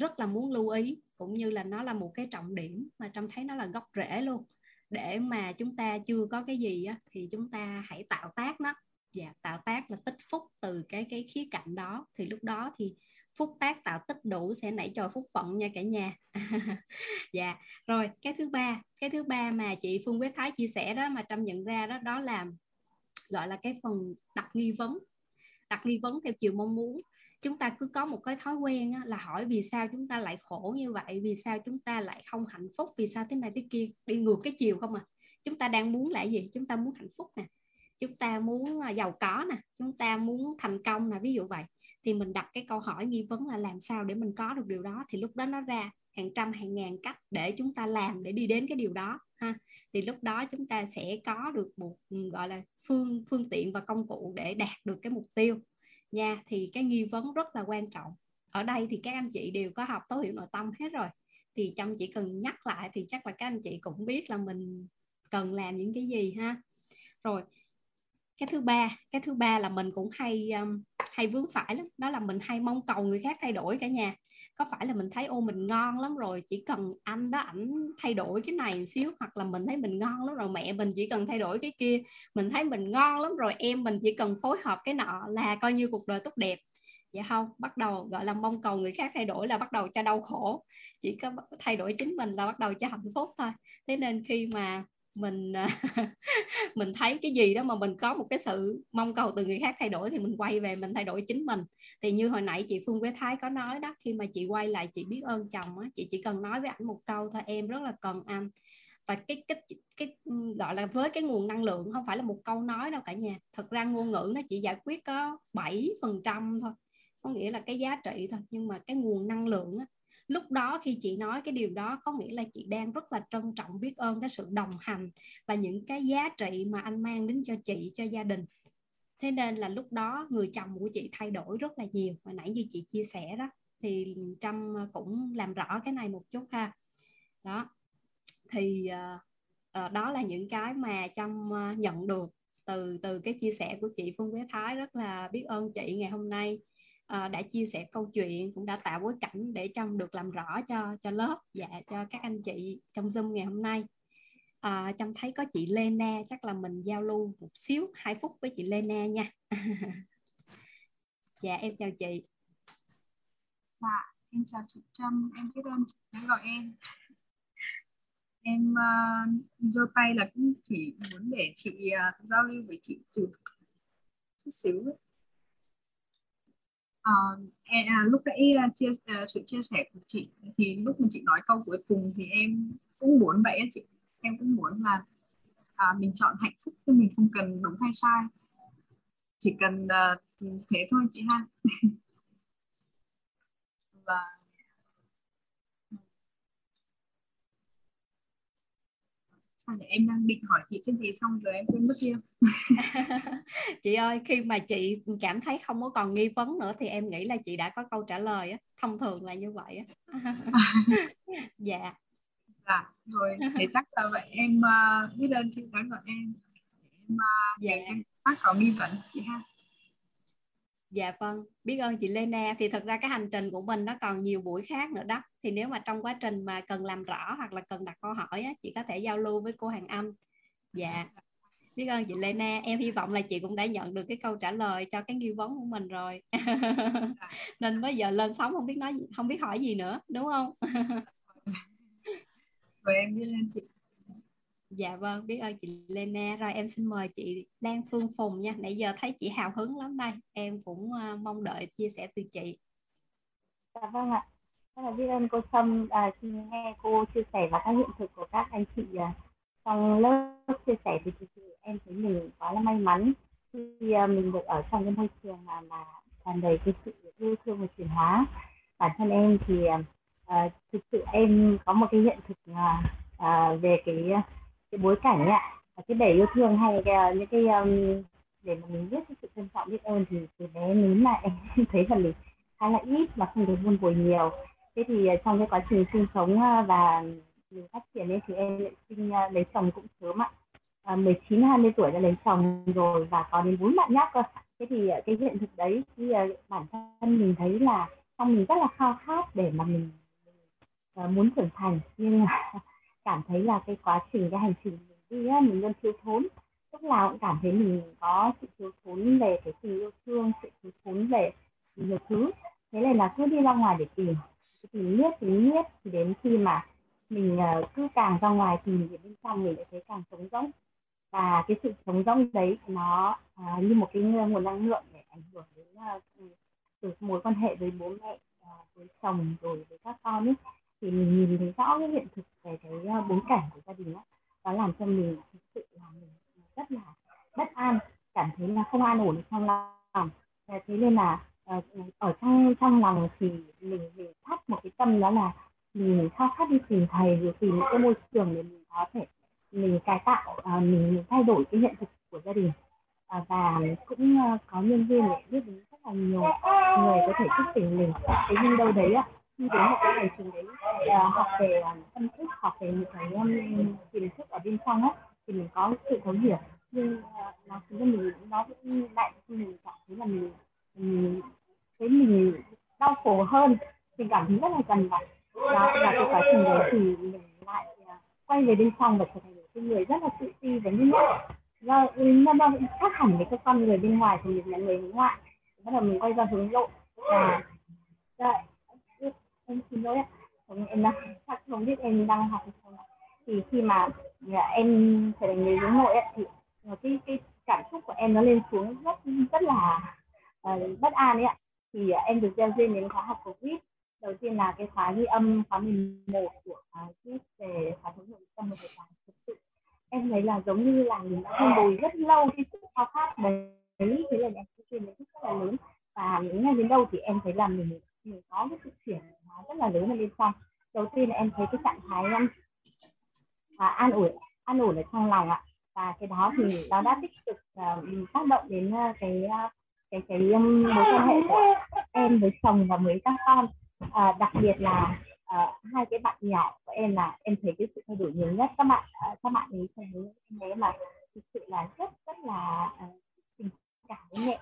rất là muốn lưu ý, cũng như là nó là một cái trọng điểm mà Trâm thấy nó là gốc rễ luôn. Để mà chúng ta chưa có cái gì á, thì chúng ta hãy tạo tác nó. Dạ, tạo tác là tích phúc từ cái cái khía cạnh đó. Thì lúc đó thì phúc tác tạo tích đủ sẽ nảy trồi phúc phận nha cả nhà. Dạ, rồi cái thứ ba, cái thứ ba mà chị Phương Quế Thái chia sẻ đó mà Trâm nhận ra đó, đó là gọi là cái phần đặt nghi vấn. Đặt nghi vấn theo chiều mong muốn. Chúng ta cứ có một cái thói quen á, là hỏi vì sao chúng ta lại khổ như vậy, vì sao chúng ta lại không hạnh phúc, vì sao thế này thế kia, đi ngược cái chiều không à. Chúng ta đang muốn là gì? Chúng ta muốn hạnh phúc nè, chúng ta muốn giàu có nè, chúng ta muốn thành công nè, ví dụ vậy. Thì mình đặt cái câu hỏi nghi vấn là làm sao để mình có được điều đó, thì lúc đó nó ra hàng trăm hàng ngàn cách để chúng ta làm để đi đến cái điều đó ha. Thì lúc đó chúng ta sẽ có được một gọi là phương phương tiện và công cụ để đạt được cái mục tiêu nha. Thì cái nghi vấn rất là quan trọng ở đây thì các anh chị đều có học thấu hiểu nội tâm hết rồi, thì Trâm chỉ cần nhắc lại thì chắc là các anh chị cũng biết là mình cần làm những cái gì ha. Rồi cái thứ ba, cái thứ ba là mình cũng hay um, hay vướng phải lắm, đó là mình hay mong cầu người khác thay đổi cả nhà. Có phải là mình thấy ô mình ngon lắm rồi, chỉ cần anh đó ảnh thay đổi cái này xíu, hoặc là mình thấy mình ngon lắm rồi, mẹ mình chỉ cần thay đổi cái kia, mình thấy mình ngon lắm rồi, em mình chỉ cần phối hợp cái nọ là coi như cuộc đời tốt đẹp. Dạ không, bắt đầu gọi là mong cầu người khác thay đổi là bắt đầu cho đau khổ, chỉ có thay đổi chính mình là bắt đầu cho hạnh phúc thôi. Thế nên khi mà mình mình thấy cái gì đó mà mình có một cái sự mong cầu từ người khác thay đổi thì mình quay về mình thay đổi chính mình. Thì như hồi nãy chị Phương Quế Thái có nói đó, khi mà chị quay lại chị biết ơn chồng á, chị chỉ cần nói với ảnh một câu thôi, em rất là cần anh. Và cái, cái cái gọi là với cái nguồn năng lượng không phải là một câu nói đâu cả nhà. Thật ra ngôn ngữ nó chỉ giải quyết có bảy phần trăm thôi, có nghĩa là cái giá trị thôi, nhưng mà cái nguồn năng lượng á, lúc đó khi chị nói cái điều đó có nghĩa là chị đang rất là trân trọng biết ơn cái sự đồng hành và những cái giá trị mà anh mang đến cho chị, cho gia đình. Thế nên là lúc đó người chồng của chị thay đổi rất là nhiều. Hồi nãy như chị chia sẻ đó thì Trâm cũng làm rõ cái này một chút ha. Đó thì uh, đó là những cái mà Trâm nhận được từ từ cái chia sẻ của chị Phương Quế Thái. Rất là biết ơn chị ngày hôm nay đã chia sẻ câu chuyện, cũng đã tạo bối cảnh để Trâm được làm rõ cho cho lớp và dạ, cho các anh chị trong Zoom ngày hôm nay. À, Trâm thấy có chị Lena, chắc là mình giao lưu một xíu hai phút với chị Lena nha. Dạ em chào chị. Dạ em chào chị Trâm, em biết ơn chị đã gọi em. Em giơ uh, tay là cũng chỉ muốn để chị uh, giao lưu với chị chút xíu. Uh, em, à, lúc nãy uh, chia, uh, sự chia sẻ của chị thì lúc mà chị nói câu cuối cùng thì em cũng muốn vậy chị, em cũng muốn là uh, mình chọn hạnh phúc chứ mình không cần đúng hay sai, chỉ cần uh, thế thôi chị ha. Và sao để em đang định hỏi chị cái gì xong rồi em quên mất tiêu. Chị ơi, khi mà chị cảm thấy không có còn nghi vấn nữa thì em nghĩ là chị đã có câu trả lời á, thông thường là như vậy á. Dạ. Dạ, rồi thì chắc là vậy, em uh, biết ơn chị đã gọi em. Em uh, dạ. Em phát có nghi vấn chị ha. Dạ vâng, biết ơn chị Lena. Thì thật ra cái hành trình của mình nó còn nhiều buổi khác nữa đó. Thì nếu mà trong quá trình mà cần làm rõ hoặc là cần đặt câu hỏi á, chị có thể giao lưu với cô Hoàng Anh. Dạ, biết ơn chị Lena. Em hy vọng là chị cũng đã nhận được cái câu trả lời cho cái nghi vấn của mình rồi. Nên bây giờ lên sóng không biết nói gì, không biết hỏi gì nữa, đúng không? Rồi em biết ơn chị. Dạ vâng, biết ơn chị Lena. Rồi em xin mời chị Lan Phương Phùng nha. Nãy giờ thấy chị hào hứng lắm đây. Em cũng mong đợi chia sẻ từ chị. Dạ vâng ạ. Rất là biết ơn cô Trâm, à, nghe cô chia sẻ và các hiện thực của các anh chị à, trong lớp chia sẻ thì chị, em thấy mình quá là may mắn khi à, mình được ở trong cái môi trường mà mà tràn đầy cái sự yêu thương và chuyển hóa. Bản thân em thì à, thực sự em có một cái hiện thực à, về cái cái bối cảnh ạ, cái để yêu thương hay cái, những cái um, để mà mình biết cái sự trân trọng biết ơn thì từ bé mình lại thấy là mình khá là ít và không được vun bồi nhiều. Thế thì trong cái quá trình sinh sống và mình phát triển ấy thì em lại sinh lấy chồng cũng sớm ạ, à, mười chín hai mươi tuổi đã lấy chồng rồi và có đến bốn bạn nhóc cơ. Thế thì cái hiện thực đấy thì bản thân mình thấy là trong mình rất là khao khát để mà mình, mình muốn trưởng thành, nhưng cảm thấy là cái quá trình, cái hành trình mình đi á, mình luôn thiếu thốn. Lúc nào cũng cảm thấy mình có sự thiếu thốn về cái tình yêu thương, sự thiếu thốn về nhiều thứ. Thế này là cứ đi ra ngoài để tìm, tìm miết, tìm miết. Thì đến khi mà mình cứ càng ra ngoài tìm thì bên trong mình lại thấy càng trống rỗng. Và cái sự trống rỗng đấy nó à, như một cái nguồn năng lượng để ảnh hưởng đến uh, mối quan hệ với bố mẹ, uh, với chồng rồi với các con ấy. Thì mình nhìn thấy rõ cái hiện thực về cái bối cảnh của gia đình đó, đó làm cho mình thực sự là mình rất là bất an, cảm thấy là không an ổn trong lòng. Thế nên là ở trong trong lòng thì mình mình thắt một cái tâm, đó là mình khao khát đi tìm thầy, rồi tìm những cái môi trường để mình có thể mình cải tạo, mình, mình thay đổi cái hiện thực của gia đình. Và cũng có nhân viên để biết đến rất là nhiều người có thể thức tỉnh mình. Thế nhưng đâu đấy á, khi đến một cái hành trình đấy học về phân tích, học về những cái kiến thức ở bên trong á, thì mình có sự thấu hiểu, nhưng nó khiến cho mình nó lại mình cảm thấy là mình mình thấy mình đau khổ hơn, mình cảm thấy rất là dằn vặt. Đó là cái quá trình đấy thì mình lại quay về bên trong và trở thành một người rất là tự ti và nghiêm khắc. Do nó khác hẳn với các con người bên ngoài thì mình là người hướng ngoại, bắt đầu mình quay ra hướng nội và em xin lỗi ạ, em đang không biết em đang học không ạ. Thì khi mà em trở thành người hướng nội thì cái cái cảm xúc của em nó lên xuống rất rất là uh, bất an đấy ạ. Thì uh, em được giao duyên đến khóa học của vê i tê. Đầu tiên là cái khóa ghi âm khóa mười một của vê i tê về khóa thấu hiểu tâm và khóa thực sự. Em thấy là giống như là mình đã không bồi rất lâu cái sự khao khát đấy, thế là em có duyên đến rất là lớn. Và những ngày đến đâu thì em thấy là mình mình có cái sự chuyển hóa rất là lớn ở bên trong. Đầu tiên là em thấy cái trạng thái em à, an ổn an ổn ở trong lòng ạ. Và cái đó thì nó đã tích cực uh, mình tác động đến uh, cái, uh, cái cái cái mối quan hệ của em với chồng và với các con. Uh, đặc biệt là uh, hai cái bạn nhỏ của em là em thấy cái sự thay đổi nhiều nhất. Các bạn uh, các bạn ấy thấy em bé mà thực sự là rất rất là tình cảm với mẹ,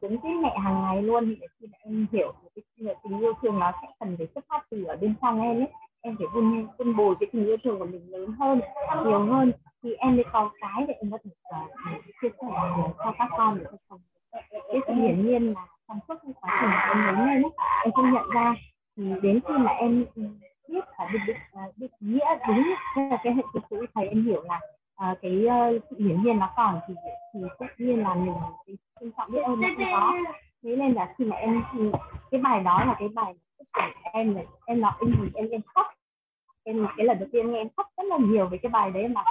cũng với mẹ hàng ngày luôn. Thì để khi mà em hiểu cái, cái tình yêu thương nó sẽ cần phải xuất phát từ ở bên trong em ấy, em phải vun vun bồi cái tình yêu thương của mình lớn hơn, nhiều hơn, thì em mới có cái để em có thể chia sẻ cho các con. Cái sự hiển nhiên là trong suốt cái quá trình em lớn lên em không nhận ra, thì đến khi mà em biết và định định nghĩa đúng là cái hệ thực sự thầy, em hiểu là uh, cái uh, sự hiển nhiên nó còn thì thì tất nhiên là mình trân trọng biết ơn nó không có. Thế nên là khi mà em cái bài đó là cái bài em này em nói em em em khóc, em cái lần đầu tiên nghe em khóc rất là nhiều với cái bài đấy. Mà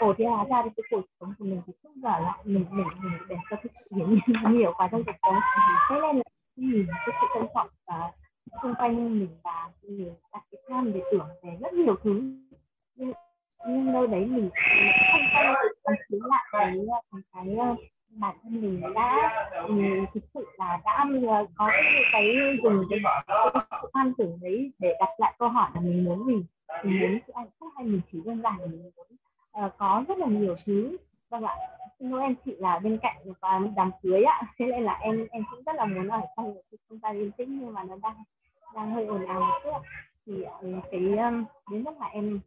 ồ, thế hóa ra thì cái cuộc sống của mình thì suốt giờ là mình mình mình để cho cái sự hiển nhiên nhiều quá trong cuộc sống. Thế nên là mình cái sự trân trọng và xung quanh mình và mình đặt cái tham để tưởng về rất nhiều thứ, nhưng nhưng đâu đấy mình không quay lại cái cái bản thân mình đã mình thực sự là đã có cái dùng cái quan tưởng đấy để đặt lại câu hỏi là mình muốn gì, mình muốn sự hạnh phúc hay mình chỉ đơn giản là mình muốn uh, có rất là nhiều thứ. Vâng ạ, xin lỗi em chị là bên cạnh và đám cưới ạ, thế nên là em em cũng rất là muốn ở trong một cái không gian yên tĩnh nhưng mà nó đang đang hơi ồn ào một chút. Thì cái đến lúc mà em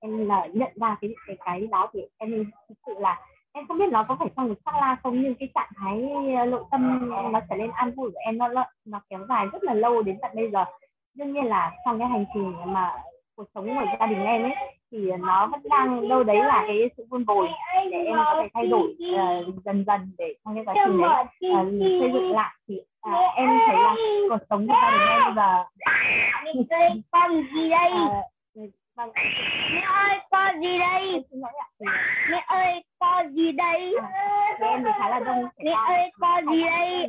em là nhận ra cái cái cái đó thì em thực sự là em không biết nó có phải trong một sắc la không, nhưng cái trạng thái nội tâm nó trở nên an vui của em nó nó kéo dài rất là lâu đến tận bây giờ. Đương nhiên là trong cái hành trình mà cuộc sống của gia đình em ấy thì nó vẫn đang đâu đấy là cái sự vun bồi để em có thể thay đổi uh, dần dần để trong cái quá trình đấy uh, xây dựng lại. Thì uh, em thấy là cuộc sống của gia đình em bây giờ mình chơi con gì đây uh, Vâng. Mẹ ơi có gì đây? Mẹ ơi có gì đây? Em thì khá là đông. Mẹ ơi có gì đây?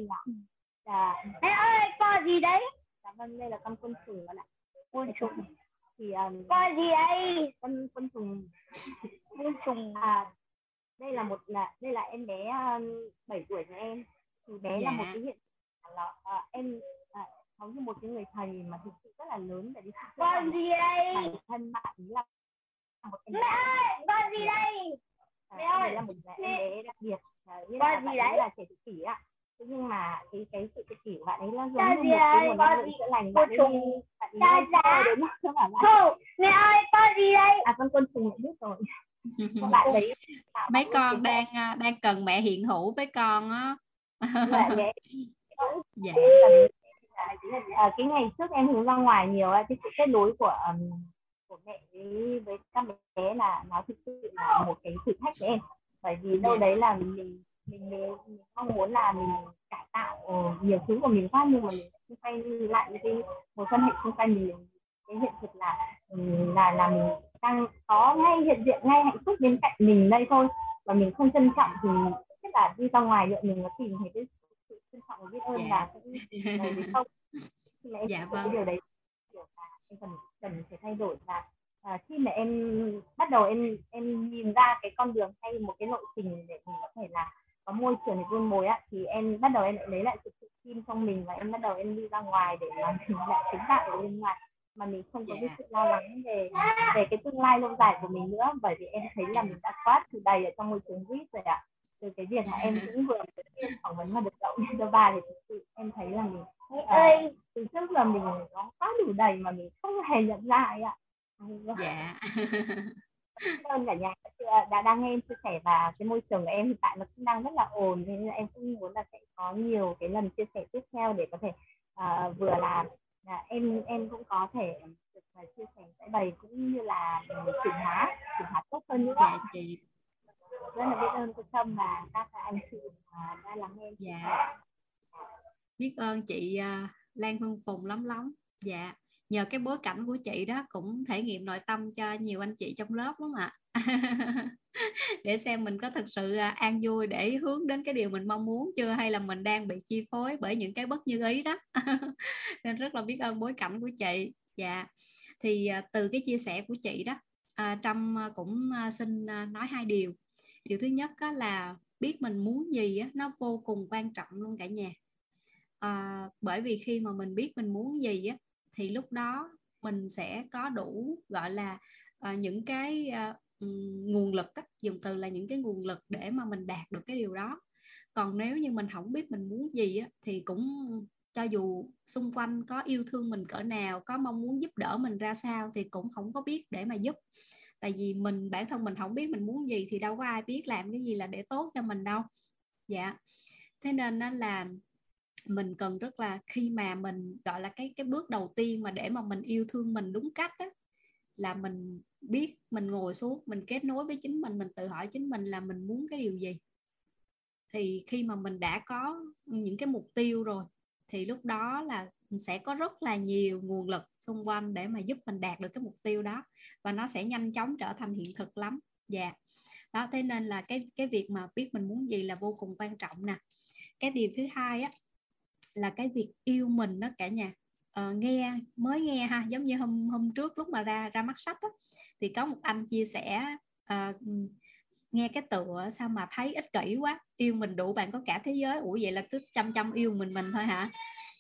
Mẹ ơi có gì đấy? Cảm ơn, đây là con côn trùng bạn ạ. Côn trùng. Thì có gì đây? Con côn trùng. Côn trùng. Đây là một là đây là em bé bảy tuổi của em. Thì bé là một cái hiện em giống như một cái người thầy mà thực sự rất là lớn để đi thực con gì đây? Bản thân bạn là một cái mẹ ơi, con gì đây? Mẹ ơi, là một em bé đặc biệt. Con gì đấy? Là trẻ tự kỷ ạ. Nhưng mà cái cái sự tự kỷ của bạn ấy là giống như một cái nguồn năng lượng chữa lành. Bạn ấy bạn ấy đến mức cho bạn ấy. Mẹ ơi, con gì đây? À, con côn trùng biết rồi. Bạn đấy mấy con đang đang cần mẹ hiện hữu với con á. Dạ. À, cái ngày trước em hướng ra ngoài nhiều cái sự kết nối của um, của mẹ với, với các bé là nó thực sự là một cái thử thách với em, bởi vì đâu đấy là mình mình, mình mong muốn là mình cải tạo nhiều thứ của mình quá, nhưng mà mình quay lại với cái mối quan hệ xung quanh mình, cái hiện thực là là là mình đang có ngay hiện diện, ngay hạnh phúc bên cạnh mình đây thôi, và mình không trân trọng thì tức là đi ra ngoài liệu mình có tìm thấy cái sự trân trọng và biết ơn yeah. là cái không. Mẹ dạ vâng. Cái điều đấy em cần cần phải thay đổi là à, khi mà em bắt đầu em em nhìn ra cái con đường hay một cái lộ trình để mình có thể là có môi trường run mồi á, thì em bắt đầu em lại lấy lại sự tự tin trong mình và em bắt đầu em đi ra ngoài để mà mình lại chính tại ở bên ngoài mà mình không có cái sự lo lắng về về cái tương lai lâu dài của mình nữa, bởi vì em thấy là mình đã quá từ đầy ở trong môi trường vê i tê rồi ạ. Từ cái việc là em cũng vừa phỏng vấn và được đậu cho ba thì thực sự em thấy là mình uh, từ trước giờ mình nó quá đủ đầy mà mình không hề nhận ra ấy ạ. Dạ. Cảm ơn cả nhà đã đang nghe em chia sẻ, và cái môi trường của em hiện tại nó cũng đang rất là ồn, nên em cũng muốn là sẽ có nhiều cái lần chia sẻ tiếp theo để có thể uh, vừa là À, em em cũng có thể được chia sẻ giải bày cũng như là chuyển hóa chuyển hóa tốt hơn nữa. Dạ chị, rất là biết ơn cô Trâm và các anh chị đã lắng nghe. Dạ, biết ơn chị Lan Hương Phùng lắm lắm. Dạ, nhờ cái bối cảnh của chị đó cũng thể nghiệm nội tâm cho nhiều anh chị trong lớp lắm ạ. Để xem mình có thực sự an vui để hướng đến cái điều mình mong muốn chưa, hay là mình đang bị chi phối bởi những cái bất như ý đó. Nên rất là biết ơn bối cảnh của chị. Dạ, thì từ cái chia sẻ của chị đó, Trâm cũng xin nói hai điều. Điều thứ nhất là biết mình muốn gì nó vô cùng quan trọng luôn cả nhà, à, bởi vì khi mà mình biết mình muốn gì thì lúc đó mình sẽ có đủ gọi là những cái nguồn lực, dùng từ là những cái nguồn lực để mà mình đạt được cái điều đó. Còn nếu như mình không biết mình muốn gì á, thì cũng cho dù xung quanh có yêu thương mình cỡ nào, có mong muốn giúp đỡ mình ra sao thì cũng không có biết để mà giúp. Tại vì mình bản thân mình không biết mình muốn gì thì đâu có ai biết làm cái gì là để tốt cho mình đâu. Dạ. Thế nên là mình cần rất là, khi mà mình gọi là cái cái bước đầu tiên mà để mà mình yêu thương mình đúng cách á, là mình biết, mình ngồi xuống, mình kết nối với chính mình, mình tự hỏi chính mình là mình muốn cái điều gì. Thì khi mà mình đã có những cái mục tiêu rồi thì lúc đó là sẽ có rất là nhiều nguồn lực xung quanh để mà giúp mình đạt được cái mục tiêu đó, và nó sẽ nhanh chóng trở thành hiện thực lắm. Dạ. Yeah. Đó, thế nên là cái cái việc mà biết mình muốn gì là vô cùng quan trọng nè. Cái điều thứ hai á là cái việc yêu mình đó cả nhà. Ờ, nghe mới nghe ha, giống như hôm hôm trước lúc mà ra ra mắt sách á, thì có một anh chia sẻ uh, nghe cái tựa sao mà thấy ích kỷ quá, yêu mình đủ bạn có cả thế giới. Ủa vậy là cứ chăm chăm yêu mình mình thôi hả,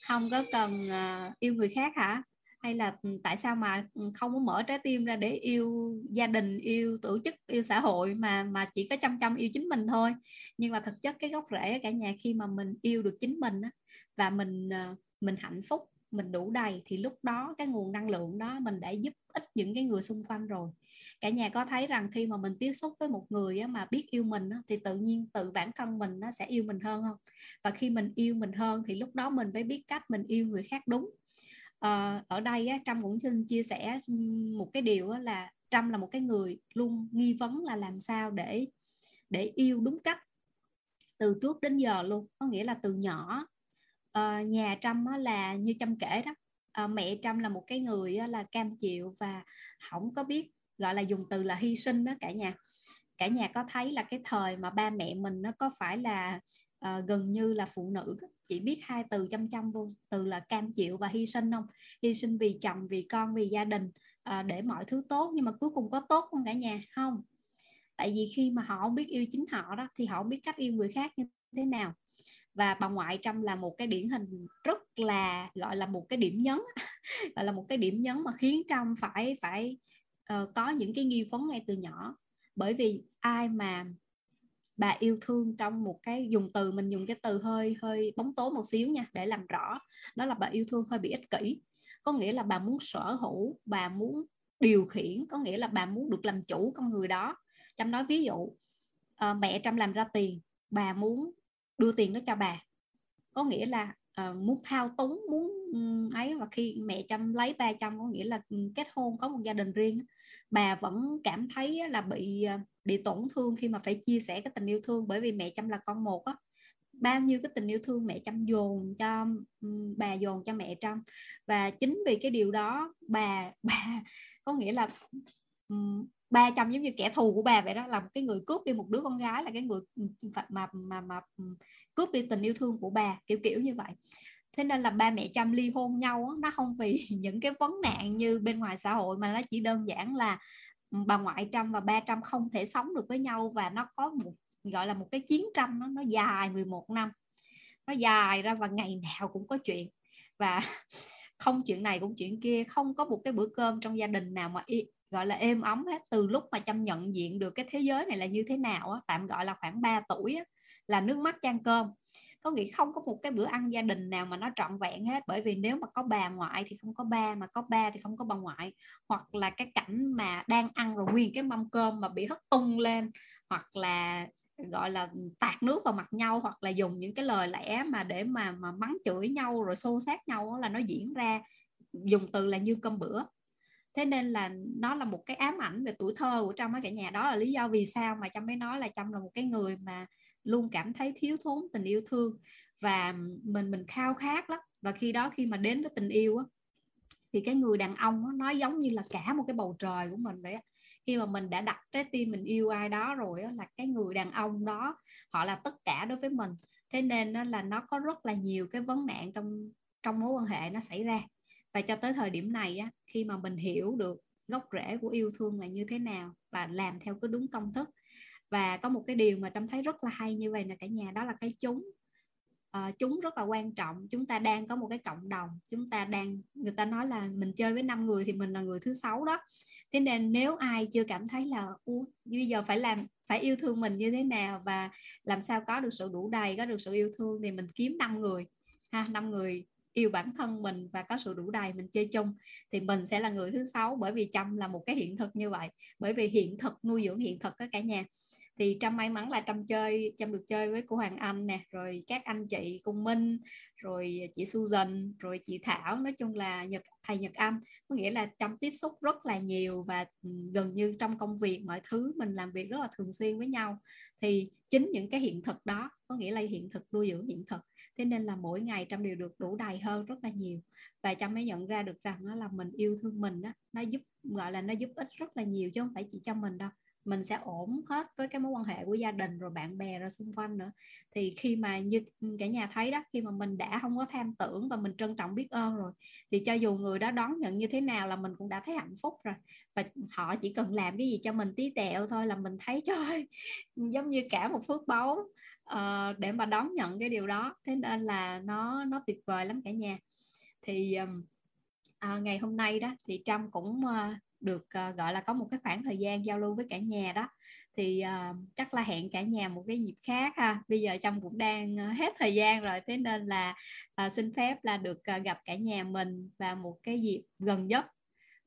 không có cần uh, yêu người khác hả, hay là tại sao mà không có mở trái tim ra để yêu gia đình, yêu tổ chức, yêu xã hội mà mà chỉ có chăm chăm yêu chính mình thôi. Nhưng mà thực chất cái gốc rễ cả nhà, khi mà mình yêu được chính mình á, và mình uh, mình hạnh phúc, mình đủ đầy, thì lúc đó cái nguồn năng lượng đó mình đã giúp ích những cái người xung quanh rồi. Cả nhà có thấy rằng khi mà mình tiếp xúc với một người mà biết yêu mình thì tự nhiên tự bản thân mình nó sẽ yêu mình hơn không? Và khi mình yêu mình hơn thì lúc đó mình phải biết cách mình yêu người khác đúng. Ở đây Trâm cũng xin chia sẻ một cái điều là Trâm là một cái người luôn nghi vấn là làm sao để để yêu đúng cách từ trước đến giờ luôn. Có nghĩa là từ nhỏ, Ờ, nhà Trâm là như Trâm kể đó, ờ, mẹ Trâm là một cái người là cam chịu và không có biết, gọi là dùng từ là hy sinh đó cả nhà. Cả nhà có thấy là cái thời mà ba mẹ mình nó có phải là uh, gần như là phụ nữ chỉ biết hai từ chăm chăm vô, từ là cam chịu và hy sinh không? Hy sinh vì chồng, vì con, vì gia đình, uh, để mọi thứ tốt. Nhưng mà cuối cùng có tốt không cả nhà? Không. Tại vì khi mà họ không biết yêu chính họ đó thì họ không biết cách yêu người khác như thế nào. Và bà ngoại Trâm là một cái điển hình rất là, gọi là một cái điểm nhấn, gọi là một cái điểm nhấn mà khiến Trâm phải phải uh, có những cái nghi vấn ngay từ nhỏ. Bởi vì ai mà bà yêu thương trong một cái, dùng từ, mình dùng cái từ hơi hơi bóng tối một xíu nha, để làm rõ, đó là bà yêu thương hơi bị ích kỷ. Có nghĩa là bà muốn sở hữu, bà muốn điều khiển, có nghĩa là bà muốn được làm chủ con người đó. Trâm nói ví dụ, uh, mẹ Trâm làm ra tiền, bà muốn đưa tiền đó cho bà, có nghĩa là uh, muốn thao túng, muốn ấy. Và khi mẹ Trâm lấy ba Trâm, có nghĩa là kết hôn có một gia đình riêng, bà vẫn cảm thấy là bị bị tổn thương khi mà phải chia sẻ cái tình yêu thương. Bởi vì mẹ Trâm là con một á, bao nhiêu cái tình yêu thương mẹ Trâm dồn cho bà, dồn cho mẹ Trâm. Và chính vì cái điều đó bà bà có nghĩa là um, ba Trâm giống như kẻ thù của bà vậy đó, là một cái người cướp đi một đứa con gái, là cái người mà mà mà cướp đi tình yêu thương của bà, kiểu kiểu như vậy. Thế nên là ba mẹ Trâm ly hôn nhau nó không vì những cái vấn nạn như bên ngoài xã hội, mà nó chỉ đơn giản là bà ngoại Trâm và ba Trâm không thể sống được với nhau, và nó có một gọi là một cái chiến tranh nó, nó dài mười một năm, nó dài ra và ngày nào cũng có chuyện, và không chuyện này cũng chuyện kia, không có một cái bữa cơm trong gia đình nào mà gọi là êm ấm hết. Từ lúc mà Trâm nhận diện được cái thế giới này là như thế nào á, tạm gọi là khoảng ba tuổi á, là nước mắt chan cơm. Có nghĩa không có một cái bữa ăn gia đình nào mà nó trọn vẹn hết, bởi vì nếu mà có bà ngoại thì không có ba, mà có ba thì không có bà ngoại, hoặc là cái cảnh mà đang ăn rồi nguyên cái mâm cơm mà bị hất tung lên, hoặc là gọi là tạt nước vào mặt nhau, hoặc là dùng những cái lời lẽ mà để mà, mà mắng chửi nhau rồi xô xát nhau, là nó diễn ra, dùng từ là như cơm bữa. Thế nên là nó là một cái ám ảnh về tuổi thơ của Trâm ở cả nhà. Đó là lý do vì sao mà Trâm mới nói là Trâm là một cái người mà luôn cảm thấy thiếu thốn tình yêu thương, và mình mình khao khát lắm. Và khi đó khi mà đến với tình yêu á, thì cái người đàn ông á, nó giống như là cả một cái bầu trời của mình vậy á. Khi mà mình đã đặt trái tim mình yêu ai đó rồi á, là cái người đàn ông đó họ là tất cả đối với mình. Thế nên á, là nó có rất là nhiều cái vấn nạn trong, trong mối quan hệ nó xảy ra. Và cho tới thời điểm này á, khi mà mình hiểu được gốc rễ của yêu thương là như thế nào và làm theo cái đúng công thức. Và có một cái điều mà Trâm thấy rất là hay như vậy là cả nhà, đó là cái chúng. À, chúng rất là quan trọng. Chúng ta đang có một cái cộng đồng, chúng ta đang, người ta nói là mình chơi với năm người thì mình là người thứ sáu đó. Thế nên nếu ai chưa cảm thấy là bây giờ phải làm, phải yêu thương mình như thế nào và làm sao có được sự đủ đầy, có được sự yêu thương, thì mình kiếm năm người ha, năm người yêu bản thân mình và có sự đủ đầy, mình chơi chung, thì mình sẽ là người thứ sáu. Bởi vì Trâm là một cái hiện thực như vậy, bởi vì hiện thực nuôi dưỡng hiện thực đó cả nhà. Thì Trâm may mắn là Trâm chơi, Trâm được chơi với cô Hoàng Anh nè, rồi các anh chị Cung Minh, rồi chị Susan, rồi chị Thảo, nói chung là Nhật, thầy Nhật Anh. Có nghĩa là Trâm tiếp xúc rất là nhiều, và gần như trong công việc mọi thứ mình làm việc rất là thường xuyên với nhau. Thì chính những cái hiện thực đó, có nghĩa là hiện thực nuôi dưỡng hiện thực. Thế nên là mỗi ngày Trâm đều được đủ đầy hơn rất là nhiều. Và Trâm mới nhận ra được rằng là mình yêu thương mình đó, nó giúp, gọi là nó giúp ích rất là nhiều, chứ không phải chỉ cho mình đâu. Mình sẽ ổn hết với cái mối quan hệ của gia đình, rồi bạn bè, rồi xung quanh nữa. Thì khi mà như cả nhà thấy đó, khi mà mình đã không có tham tưởng và mình trân trọng biết ơn rồi, thì cho dù người đó đón nhận như thế nào là mình cũng đã thấy hạnh phúc rồi. Và họ chỉ cần làm cái gì cho mình tí tẹo thôi là mình thấy trời ơi, giống như cả một phước báu uh, để mà đón nhận cái điều đó. Thế nên là nó, nó tuyệt vời lắm cả nhà. Thì uh, ngày hôm nay đó thì Trâm cũng... Uh, được uh, gọi là có một cái khoảng thời gian giao lưu với cả nhà đó, thì uh, chắc là hẹn cả nhà một cái dịp khác ha. Bây giờ Trâm cũng đang uh, hết thời gian rồi, thế nên là uh, xin phép là được uh, gặp cả nhà mình vào một cái dịp gần nhất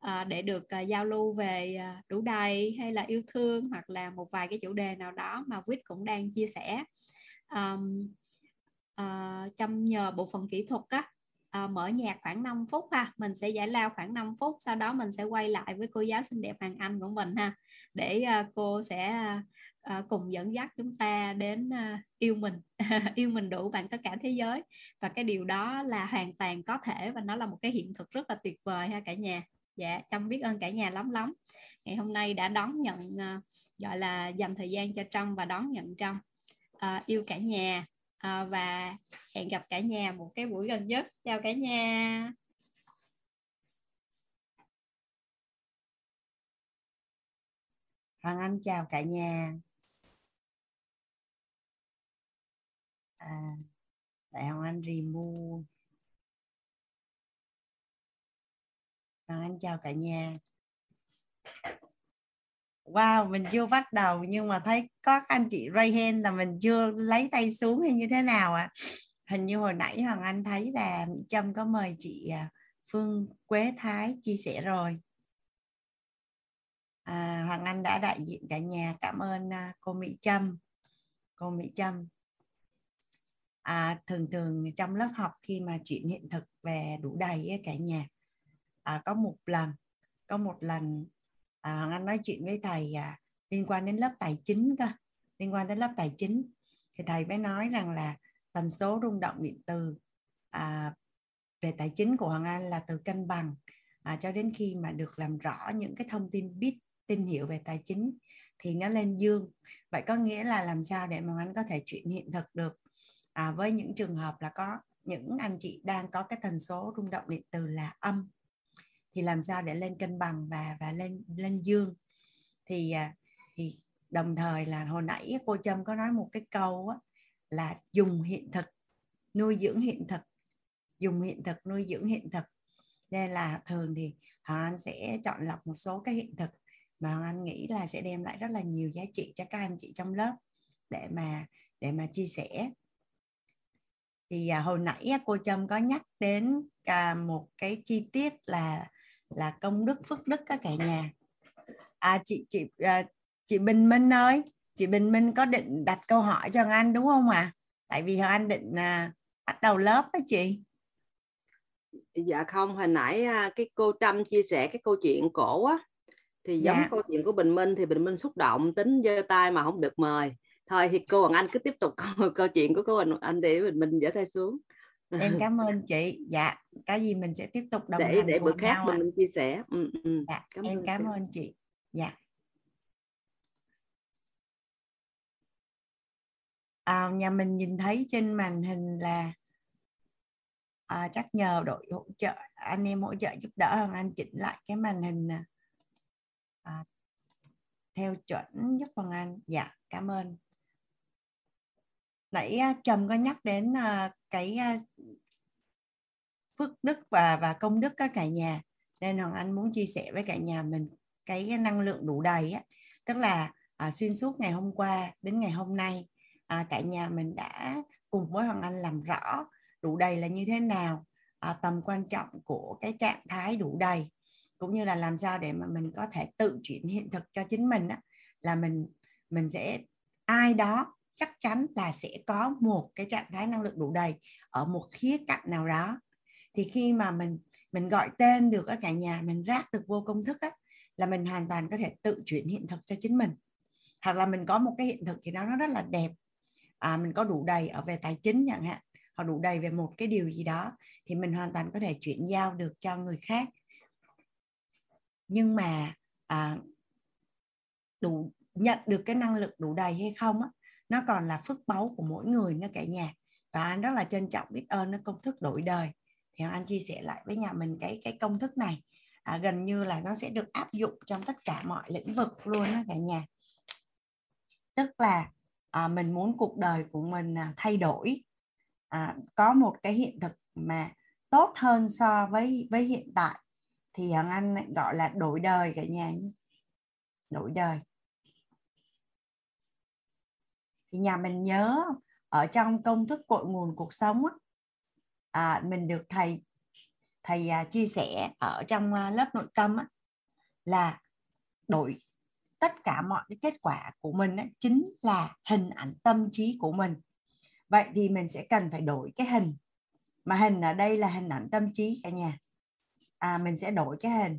uh, để được uh, giao lưu về uh, đủ đầy hay là yêu thương, hoặc là một vài cái chủ đề nào đó mà vê i tê cũng đang chia sẻ. um, uh, Trâm nhờ bộ phận kỹ thuật á, À, mở nhạc khoảng năm phút ha. Mình sẽ giải lao khoảng năm phút, sau đó mình sẽ quay lại với cô giáo xinh đẹp Hoàng Anh của mình ha, để uh, cô sẽ uh, cùng dẫn dắt chúng ta đến uh, yêu mình yêu mình đủ bằng tất cả thế giới. Và cái điều đó là hoàn toàn có thể, và nó là một cái hiện thực rất là tuyệt vời ha cả nhà. Dạ, Trâm biết ơn cả nhà lắm lắm ngày hôm nay đã đón nhận, uh, gọi là dành thời gian cho Trâm và đón nhận Trâm. Uh, yêu cả nhà. À, và hẹn gặp cả nhà một cái buổi gần nhất. Chào cả nhà. Hoàng Anh chào cả nhà. À, tại Hoàng Anh remove. Hoàng Anh chào cả nhà. Wow, mình chưa bắt đầu nhưng mà thấy có anh chị ray hand là mình chưa lấy tay xuống hay như thế nào ạ? À? Hình như hồi nãy Hoàng Anh thấy là Mỹ Trâm có mời chị Phương Quế Thái chia sẻ rồi. À, Hoàng Anh đã đại diện cả nhà. Cảm ơn cô Mỹ Trâm. Cô Mỹ Trâm. À, thường thường trong lớp học khi mà chuyện hiện thực về đủ đầy cả nhà, à, có một lần, có một lần. À, Hoàng Anh nói chuyện với thầy à, liên quan đến lớp tài chính cơ, liên quan đến lớp tài chính thì thầy mới nói rằng là tần số rung động điện từ à, về tài chính của Hoàng Anh là từ cân bằng à, cho đến khi mà được làm rõ những cái thông tin biết tin hiểu về tài chính thì nó lên dương. Vậy có nghĩa là làm sao để mà Hoàng Anh có thể chuyển hiện thực được à, với những trường hợp là có những anh chị đang có cái tần số rung động điện từ là âm, thì làm sao để lên cân bằng và và lên lên dương. Thì thì Đồng thời là hồi nãy cô Trâm có nói một cái câu á, là dùng hiện thực nuôi dưỡng hiện thực, dùng hiện thực nuôi dưỡng hiện thực. Nên là thường thì Hoàng Anh sẽ chọn lọc một số cái hiện thực mà Hoàng Anh nghĩ là sẽ đem lại rất là nhiều giá trị cho các anh chị trong lớp để mà để mà chia sẻ. Thì à, hồi nãy cô Trâm có nhắc đến à, một cái chi tiết là là công đức phước đức các cả nhà. À chị chị à, chị Bình Minh ơi, chị Bình Minh có định đặt câu hỏi cho Hoàng Anh đúng không ạ? À? Tại vì Hoàng Anh định à, bắt đầu lớp đó chị. Dạ không, hồi nãy cái cô Trâm chia sẻ cái câu chuyện cổ á, thì giống dạ. câu chuyện của Bình Minh thì Bình Minh xúc động tính giơ tay mà không được mời. Thôi thì cô Hoàng Anh cứ tiếp tục câu, câu chuyện của cô Hoàng Anh để Bình Minh giơ tay xuống. Em cảm ơn chị. Dạ, cái gì mình sẽ tiếp tục đồng để, hành để bữa khác mình, mình chia sẻ. Ừ, ừ. Dạ, cảm em ơn cảm ơn chị. chị. Dạ. À, nhà mình nhìn thấy trên màn hình là à, chắc nhờ đội hỗ trợ, anh em hỗ trợ giúp đỡ hơn, anh chỉnh lại cái màn hình à, theo chuẩn giúp Hoàng Anh. Dạ, cảm ơn. Nãy Trâm có nhắc đến à, cái à, phước đức và và công đức các cả nhà, nên Hoàng Anh muốn chia sẻ với cả nhà mình cái năng lượng đủ đầy á, tức là à, xuyên suốt ngày hôm qua đến ngày hôm nay à, cả nhà mình đã cùng với Hoàng Anh làm rõ đủ đầy là như thế nào, à, tầm quan trọng của cái trạng thái đủ đầy, cũng như là làm sao để mà mình có thể tự chuyển hiện thực cho chính mình á, là mình mình sẽ ai đó chắc chắn là sẽ có một cái trạng thái năng lượng đủ đầy ở một khía cạnh nào đó. Thì khi mà mình mình gọi tên được ở cả nhà, mình ráp được vô công thức á, là mình hoàn toàn có thể tự chuyển hiện thực cho chính mình. Hoặc là mình có một cái hiện thực thì đó nó rất là đẹp, à, mình có đủ đầy ở về tài chính chẳng hạn, hoặc đủ đầy về một cái điều gì đó, thì mình hoàn toàn có thể chuyển giao được cho người khác. Nhưng mà à, đủ nhận được cái năng lực đủ đầy hay không á, nó còn là phước báu của mỗi người nữa cả nhà. Và anh rất là trân trọng biết ơn cái công thức đổi đời. Thì anh chia sẻ lại với nhà mình cái cái công thức này. À, gần như là nó sẽ được áp dụng trong tất cả mọi lĩnh vực luôn đó cả nhà. Tức là à, mình muốn cuộc đời của mình à, thay đổi, à, có một cái hiện thực mà tốt hơn so với với hiện tại, thì Hoàng Anh lại gọi là đổi đời cả nhà. Đổi đời thì nhà mình nhớ ở trong công thức cội nguồn cuộc sống á, à, mình được thầy thầy à, chia sẻ ở trong à, lớp nội tâm á, là đổi tất cả mọi cái kết quả của mình á, chính là hình ảnh tâm trí của mình. Vậy thì mình sẽ cần phải đổi cái hình. Mà hình ở đây là hình ảnh tâm trí cả nhà. À, mình sẽ đổi cái hình.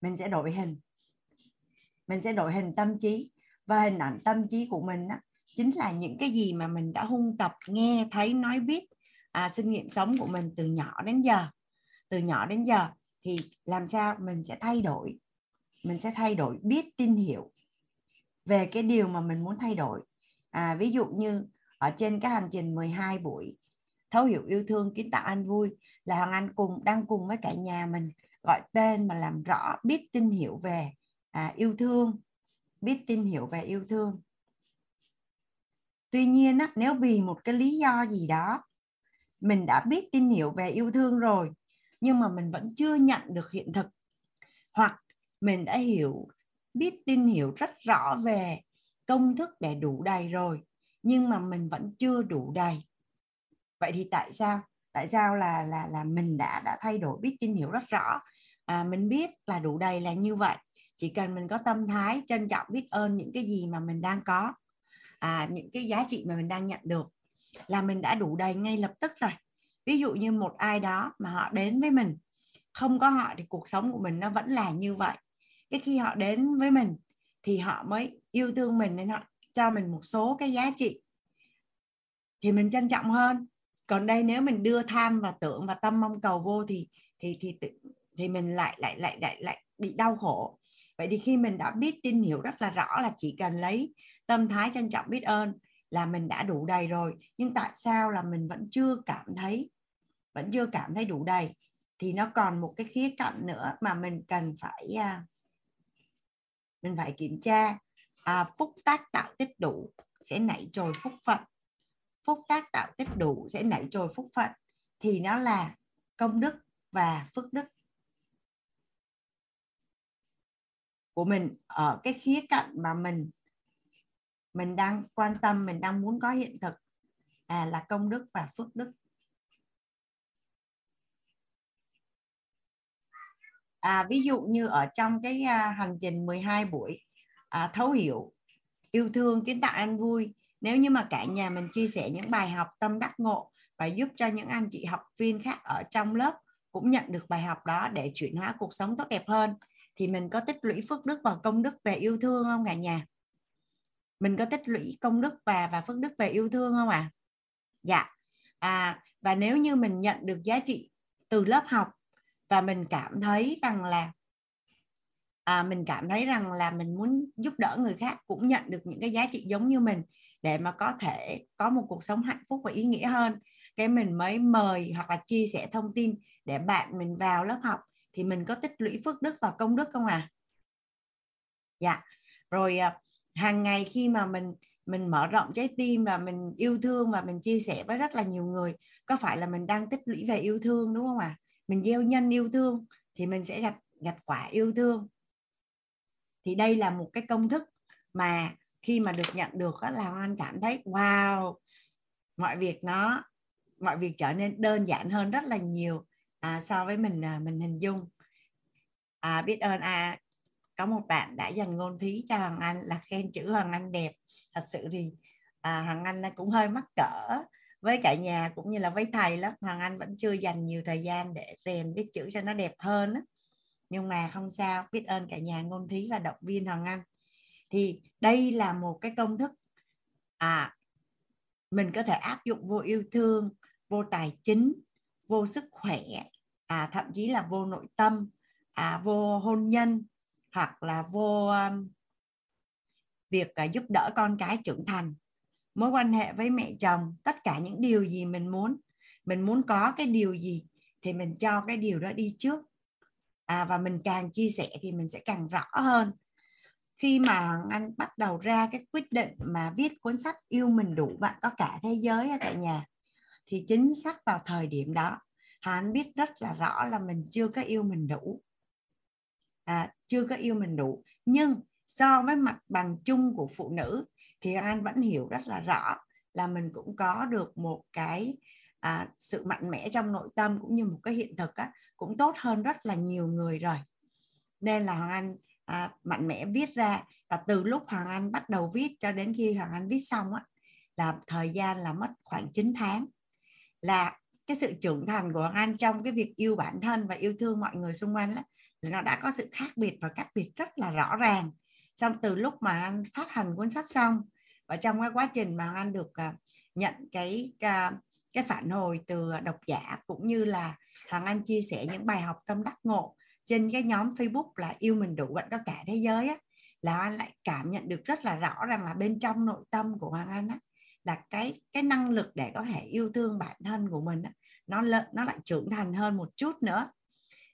Mình sẽ đổi hình. Mình sẽ đổi hình tâm trí. Và hình ảnh tâm trí của mình á, chính là những cái gì mà mình đã huân tập, nghe, thấy, nói, biết, à, kinh nghiệm sống của mình từ nhỏ đến giờ. Từ nhỏ đến giờ. Thì làm sao mình sẽ thay đổi. Mình sẽ thay đổi, biết, tin hiểu về cái điều mà mình muốn thay đổi. À, ví dụ như ở trên cái hành trình mười hai buổi thấu hiểu yêu thương kiến tạo an vui, là Hoàng Anh cùng đang cùng với cả nhà mình gọi tên mà làm rõ, biết tin hiểu về à, yêu thương, biết tin hiểu về yêu thương. Tuy nhiên á, nếu vì một cái lý do gì đó mình đã biết tin hiểu về yêu thương rồi nhưng mà mình vẫn chưa nhận được hiện thực, hoặc mình đã hiểu, biết tin hiểu rất rõ về công thức để đủ đầy rồi nhưng mà mình vẫn chưa đủ đầy. Vậy thì tại sao? Tại sao là là là mình đã đã thay đổi, biết tin hiểu rất rõ, à, mình biết là đủ đầy là như vậy. Chỉ cần mình có tâm thái trân trọng biết ơn những cái gì mà mình đang có, à, những cái giá trị mà mình đang nhận được, là mình đã đủ đầy ngay lập tức rồi. Ví dụ như một ai đó mà họ đến với mình, không có họ thì cuộc sống của mình nó vẫn là như vậy. Cái khi họ đến với mình thì họ mới yêu thương mình, nên họ cho mình một số cái giá trị thì mình trân trọng hơn. Còn đây nếu mình đưa tham và tưởng và tâm mong cầu vô thì thì thì thì, thì mình lại lại lại lại lại bị đau khổ. Vậy thì khi mình đã biết tin hiểu rất là rõ là chỉ cần lấy tâm thái trân trọng biết ơn là mình đã đủ đầy rồi, nhưng tại sao là mình vẫn chưa cảm thấy vẫn chưa cảm thấy đủ đầy? Thì nó còn một cái khía cạnh nữa mà mình cần phải Mình phải kiểm tra à, phúc tác tạo tích đủ sẽ nảy trồi phúc phận. Phúc tác tạo tích đủ sẽ nảy trồi phúc phận thì nó là công đức và phước đức của mình ở cái khía cạnh mà mình mình đang quan tâm, mình đang muốn có hiện thực à, là công đức và phước đức. À, ví dụ như ở trong cái à, hành trình mười hai buổi à, thấu hiểu, yêu thương, kiến tạo an vui, nếu như mà cả nhà mình chia sẻ những bài học tâm đắc ngộ và giúp cho những anh chị học viên khác ở trong lớp cũng nhận được bài học đó để chuyển hóa cuộc sống tốt đẹp hơn, thì mình có tích lũy phước đức và công đức về yêu thương không cả nhà? Mình có tích lũy công đức và, và phước đức về yêu thương không ạ? À? Dạ. À, và nếu như mình nhận được giá trị từ lớp học và mình cảm thấy rằng là à, mình cảm thấy rằng là mình muốn giúp đỡ người khác cũng nhận được những cái giá trị giống như mình để mà có thể có một cuộc sống hạnh phúc và ý nghĩa hơn, cái mình mới mời hoặc là chia sẻ thông tin để bạn mình vào lớp học, thì mình có tích lũy phước đức và công đức không ạ? À? Dạ. Rồi hàng ngày khi mà mình mình mở rộng trái tim và mình yêu thương và mình chia sẻ với rất là nhiều người, có phải là mình đang tích lũy về yêu thương đúng không ạ? À? Mình gieo nhân yêu thương thì mình sẽ gặt gặt quả yêu thương. Thì đây là một cái công thức mà khi mà được nhận được là Hoàng Anh cảm thấy wow, mọi việc nó mọi việc trở nên đơn giản hơn rất là nhiều à, so với mình mình hình dung. À, biết ơn à, có một bạn đã dành ngôn thí cho Hoàng Anh là khen chữ Hoàng Anh đẹp. Thật sự thì à, Hoàng Anh cũng hơi mắc cỡ với cả nhà cũng như là với thầy lắm. Hoàng Anh vẫn chưa dành nhiều thời gian để rèn viết chữ cho nó đẹp hơn đó. Nhưng mà không sao, biết ơn cả nhà ngôn thí và động viên Hoàng Anh. Thì đây là một cái công thức à, mình có thể áp dụng vô yêu thương, vô tài chính, vô sức khỏe, à, thậm chí là vô nội tâm, à, vô hôn nhân, hoặc là vô um, việc uh, giúp đỡ con cái trưởng thành, mối quan hệ với mẹ chồng. Tất cả những điều gì mình muốn, mình muốn có cái điều gì thì mình cho cái điều đó đi trước. À, và mình càng chia sẻ thì mình sẽ càng rõ hơn. Khi mà Hoàng Anh bắt đầu ra cái quyết định mà viết cuốn sách Yêu Mình Đủ Bạn Có Cả Thế Giới ở cả nhà, thì chính xác vào thời điểm đó Hoàng Anh biết rất là rõ là mình chưa có yêu mình đủ. À, chưa có yêu mình đủ. Nhưng so với mặt bằng chung của phụ nữ thì Hoàng Anh vẫn hiểu rất là rõ là mình cũng có được một cái à, sự mạnh mẽ trong nội tâm cũng như một cái hiện thực á, cũng tốt hơn rất là nhiều người rồi. Nên là Hoàng Anh à, mạnh mẽ viết ra. Và từ lúc Hoàng Anh bắt đầu viết cho đến khi Hoàng Anh viết xong á, là thời gian là mất khoảng chín tháng. Là cái sự trưởng thành của Hoàng Anh trong cái việc yêu bản thân và yêu thương mọi người xung quanh á, nó đã có sự khác biệt và cách biệt rất là rõ ràng. Xong từ lúc mà anh phát hành cuốn sách xong, và trong cái quá trình mà anh được uh, nhận cái uh, cái phản hồi từ độc giả cũng như là Hoàng Anh chia sẻ những bài học tâm đắc ngộ trên cái nhóm Facebook là Yêu Mình Đủ Bạn Có Cả Thế Giới á, là anh lại cảm nhận được rất là rõ rằng là bên trong nội tâm của Hoàng Anh á, là cái cái năng lực để có thể yêu thương bản thân của mình á, nó nó lại trưởng thành hơn một chút nữa.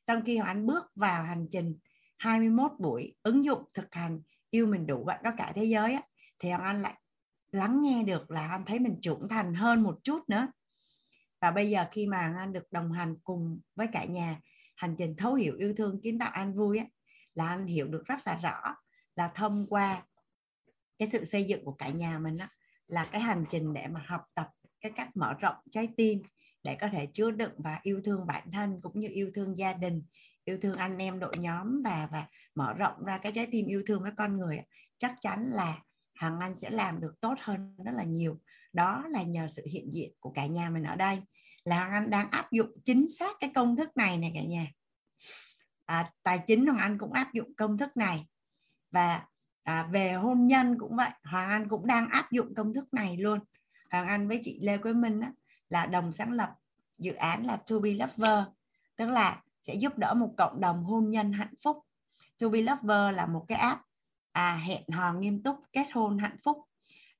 Sau khi Hoàng Anh bước vào hành trình hai mươi mốt buổi ứng dụng thực hành Yêu Mình Đủ Bạn Có Cả Thế Giới á, thì Hoàng Anh lại lắng nghe được là Hoàng Anh thấy mình trưởng thành hơn một chút nữa. Và bây giờ khi mà Hoàng Anh được đồng hành cùng với cả nhà hành trình thấu hiểu, yêu thương, kiến tạo an vui á, là anh hiểu được rất là rõ là thông qua cái sự xây dựng của cả nhà mình á, là cái hành trình để mà học tập cái cách mở rộng trái tim để có thể chứa đựng và yêu thương bản thân cũng như yêu thương gia đình, yêu thương anh em đội nhóm, và và mở rộng ra cái trái tim yêu thương với con người, chắc chắn là Hoàng Anh sẽ làm được tốt hơn rất là nhiều. Đó là nhờ sự hiện diện của cả nhà mình ở đây, là Hoàng Anh đang áp dụng chính xác cái công thức này này cả nhà. À, tài chính Hoàng Anh cũng áp dụng công thức này, và à, về hôn nhân cũng vậy, Hoàng Anh cũng đang áp dụng công thức này luôn. Hoàng Anh với chị Lê Quế Minh á, là đồng sáng lập dự án là hai be lover, tức là sẽ giúp đỡ một cộng đồng hôn nhân hạnh phúc. hai be lover là một cái app à, hẹn hò nghiêm túc kết hôn hạnh phúc,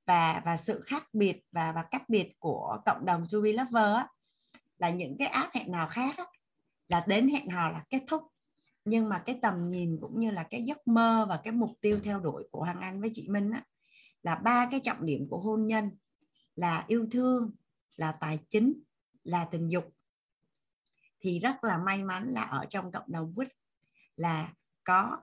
và và sự khác biệt và và cách biệt của cộng đồng hai be lover á, là những cái app hẹn hò khác á, là đến hẹn hò là kết thúc, nhưng mà cái tầm nhìn cũng như là cái giấc mơ và cái mục tiêu theo đuổi của Hoàng Anh với chị Minh á, là ba cái trọng điểm của hôn nhân là yêu thương, là tài chính, là tình dục. Thì rất là may mắn là ở trong cộng đồng vê i tê là có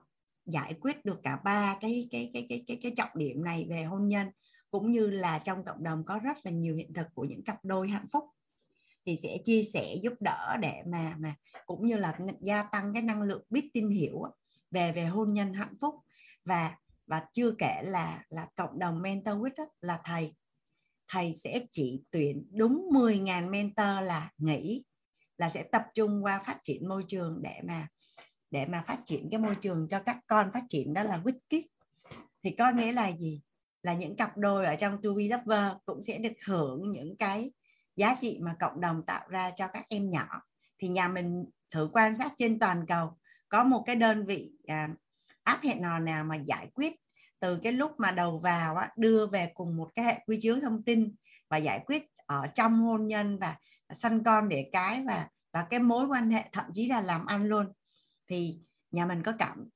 giải quyết được cả ba cái cái cái cái cái cái trọng điểm này về hôn nhân, cũng như là trong cộng đồng có rất là nhiều hiện thực của những cặp đôi hạnh phúc, thì sẽ chia sẻ giúp đỡ để mà mà cũng như là gia tăng cái năng lượng biết tin hiểu về về hôn nhân hạnh phúc. Và và chưa kể là là cộng đồng mentor vê i tê là thầy thầy sẽ chỉ tuyển đúng mười nghìn mentor là nghỉ, là sẽ tập trung qua phát triển môi trường để mà để mà phát triển cái môi trường cho các con phát triển, đó là vê i tê Kids. Thì có nghĩa là gì? Là những cặp đôi ở trong hai be lover cũng sẽ được hưởng những cái giá trị mà cộng đồng tạo ra cho các em nhỏ. Thì nhà mình thử quan sát trên toàn cầu, có một cái đơn vị à, app hẹn hò nào mà giải quyết từ cái lúc mà đầu vào á, đưa về cùng một cái hệ quy chiếu thông tin và giải quyết ở trong hôn nhân và sanh con đẻ cái và, và cái mối quan hệ, thậm chí là làm ăn luôn. Thì nhà mình có cảm.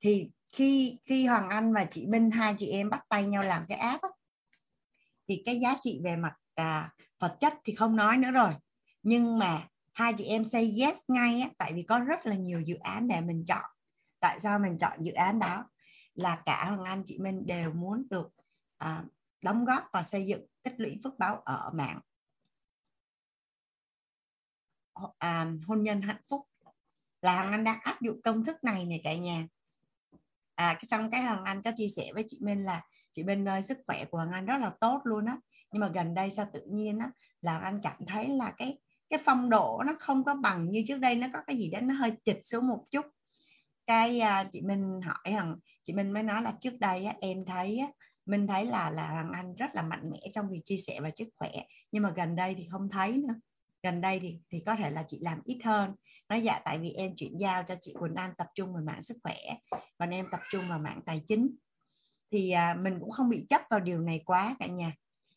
Thì khi, khi Hoàng Anh và chị Minh, hai chị em bắt tay nhau làm cái app á, thì cái giá trị về mặt à, vật chất thì không nói nữa rồi, nhưng mà hai chị em say yes ngay á, tại vì có rất là nhiều dự án để mình chọn. Tại sao mình chọn dự án đó? Là cả Hoàng Anh chị Minh đều muốn được à, đóng góp và xây dựng tích lũy phước báo ở mạng à, hôn nhân hạnh phúc. Là Hoàng Anh đang áp dụng công thức này này cả nhà. À, xong cái Hoàng Anh có chia sẻ với chị Minh là chị Minh ơi, sức khỏe của Hoàng Anh rất là tốt luôn á, nhưng mà gần đây sao tự nhiên á là Hoàng Anh cảm thấy là cái cái phong độ nó không có bằng như trước đây, nó có cái gì đó nó hơi chịch xuống một chút. Cái à, chị Minh hỏi Hoàng, chị Minh mới nói là trước đây á, em thấy á, mình thấy là là Hoàng Anh rất là mạnh mẽ trong việc chia sẻ và sức khỏe, nhưng mà gần đây thì không thấy nữa. Gần đây thì, thì có thể là chị làm ít hơn. Nói dạ tại vì em chuyển giao cho chị Quỳnh Anh tập trung vào mảng sức khỏe, còn em tập trung vào mảng tài chính. Thì à, mình cũng không bị chấp vào điều này quá cả nhà.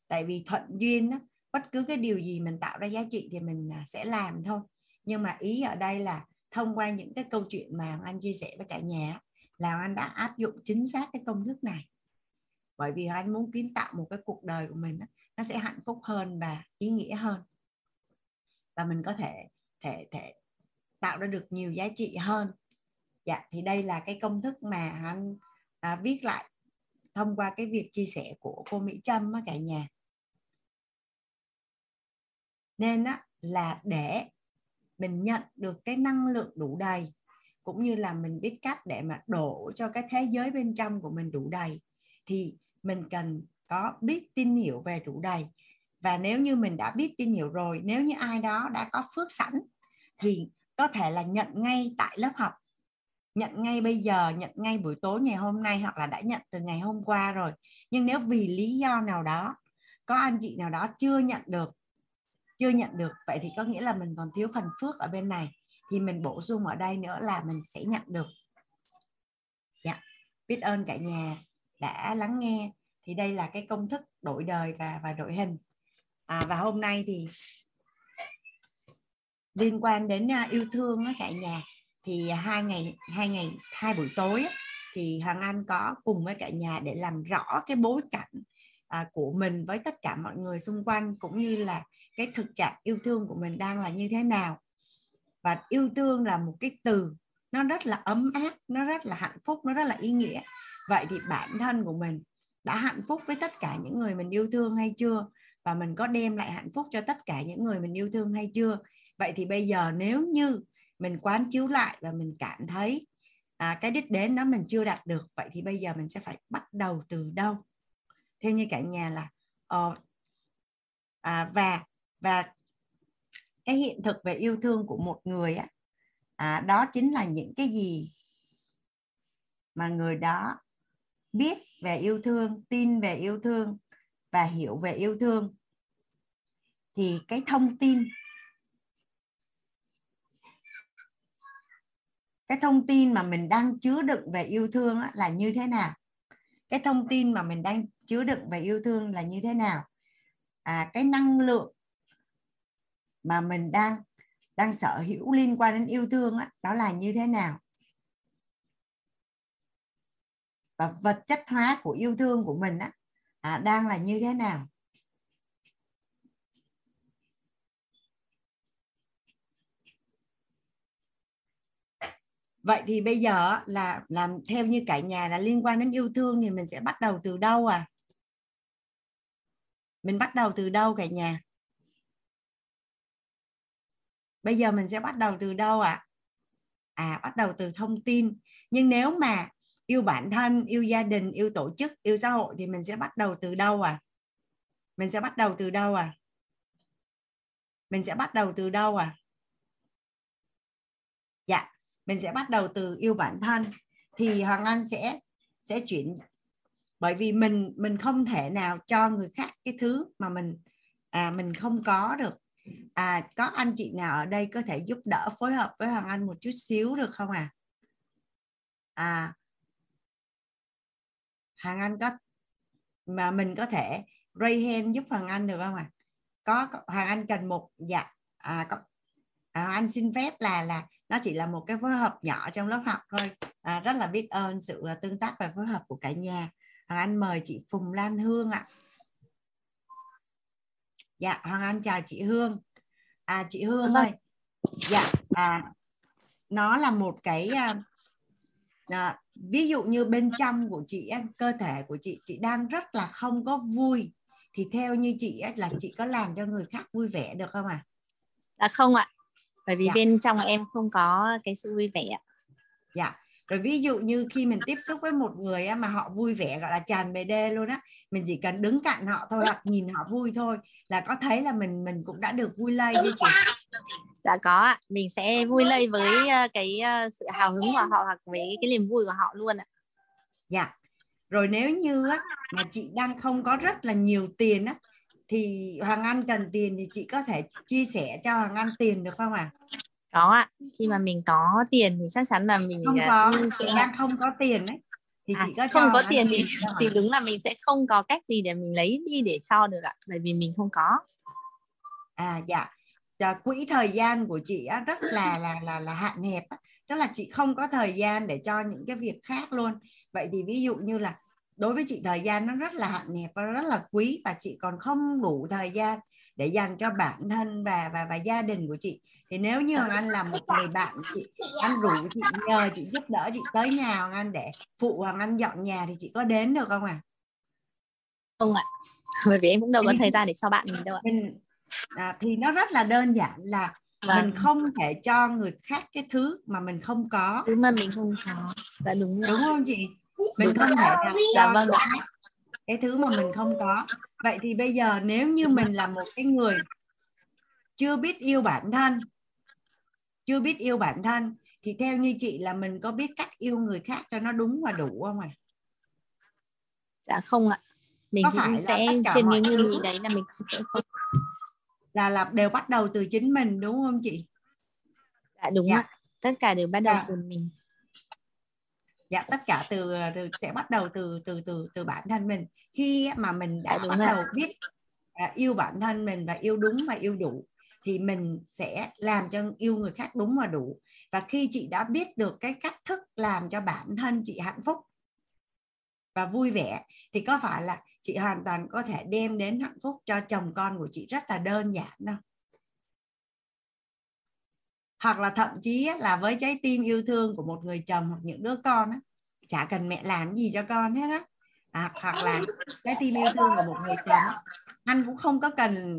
Tại vì thuận duyên á, bất cứ cái điều gì mình tạo ra giá trị thì mình à, sẽ làm thôi. Nhưng mà ý ở đây là thông qua những cái câu chuyện mà anh chia sẻ với cả nhà là anh đã áp dụng chính xác cái công thức này. Bởi vì anh muốn kiến tạo một cái cuộc đời của mình á, nó sẽ hạnh phúc hơn và ý nghĩa hơn. Và mình có thể, thể, thể tạo ra được nhiều giá trị hơn. Dạ, thì đây là cái công thức mà anh à, viết lại thông qua cái việc chia sẻ của cô Mỹ Trâm á cả nhà. Nên á, là để mình nhận được cái năng lượng đủ đầy, cũng như là mình biết cách để mà đổ cho cái thế giới bên trong của mình đủ đầy, thì mình cần có biết tin hiểu về đủ đầy. Và nếu như mình đã biết tin hiểu rồi, nếu như ai đó đã có phước sẵn thì có thể là nhận ngay tại lớp học, nhận ngay bây giờ, nhận ngay buổi tối ngày hôm nay, hoặc là đã nhận từ ngày hôm qua rồi. Nhưng nếu vì lý do nào đó, có anh chị nào đó chưa nhận được, chưa nhận được, vậy thì có nghĩa là mình còn thiếu phần phước ở bên này, thì mình bổ sung ở đây nữa là mình sẽ nhận được. Dạ, biết ơn cả nhà đã lắng nghe. Thì đây là cái công thức đổi đời và, và đổi hình. À, và hôm nay thì liên quan đến yêu thương á cả nhà, thì hai ngày hai ngày hai buổi tối á, thì Hoàng Anh có cùng với cả nhà để làm rõ cái bối cảnh à, của mình với tất cả mọi người xung quanh, cũng như là cái thực trạng yêu thương của mình đang là như thế nào. Và yêu thương là một cái từ nó rất là ấm áp, nó rất là hạnh phúc, nó rất là ý nghĩa. Vậy thì bản thân của mình đã hạnh phúc với tất cả những người mình yêu thương hay chưa? Và mình có đem lại hạnh phúc cho tất cả những người mình yêu thương hay chưa? Vậy thì bây giờ nếu như mình quán chiếu lại và mình cảm thấy à, cái đích đến đó mình chưa đạt được, vậy thì bây giờ mình sẽ phải bắt đầu từ đâu? Theo như cả nhà là uh, à, và và cái hiện thực về yêu thương của một người á, à, đó chính là những cái gì mà người đó biết về yêu thương, tin về yêu thương và hiểu về yêu thương. Thì cái thông tin cái thông tin mà mình đang chứa đựng về yêu thương là như thế nào? Cái thông tin mà mình đang chứa đựng về yêu thương là như thế nào? À, cái năng lượng mà mình đang đang sở hữu liên quan đến yêu thương đó, đó là như thế nào. Và vật chất hóa của yêu thương của mình đó, à, đang là như thế nào. Vậy thì bây giờ là làm theo như cả nhà là liên quan đến yêu thương thì mình sẽ bắt đầu từ đâu à? Mình bắt đầu từ đâu cả nhà? Bây giờ mình sẽ bắt đầu từ đâu ạ? À? à, bắt đầu từ thông tin. Nhưng nếu mà yêu bản thân, yêu gia đình, yêu tổ chức, yêu xã hội thì mình sẽ bắt đầu từ đâu à? Mình sẽ bắt đầu từ đâu à? Mình sẽ bắt đầu từ đâu à? Dạ, mình sẽ bắt đầu từ yêu bản thân. Thì Hoàng Anh sẽ sẽ chuyển, bởi vì mình mình không thể nào cho người khác cái thứ mà mình à, mình không có được. À, có anh chị nào ở đây có thể giúp đỡ phối hợp với Hoàng Anh một chút xíu được không à? À, Hoàng Anh có mà mình có thể raise hand giúp Hoàng Anh được không ạ? À? Có, có Hoàng Anh cần một dạ à, có, Hoàng Anh xin phép là là nó chỉ là một cái phối hợp nhỏ trong lớp học thôi. À, rất là biết ơn sự tương tác và phối hợp của cả nhà. Hoàng Anh mời chị Phùng Lan Hương ạ. À. Dạ, Hoàng Anh chào chị Hương. À, chị Hương ơi. Dạ, à, nó là một cái à, ví dụ như bên trong của chị, cơ thể của chị, chị đang rất là không có vui. Thì theo như chị là chị có làm cho người khác vui vẻ được không ạ? À? À, không ạ. Bởi vì dạ. bên trong em không có cái sự vui vẻ ạ. Dạ. Rồi ví dụ như khi mình tiếp xúc với một người mà họ vui vẻ, gọi là tràn bề đê luôn á, mình chỉ cần đứng cạnh họ thôi hoặc nhìn họ vui thôi là có thấy là mình mình cũng đã được vui lây chứ chị? Dạ có ạ, mình sẽ vui lây với cái sự hào hứng của họ hoặc với cái niềm vui của họ luôn ạ. Dạ. Rồi nếu như á mà chị đang không có rất là nhiều tiền á thì Hoàng Anh cần tiền thì chị có thể chia sẻ cho Hoàng Anh tiền được không ạ? À? Có ạ, khi mà mình có tiền thì chắc chắn là mình không có, chị đang không có tiền đấy thì à, chị có không có tiền thì, thì đúng là mình sẽ không có cách gì để mình lấy đi để cho được ạ, bởi vì mình không có. À dạ, quỹ thời gian của chị rất là là là là hạn hẹp, tức là chị không có thời gian để cho những cái việc khác luôn. Vậy thì ví dụ như là đối với chị thời gian nó rất là hạn hẹp và rất là quý, và chị còn không đủ thời gian để dành cho bản thân và và và gia đình của chị. Thì nếu như Hoàng Anh là một người bạn chị, anh rủ chị, nhờ chị giúp đỡ chị tới nhà Hoàng Anh để phụ Hoàng Anh dọn nhà thì chị có đến được không ạ? À? Không ạ, bởi vì em cũng đâu có thời gian để cho bạn mình đâu ạ. À, thì nó rất là đơn giản là vâng. mình không thể cho người khác cái thứ mà mình không có. Đúng mà mình không có. Dạ đúng rồi. Đúng không chị? Mình đúng. Không thể nào cho vâng người khác cái thứ mà mình không có. Vậy thì bây giờ nếu như mình là một cái người chưa biết yêu bản thân, chưa biết yêu bản thân thì theo như chị là mình có biết cách yêu người khác cho nó đúng và đủ không ạ? À? Dạ không ạ. Mình có phải sẽ trên những thứ gì đấy là mình sẽ không là là đều bắt đầu từ chính mình đúng không chị? Dạ đúng dạ. ạ. Tất cả đều bắt đầu dạ. từ mình. Dạ tất cả từ, từ sẽ bắt đầu từ từ từ từ bản thân mình. Khi mà mình đã đúng bắt rồi. đầu biết à, yêu bản thân mình và yêu đúng và yêu đủ thì mình sẽ làm cho yêu người khác đúng và đủ. Và khi chị đã biết được cái cách thức làm cho bản thân chị hạnh phúc và vui vẻ thì có phải là chị hoàn toàn có thể đem đến hạnh phúc cho chồng con của chị rất là đơn giản không? Hoặc là thậm chí là với trái tim yêu thương của một người chồng hoặc những đứa con á, chả cần mẹ làm gì cho con hết á. À, hoặc là trái tim yêu thương của một người chồng, anh cũng không có cần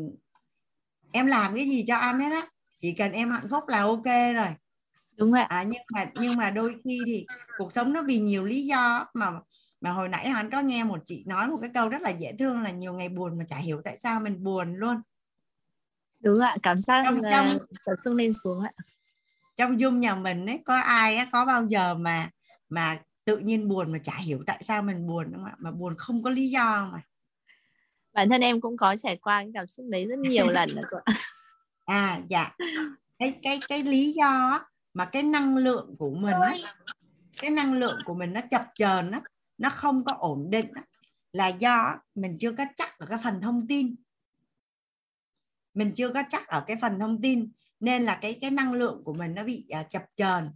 em làm cái gì cho anh hết á, chỉ cần em hạnh phúc là ok rồi. Đúng rồi. À, nhưng mà nhưng mà đôi khi thì cuộc sống nó vì nhiều lý do mà mà hồi nãy anh có nghe một chị nói một cái câu rất là dễ thương là nhiều ngày buồn mà chả hiểu tại sao mình buồn luôn. Đúng ạ, cảm giác trong, trong, cảm xúc lên xuống ạ. Trong Zoom nhà mình ấy có ai ấy, có bao giờ mà mà tự nhiên buồn mà chả hiểu tại sao mình buồn đúng không ạ? Mà buồn không có lý do mà. Bản thân em cũng có trải qua cái cảm xúc đấy rất nhiều lần đó ạ. À dạ. Cái cái cái lý do mà cái năng lượng của mình ấy, cái năng lượng của mình nó chập chờn á, nó không có ổn định á, là do mình chưa có chắc ở cái phần thông tin. Mình chưa có chắc ở cái phần thông tin nên là cái cái năng lượng của mình nó bị uh, chập chờn.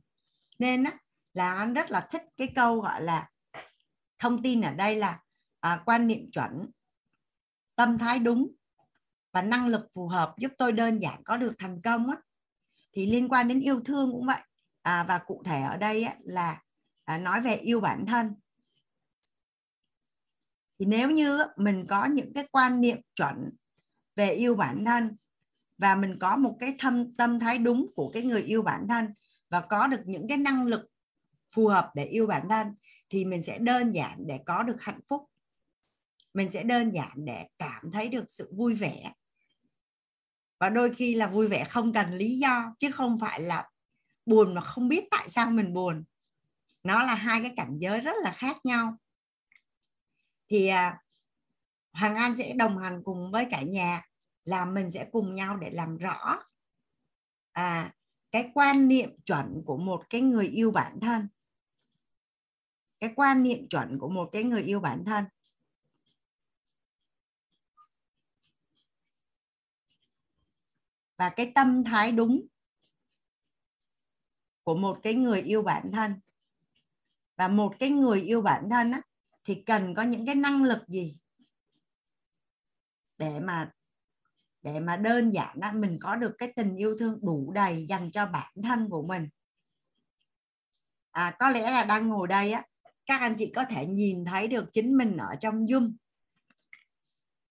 Nên á, là anh rất là thích cái câu gọi là thông tin ở đây là uh, quan niệm chuẩn, tâm thái đúng và năng lực phù hợp giúp tôi đơn giản có được thành công á. Thì liên quan đến yêu thương cũng vậy, à, và cụ thể ở đây á, là à, nói về yêu bản thân. Thì nếu như mình có những cái quan niệm chuẩn về yêu bản thân và mình có một cái thâm tâm thái đúng của cái người yêu bản thân và có được những cái năng lực phù hợp để yêu bản thân, thì mình sẽ đơn giản để có được hạnh phúc, mình sẽ đơn giản để cảm thấy được sự vui vẻ. Và đôi khi là vui vẻ không cần lý do, chứ không phải là buồn mà không biết tại sao mình buồn. Nó là hai cái cảnh giới rất là khác nhau. Thì à, Hoàng Anh sẽ đồng hành cùng với cả nhà là mình sẽ cùng nhau để làm rõ à, cái quan niệm chuẩn của một cái người yêu bản thân. Cái quan niệm chuẩn của một cái người yêu bản thân. Và cái tâm thái đúng của một cái người yêu bản thân. Và một cái người yêu bản thân á, thì cần có những cái năng lực gì để mà để mà đơn giản á, mình có được cái tình yêu thương đủ đầy dành cho bản thân của mình. À, có lẽ là đang ngồi đây á, các anh chị có thể nhìn thấy được chính mình ở trong Zoom,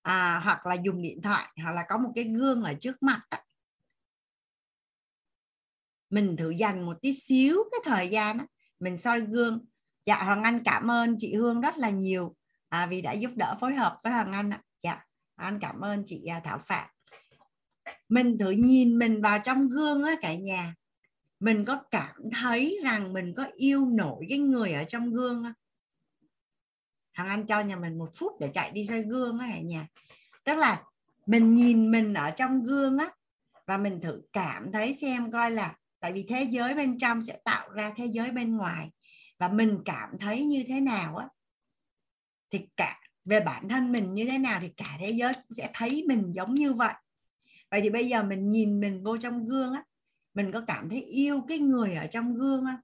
à, hoặc là dùng điện thoại, hoặc là có một cái gương ở trước mặt á. Mình thử dành một tí xíu cái thời gian đó, mình soi gương. Dạ Hoàng Anh cảm ơn chị Hương rất là nhiều à, vì đã giúp đỡ phối hợp với Hoàng Anh ạ. Dạ anh cảm ơn chị Thảo Phạm. Mình thử nhìn mình vào trong gương á cả nhà. Mình có cảm thấy rằng mình có yêu nổi cái người ở trong gương á. Hoàng Anh cho nhà mình một phút để chạy đi soi gương á cả nhà. Tức là mình nhìn mình ở trong gương á và mình thử cảm thấy xem coi là, tại vì thế giới bên trong sẽ tạo ra thế giới bên ngoài, và mình cảm thấy như thế nào á thì cả về bản thân mình như thế nào thì cả thế giới sẽ thấy mình giống như vậy. Vậy thì bây giờ mình nhìn mình vô trong gương á, mình có cảm thấy yêu cái người ở trong gương á.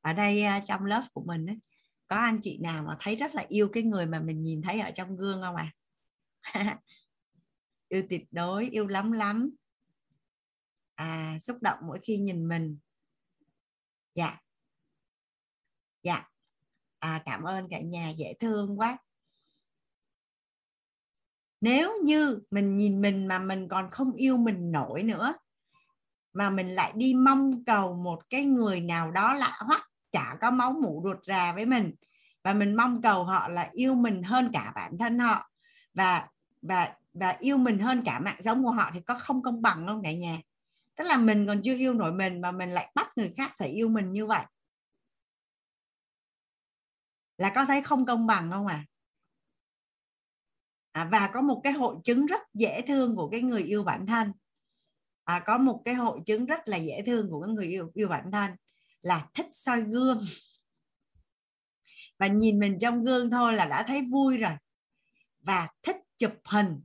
Ở đây trong lớp của mình ấy, có anh chị nào mà thấy rất là yêu cái người mà mình nhìn thấy ở trong gương không ạ? À? Yêu tuyệt đối, yêu lắm lắm à, xúc động mỗi khi nhìn mình. Dạ dạ à, cảm ơn cả nhà, dễ thương quá. Nếu như mình nhìn mình mà mình còn không yêu mình nổi nữa, mà mình lại đi mong cầu một cái người nào đó lạ hoắc, chả có máu mủ ruột rà với mình, và mình mong cầu họ là yêu mình hơn cả bản thân họ, và và và yêu mình hơn cả mạng sống của họ, thì có không công bằng không cả nhà? Tức là mình còn chưa yêu nổi mình mà mình lại bắt người khác phải yêu mình như vậy, là có thấy không công bằng không à? À, và có một cái hội chứng rất dễ thương của cái người yêu bản thân, à, có một cái hội chứng rất là dễ thương của cái người yêu yêu bản thân là thích soi gương. Và nhìn mình trong gương thôi là đã thấy vui rồi. Và thích chụp hình.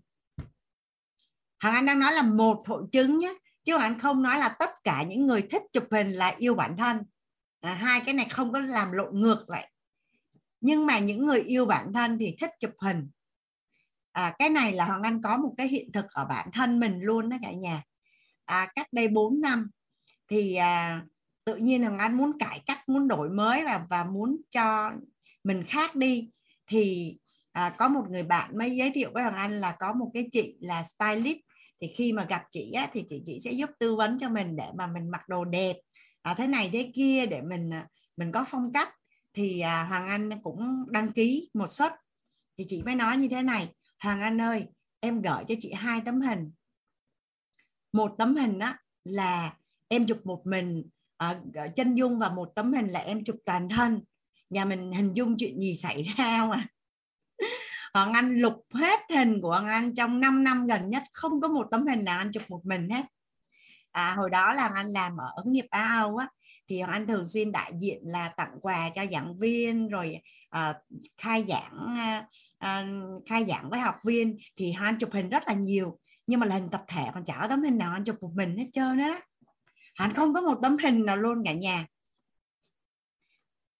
Hoàng Anh đang nói là một hội chứng nhé, chứ Hoàng Anh không nói là tất cả những người thích chụp hình là yêu bản thân. À, hai cái này không có làm lộn ngược lại. Nhưng mà những người yêu bản thân thì thích chụp hình. À, cái này là Hoàng Anh có một cái hiện thực ở bản thân mình luôn đó cả nhà. À, cách đây bốn năm thì à, tự nhiên Hoàng Anh muốn cải cách, muốn đổi mới và, và muốn cho mình khác đi. Thì à, có một người bạn mới giới thiệu với Hoàng Anh là có một cái chị là stylist. Thì khi mà gặp chị á, thì chị, chị sẽ giúp tư vấn cho mình để mà mình mặc đồ đẹp, à, thế này thế kia để mình mình có phong cách. Thì à, Hoàng Anh cũng đăng ký một suất. Thì chị mới nói như thế này: Hoàng Anh ơi, em gửi cho chị hai tấm hình. Một tấm hình á, là em chụp một mình à, chân dung, và một tấm hình là em chụp toàn thân. Nhà mình hình dung chuyện gì xảy ra không ạ? Hoàng Anh lục hết hình của Hoàng Anh trong năm năm gần nhất, không có một tấm hình nào anh chụp một mình hết. À, hồi đó là Hoàng Anh làm ở hướng nghiệp Á Âu á, thì Hoàng Anh thường xuyên đại diện là tặng quà cho giảng viên, rồi uh, khai giảng uh, khai giảng với học viên thì Han chụp hình rất là nhiều, nhưng mà là hình tập thể còn chả có tấm hình nào Han chụp một mình hết trơn á. Han không có một tấm hình nào luôn cả nhà.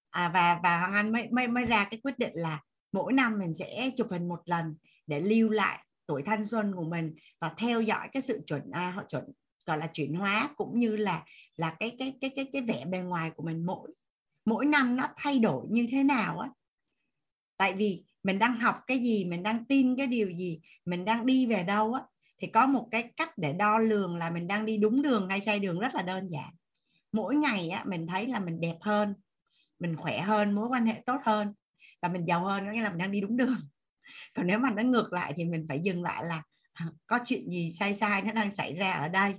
À, và và Hoàng Anh mới, mới mới ra cái quyết định là mỗi năm mình sẽ chụp hình một lần để lưu lại tuổi thanh xuân của mình và theo dõi cái sự chuẩn à, họ chuẩn gọi là chuyển hóa, cũng như là là cái cái cái cái cái vẻ bề ngoài của mình mỗi mỗi năm nó thay đổi như thế nào á. Tại vì mình đang học cái gì, mình đang tin cái điều gì, mình đang đi về đâu á, thì có một cái cách để đo lường là mình đang đi đúng đường hay sai đường rất là đơn giản. Mỗi ngày á mình thấy là mình đẹp hơn, mình khỏe hơn, mối quan hệ tốt hơn và mình giàu hơn, có nghĩa là mình đang đi đúng đường. Còn nếu mà nó ngược lại thì mình phải dừng lại là có chuyện gì sai sai nó đang xảy ra ở đây.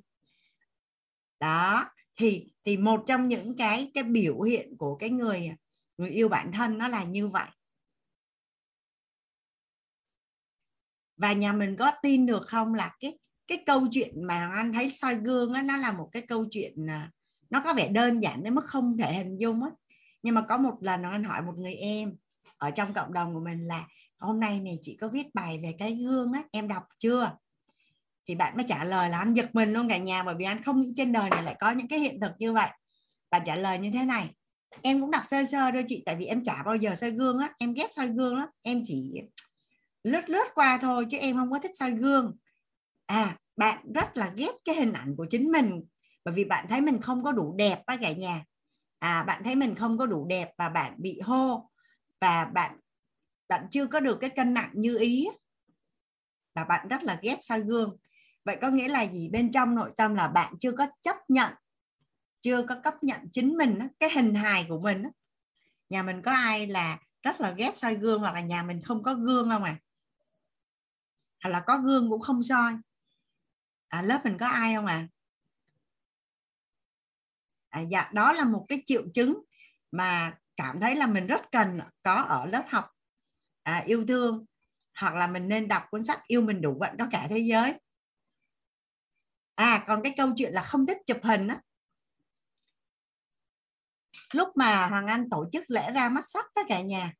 Đó, thì thì một trong những cái cái biểu hiện của cái người người yêu bản thân nó là như vậy. Và nhà mình có tin được không là cái cái câu chuyện mà anh thấy soi gương đó, nó là một cái câu chuyện nó có vẻ đơn giản đến mức không thể hình dung á. Nhưng mà có một lần anh hỏi một người em ở trong cộng đồng của mình là hôm nay này chị có viết bài về cái gương á, em đọc chưa? Thì bạn mới trả lời là anh giật mình luôn cả nhà, bởi vì anh không nghĩ trên đời này lại có những cái hiện thực như vậy. Bạn trả lời như thế này: em cũng đọc sơ sơ thôi chị, tại vì em chả bao giờ soi gương á, em ghét soi gương lắm, em chỉ lướt lướt qua thôi chứ em không có thích soi gương. À, bạn rất là ghét cái hình ảnh của chính mình, bởi vì bạn thấy mình không có đủ đẹp á cả nhà. À, bạn thấy mình không có đủ đẹp và bạn bị hô, và bạn bạn chưa có được cái cân nặng như ý và bạn rất là ghét soi gương. Vậy có nghĩa là gì? Bên trong nội tâm là bạn chưa có chấp nhận, chưa có chấp nhận chính mình, cái hình hài của mình. Nhà mình có ai là rất là ghét soi gương hoặc là nhà mình không có gương không ạ? Hoặc là có gương cũng không soi? À, lớp mình có ai không ạ? À, dạ, đó là một cái triệu chứng mà cảm thấy là mình rất cần có ở lớp học à, yêu thương, hoặc là mình nên đọc cuốn sách Yêu Mình Đủ Vận Có Cả Thế Giới. À, còn cái câu chuyện là không thích chụp hình á, lúc mà Hoàng Anh tổ chức lễ ra mắt sách đó cả nhà,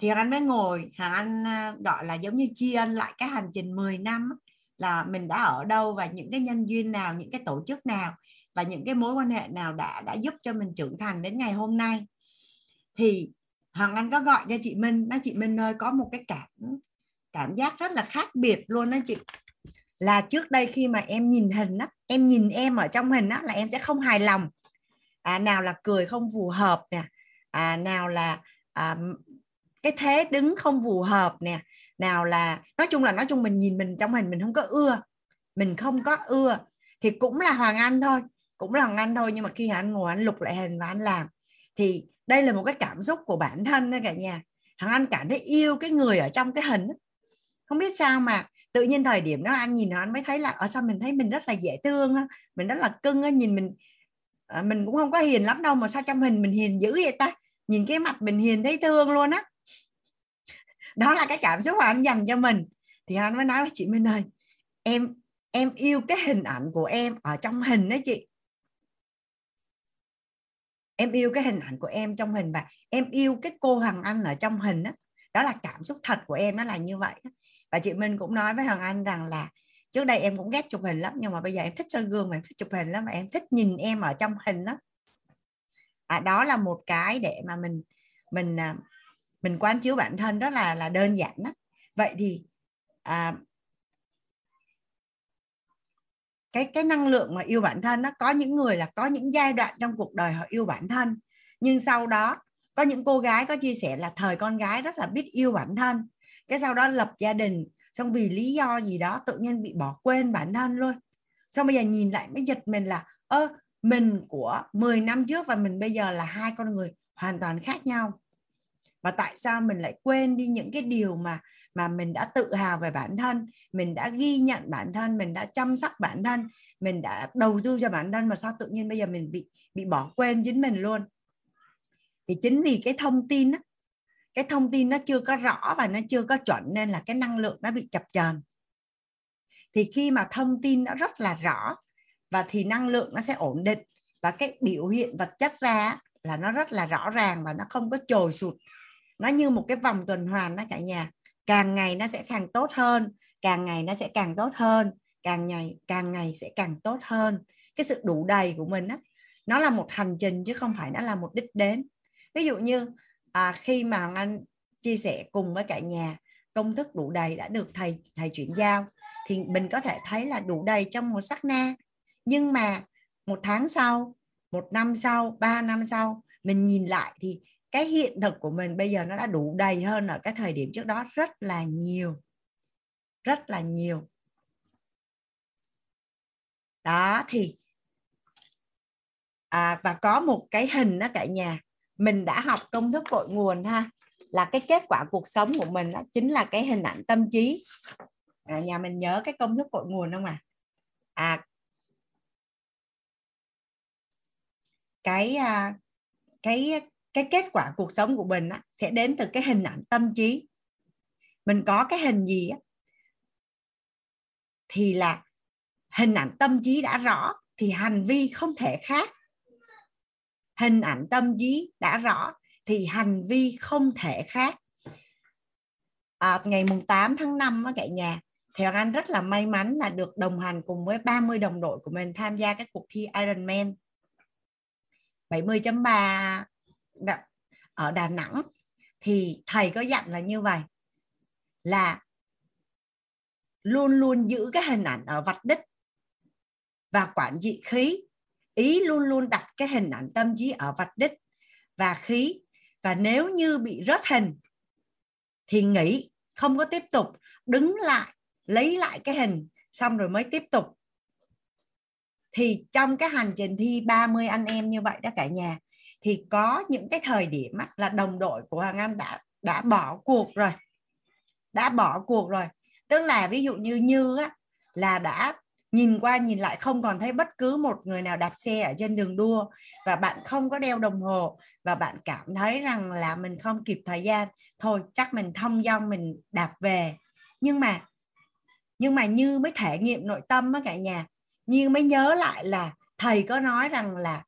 thì Hoàng Anh mới ngồi, Hoàng Anh gọi là giống như tri ân lại cái hành trình mười năm là mình đã ở đâu và những cái nhân duyên nào, những cái tổ chức nào và những cái mối quan hệ nào đã đã giúp cho mình trưởng thành đến ngày hôm nay. Thì Hoàng Anh có gọi cho chị Minh, nói chị Minh ơi, có một cái cảm cảm giác rất là khác biệt luôn đó chị, là trước đây khi mà em nhìn hình á, em nhìn em ở trong hình á là em sẽ không hài lòng. À, nào là cười không phù hợp nè, à, nào là à, cái thế đứng không phù hợp nè, nào là nói chung là nói chung mình nhìn mình trong hình mình không có ưa, mình không có ưa. Thì cũng là Hoàng Anh thôi, cũng là Hoàng Anh thôi nhưng mà khi anh ngồi anh lục lại hình và anh làm, thì đây là một cái cảm xúc của bản thân đó cả nhà. Hoàng Anh cảm thấy yêu cái người ở trong cái hình đó. Không biết sao mà tự nhiên thời điểm đó anh nhìn nó anh mới thấy là ở sao mình thấy mình rất là dễ thương, mình rất là cưng, nhìn mình mình cũng không có hiền lắm đâu mà sao trong hình mình hiền dữ vậy ta, nhìn cái mặt mình hiền thấy thương luôn á. Đó. Đó là cái cảm xúc mà anh dành cho mình. Thì anh mới nói với chị Minh ơi, em em yêu cái hình ảnh của em ở trong hình đó chị, em yêu cái hình ảnh của em trong hình và em yêu cái cô Hoàng Anh ở trong hình đó. Đó là cảm xúc thật của em, nó là như vậy. Và chị Minh cũng nói với Hoàng Anh rằng là trước đây em cũng ghét chụp hình lắm, nhưng mà bây giờ em thích soi gương và em thích chụp hình lắm, và em thích nhìn em ở trong hình lắm. À, đó là một cái để mà mình mình mình quán chiếu bản thân rất là là đơn giản đó. Vậy thì à, cái cái năng lượng mà yêu bản thân, nó có những người là có những giai đoạn trong cuộc đời họ yêu bản thân, nhưng sau đó có những cô gái có chia sẻ là thời con gái rất là biết yêu bản thân, cái sau đó lập gia đình, xong vì lý do gì đó tự nhiên bị bỏ quên bản thân luôn. Xong bây giờ nhìn lại mới giật mình là ơ, mình của mười năm trước và mình bây giờ là hai con người hoàn toàn khác nhau. Và tại sao mình lại quên đi những cái điều mà mà mình đã tự hào về bản thân, mình đã ghi nhận bản thân, mình đã chăm sóc bản thân, mình đã đầu tư cho bản thân, mà sao tự nhiên bây giờ mình bị bị bỏ quên chính mình luôn. Thì chính vì cái thông tin đó, cái thông tin nó chưa có rõ và nó chưa có chuẩn, nên là cái năng lượng nó bị chập chờn. Thì khi mà thông tin nó rất là rõ và thì năng lượng nó sẽ ổn định, và cái biểu hiện vật chất ra là nó rất là rõ ràng và nó không có trồi sụt Nó như một cái vòng tuần hoàn đó cả nhà. Càng ngày nó sẽ càng tốt hơn, càng ngày nó sẽ càng tốt hơn, càng ngày càng ngày sẽ càng tốt hơn. Cái sự đủ đầy của mình á, nó là một hành trình chứ không phải nó là một đích đến. Ví dụ như à, khi mà Hoàng Anh chia sẻ cùng với cả nhà công thức đủ đầy đã được thầy thầy chuyển giao, thì mình có thể thấy là đủ đầy trong một sát na. Nhưng mà một tháng sau, một năm sau, ba năm sau, mình nhìn lại thì cái hiện thực của mình bây giờ nó đã đủ đầy hơn ở cái thời điểm trước đó rất là nhiều. Rất là nhiều. Đó thì à, và có một cái hình đó cả nhà. Mình đã học công thức cội nguồn ha, là cái kết quả cuộc sống của mình đó chính là cái hình ảnh tâm trí. À, nhà mình nhớ cái công thức cội nguồn không à? À cái cái cái kết quả cuộc sống của mình á, sẽ đến từ cái hình ảnh tâm trí. Mình có cái hình gì á, thì là hình ảnh tâm trí đã rõ thì hành vi không thể khác. Hình ảnh tâm trí đã rõ thì hành vi không thể khác. À, ngày mùng tám tháng năm á cả nhà, thì Hoàng Anh rất là may mắn là được đồng hành cùng với ba mươi đồng đội của mình tham gia các cuộc thi Ironman bảy mươi chấm ba ở Đà Nẵng. Thì thầy có dặn là như vậy, là luôn luôn giữ cái hình ảnh ở vạch đích và quản trị khí. Ý luôn luôn đặt cái hình ảnh tâm trí ở vạch đích và khí. Và nếu như bị rớt hình thì nghỉ, không có tiếp tục. Đứng lại, lấy lại cái hình, xong rồi mới tiếp tục. Thì trong cái hành trình thi ba mươi anh em như vậy đó cả nhà, thì có những cái thời điểm là đồng đội của Hoàng Anh đã, đã bỏ cuộc rồi. Đã bỏ cuộc rồi. Tức là ví dụ như Như á, là đã nhìn qua nhìn lại không còn thấy bất cứ một người nào đạp xe ở trên đường đua. Và bạn không có đeo đồng hồ. Và bạn cảm thấy rằng là mình không kịp thời gian. Thôi chắc mình thông dong mình đạp về. Nhưng mà, nhưng mà Như mới thể nghiệm nội tâm á cả nhà. Như mới nhớ lại là thầy có nói rằng là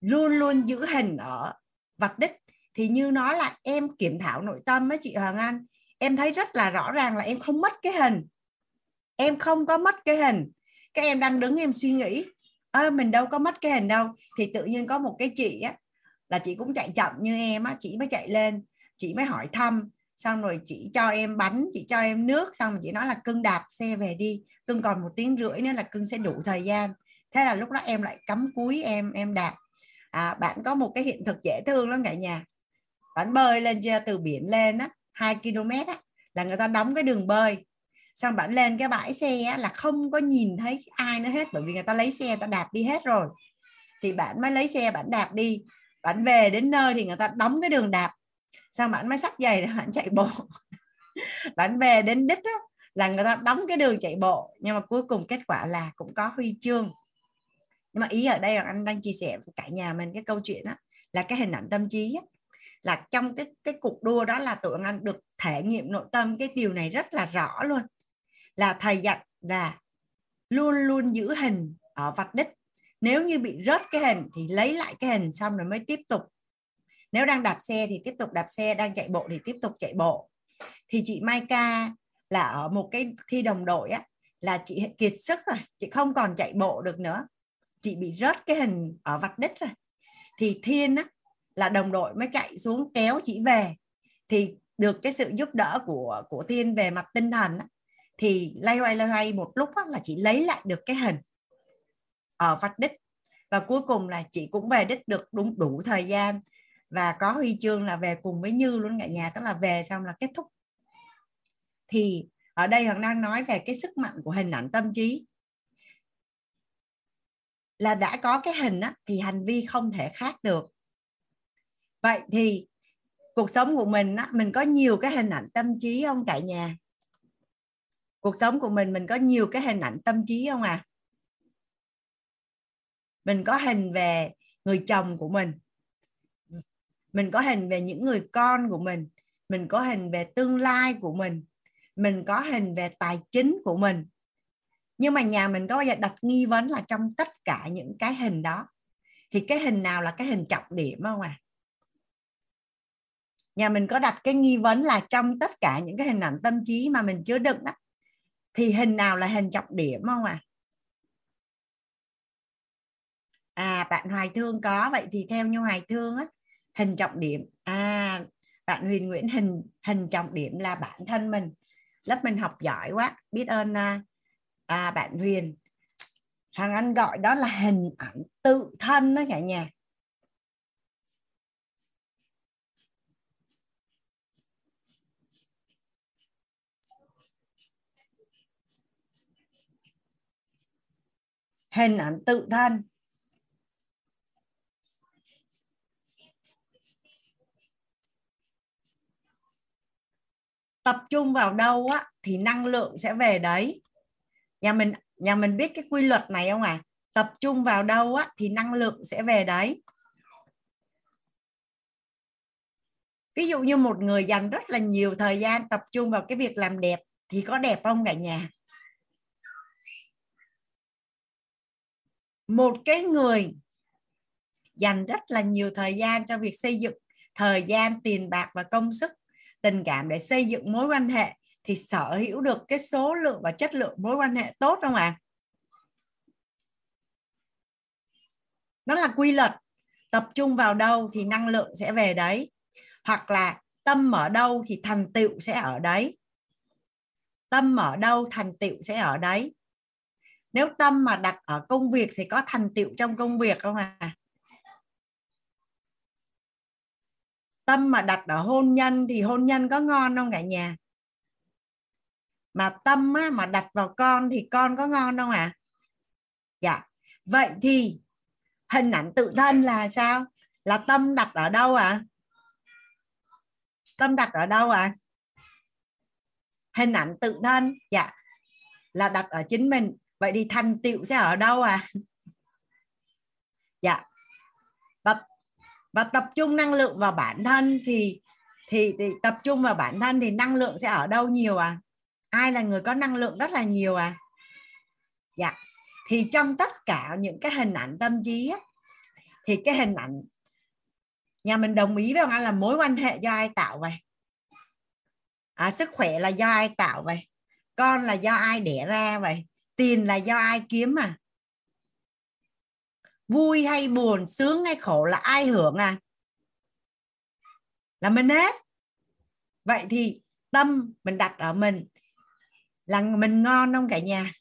luôn luôn giữ hình ở vạch đích. Thì Như nói là em kiểm thảo nội tâm với chị Hoàng Anh. Em thấy rất là rõ ràng là em không mất cái hình. Em không có mất cái hình. Các em đang đứng em suy nghĩ, ơ mình đâu có mất cái hình đâu. Thì tự nhiên có một cái chị á, là chị cũng chạy chậm như em á, chị mới chạy lên, chị mới hỏi thăm, xong rồi chị cho em bánh, chị cho em nước, xong rồi chị nói là cưng đạp xe về đi, cưng còn một tiếng rưỡi nữa là cưng sẽ đủ thời gian. Thế là lúc đó em lại cắm cúi em em đạp. À, bạn có một cái hiện thực dễ thương lắm cả nhà. Bạn bơi lên từ biển lên á, hai ki lô mét á, là người ta đóng cái đường bơi. Xong bạn lên cái bãi xe á, là không có nhìn thấy ai nữa hết, bởi vì người ta lấy xe người ta đạp đi hết rồi. Thì bạn mới lấy xe bạn đạp đi. Bạn về đến nơi thì người ta đóng cái đường đạp. Xong bạn mới xách giày rồi bạn chạy bộ. Bạn về đến đích á, là người ta đóng cái đường chạy bộ. Nhưng mà cuối cùng kết quả là cũng có huy chương. Nhưng mà ý ở đây là anh đang chia sẻ với cả nhà mình cái câu chuyện đó, là cái hình ảnh tâm trí á, là trong cái, cái cuộc đua đó là tụi anh được thể nghiệm nội tâm cái điều này rất là rõ luôn. Là thầy dặn là luôn luôn giữ hình ở vạch đích. Nếu như bị rớt cái hình thì lấy lại cái hình xong rồi mới tiếp tục. Nếu đang đạp xe thì tiếp tục đạp xe, đang chạy bộ thì tiếp tục chạy bộ. Thì chị Mai Ca là ở một cái thi đồng đội á, là chị kiệt sức rồi, chị không còn chạy bộ được nữa. Chị bị rớt cái hình ở vạch đích rồi. Thì Thiên á, là đồng đội mới chạy xuống kéo chị về. Thì được cái sự giúp đỡ của, của Thiên về mặt tinh thần á, thì lay hoay lay hoay một lúc á, là chị lấy lại được cái hình ở vạch đích. Và cuối cùng là chị cũng về đích được đúng đủ thời gian. Và có huy chương là về cùng với Như luôn cả nhà. Tức là về xong là kết thúc. Thì ở đây Hoàng đang nói về cái sức mạnh của hình ảnh tâm trí. Là đã có cái hình á, thì hành vi không thể khác được. Vậy thì cuộc sống của mình á, mình có nhiều cái hình ảnh tâm trí không cả nhà? Cuộc sống của mình mình có nhiều cái hình ảnh tâm trí không à? Mình có hình về người chồng của mình. Mình có hình về những người con của mình. Mình có hình về tương lai của mình. Mình có hình về tài chính của mình. Nhưng mà nhà mình có bao giờ đặt nghi vấn là trong tất cả những cái hình đó, thì cái hình nào là cái hình trọng điểm không à? nhà mình có đặt cái nghi vấn là trong tất cả những cái hình ảnh tâm trí mà mình chứa đựng đó, thì hình nào là hình trọng điểm không ạ? À? à bạn Hoài Thương có, vậy thì theo như Hoài Thương á, hình trọng điểm, à bạn Huyền Nguyễn hình hình trọng điểm là bản thân mình, lớp mình học giỏi quá, biết ơn à, bạn Huyền. Hoàng Anh gọi đó là hình ảnh tự thân đó cả nhà. Hình ảnh tự thân. Tập trung vào đâu á thì năng lượng sẽ về đấy. Nhà mình nhà mình biết cái quy luật này không ạ? À? Tập trung vào đâu á thì năng lượng sẽ về đấy. Ví dụ như một người dành rất là nhiều thời gian tập trung vào cái việc làm đẹp thì có đẹp không cả nhà? Một cái người dành rất là nhiều thời gian cho việc xây dựng thời gian, tiền bạc và công sức, tình cảm để xây dựng mối quan hệ thì sở hữu được cái số lượng và chất lượng mối quan hệ tốt không ạ? À? Đó là quy luật. Tập trung vào đâu thì năng lượng sẽ về đấy. Hoặc là tâm ở đâu thì thành tựu sẽ ở đấy. Tâm ở đâu thành tựu sẽ ở đấy. Nếu tâm mà đặt ở công việc thì có thành tựu trong công việc không ạ? À? Tâm mà đặt ở hôn nhân thì hôn nhân có ngon không cả nhà? Mà tâm á, mà đặt vào con thì con có ngon không ạ? À? Dạ. Vậy thì hình ảnh tự thân là sao? Là tâm đặt ở đâu ạ? À? Tâm đặt ở đâu ạ? À? Hình ảnh tự thân, dạ, là đặt ở chính mình. Vậy thì thành tựu sẽ ở đâu à? Dạ. Và, và tập trung năng lượng vào bản thân thì, thì thì tập trung vào bản thân thì năng lượng sẽ ở đâu nhiều à? Ai là người có năng lượng rất là nhiều à? Dạ. Thì trong tất cả những cái hình ảnh tâm trí á, thì cái hình ảnh nhà mình đồng ý với ông anh là mối quan hệ do ai tạo vậy? À, sức khỏe là do ai tạo vậy? Con là do ai đẻ ra vậy? Tiền là do ai kiếm à? Vui hay buồn, sướng hay khổ là ai hưởng à? Là mình hết. Vậy thì tâm mình đặt ở mình là mình ngon không cả nhà?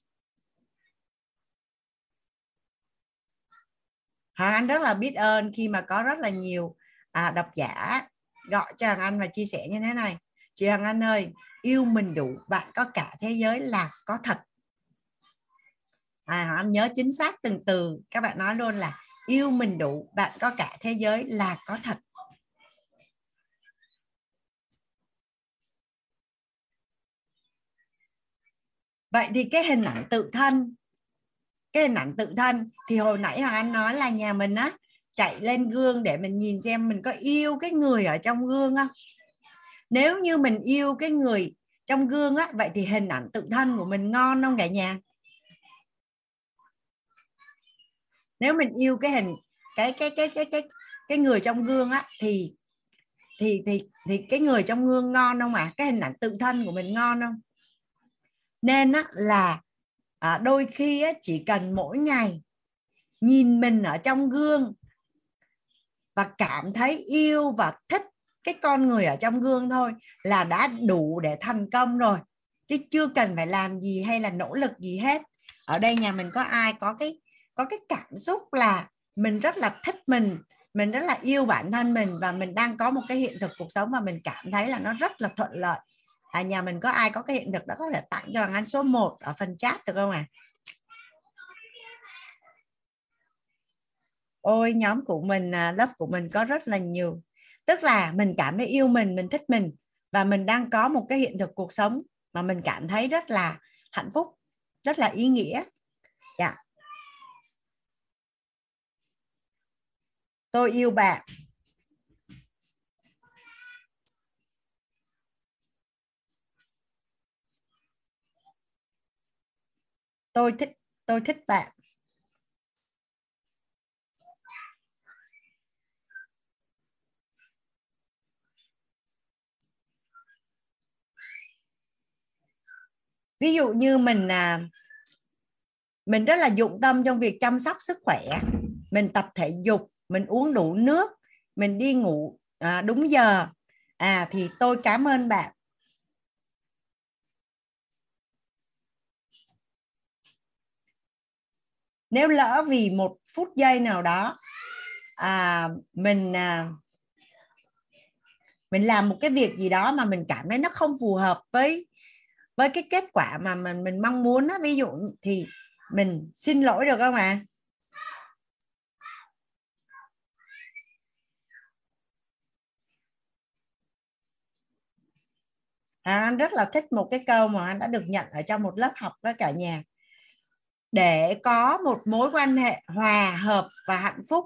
Hoàng Anh rất là biết ơn khi mà có rất là nhiều à, độc giả gọi cho Hoàng Anh và chia sẻ như thế này. Chị Hoàng Anh ơi, yêu mình đủ, bạn có cả thế giới là có thật. À, Hoàng Anh nhớ chính xác từng từ. Các bạn nói luôn là yêu mình đủ, bạn có cả thế giới là có thật. Vậy thì cái hình ảnh tự thân, cái hình ảnh tự thân thì hồi nãy Hoàng Anh nói là nhà mình á, chạy lên gương để mình nhìn xem mình có yêu cái người ở trong gương không. Nếu như mình yêu cái người trong gương á, vậy thì hình ảnh tự thân của mình ngon không cả nhà? Nếu mình yêu cái hình cái cái cái cái cái cái người trong gương á thì thì thì thì cái người trong gương ngon không ạ? À? Cái hình ảnh tự thân của mình ngon không? Nên á là à, đôi khi á, chỉ cần mỗi ngày nhìn mình ở trong gương và cảm thấy yêu và thích cái con người ở trong gương thôi là đã đủ để thành công rồi, chứ chưa cần phải làm gì hay là nỗ lực gì hết. Ở đây nhà mình có ai có cái có cái cảm xúc là mình rất là thích mình, mình rất là yêu bản thân mình và mình đang có một cái hiện thực cuộc sống mà mình cảm thấy là nó rất là thuận lợi. À, nhà mình có ai có cái hiện thực đó có thể tặng cho Hoàng Anh số một ở phần chat được không ạ? À? Ôi, nhóm của mình, lớp của mình có rất là nhiều. Tức là mình cảm thấy yêu mình, mình thích mình và mình đang có một cái hiện thực cuộc sống mà mình cảm thấy rất là hạnh phúc, rất là ý nghĩa. Dạ. Yeah. Tôi yêu bạn. Tôi thích, tôi thích bạn. Ví dụ như mình à, mình rất là dụng tâm trong việc chăm sóc sức khỏe, mình tập thể dục, mình uống đủ nước, mình đi ngủ à, đúng giờ. À thì tôi cảm ơn bạn. Nếu lỡ vì một phút giây nào đó à, mình à, mình làm một cái việc gì đó mà mình cảm thấy nó không phù hợp với với cái kết quả mà mình mình mong muốn á, ví dụ thì mình xin lỗi được không ạ? À, anh rất là thích một cái câu mà anh đã được nhận ở trong một lớp học với cả nhà. Để có một mối quan hệ hòa hợp và hạnh phúc,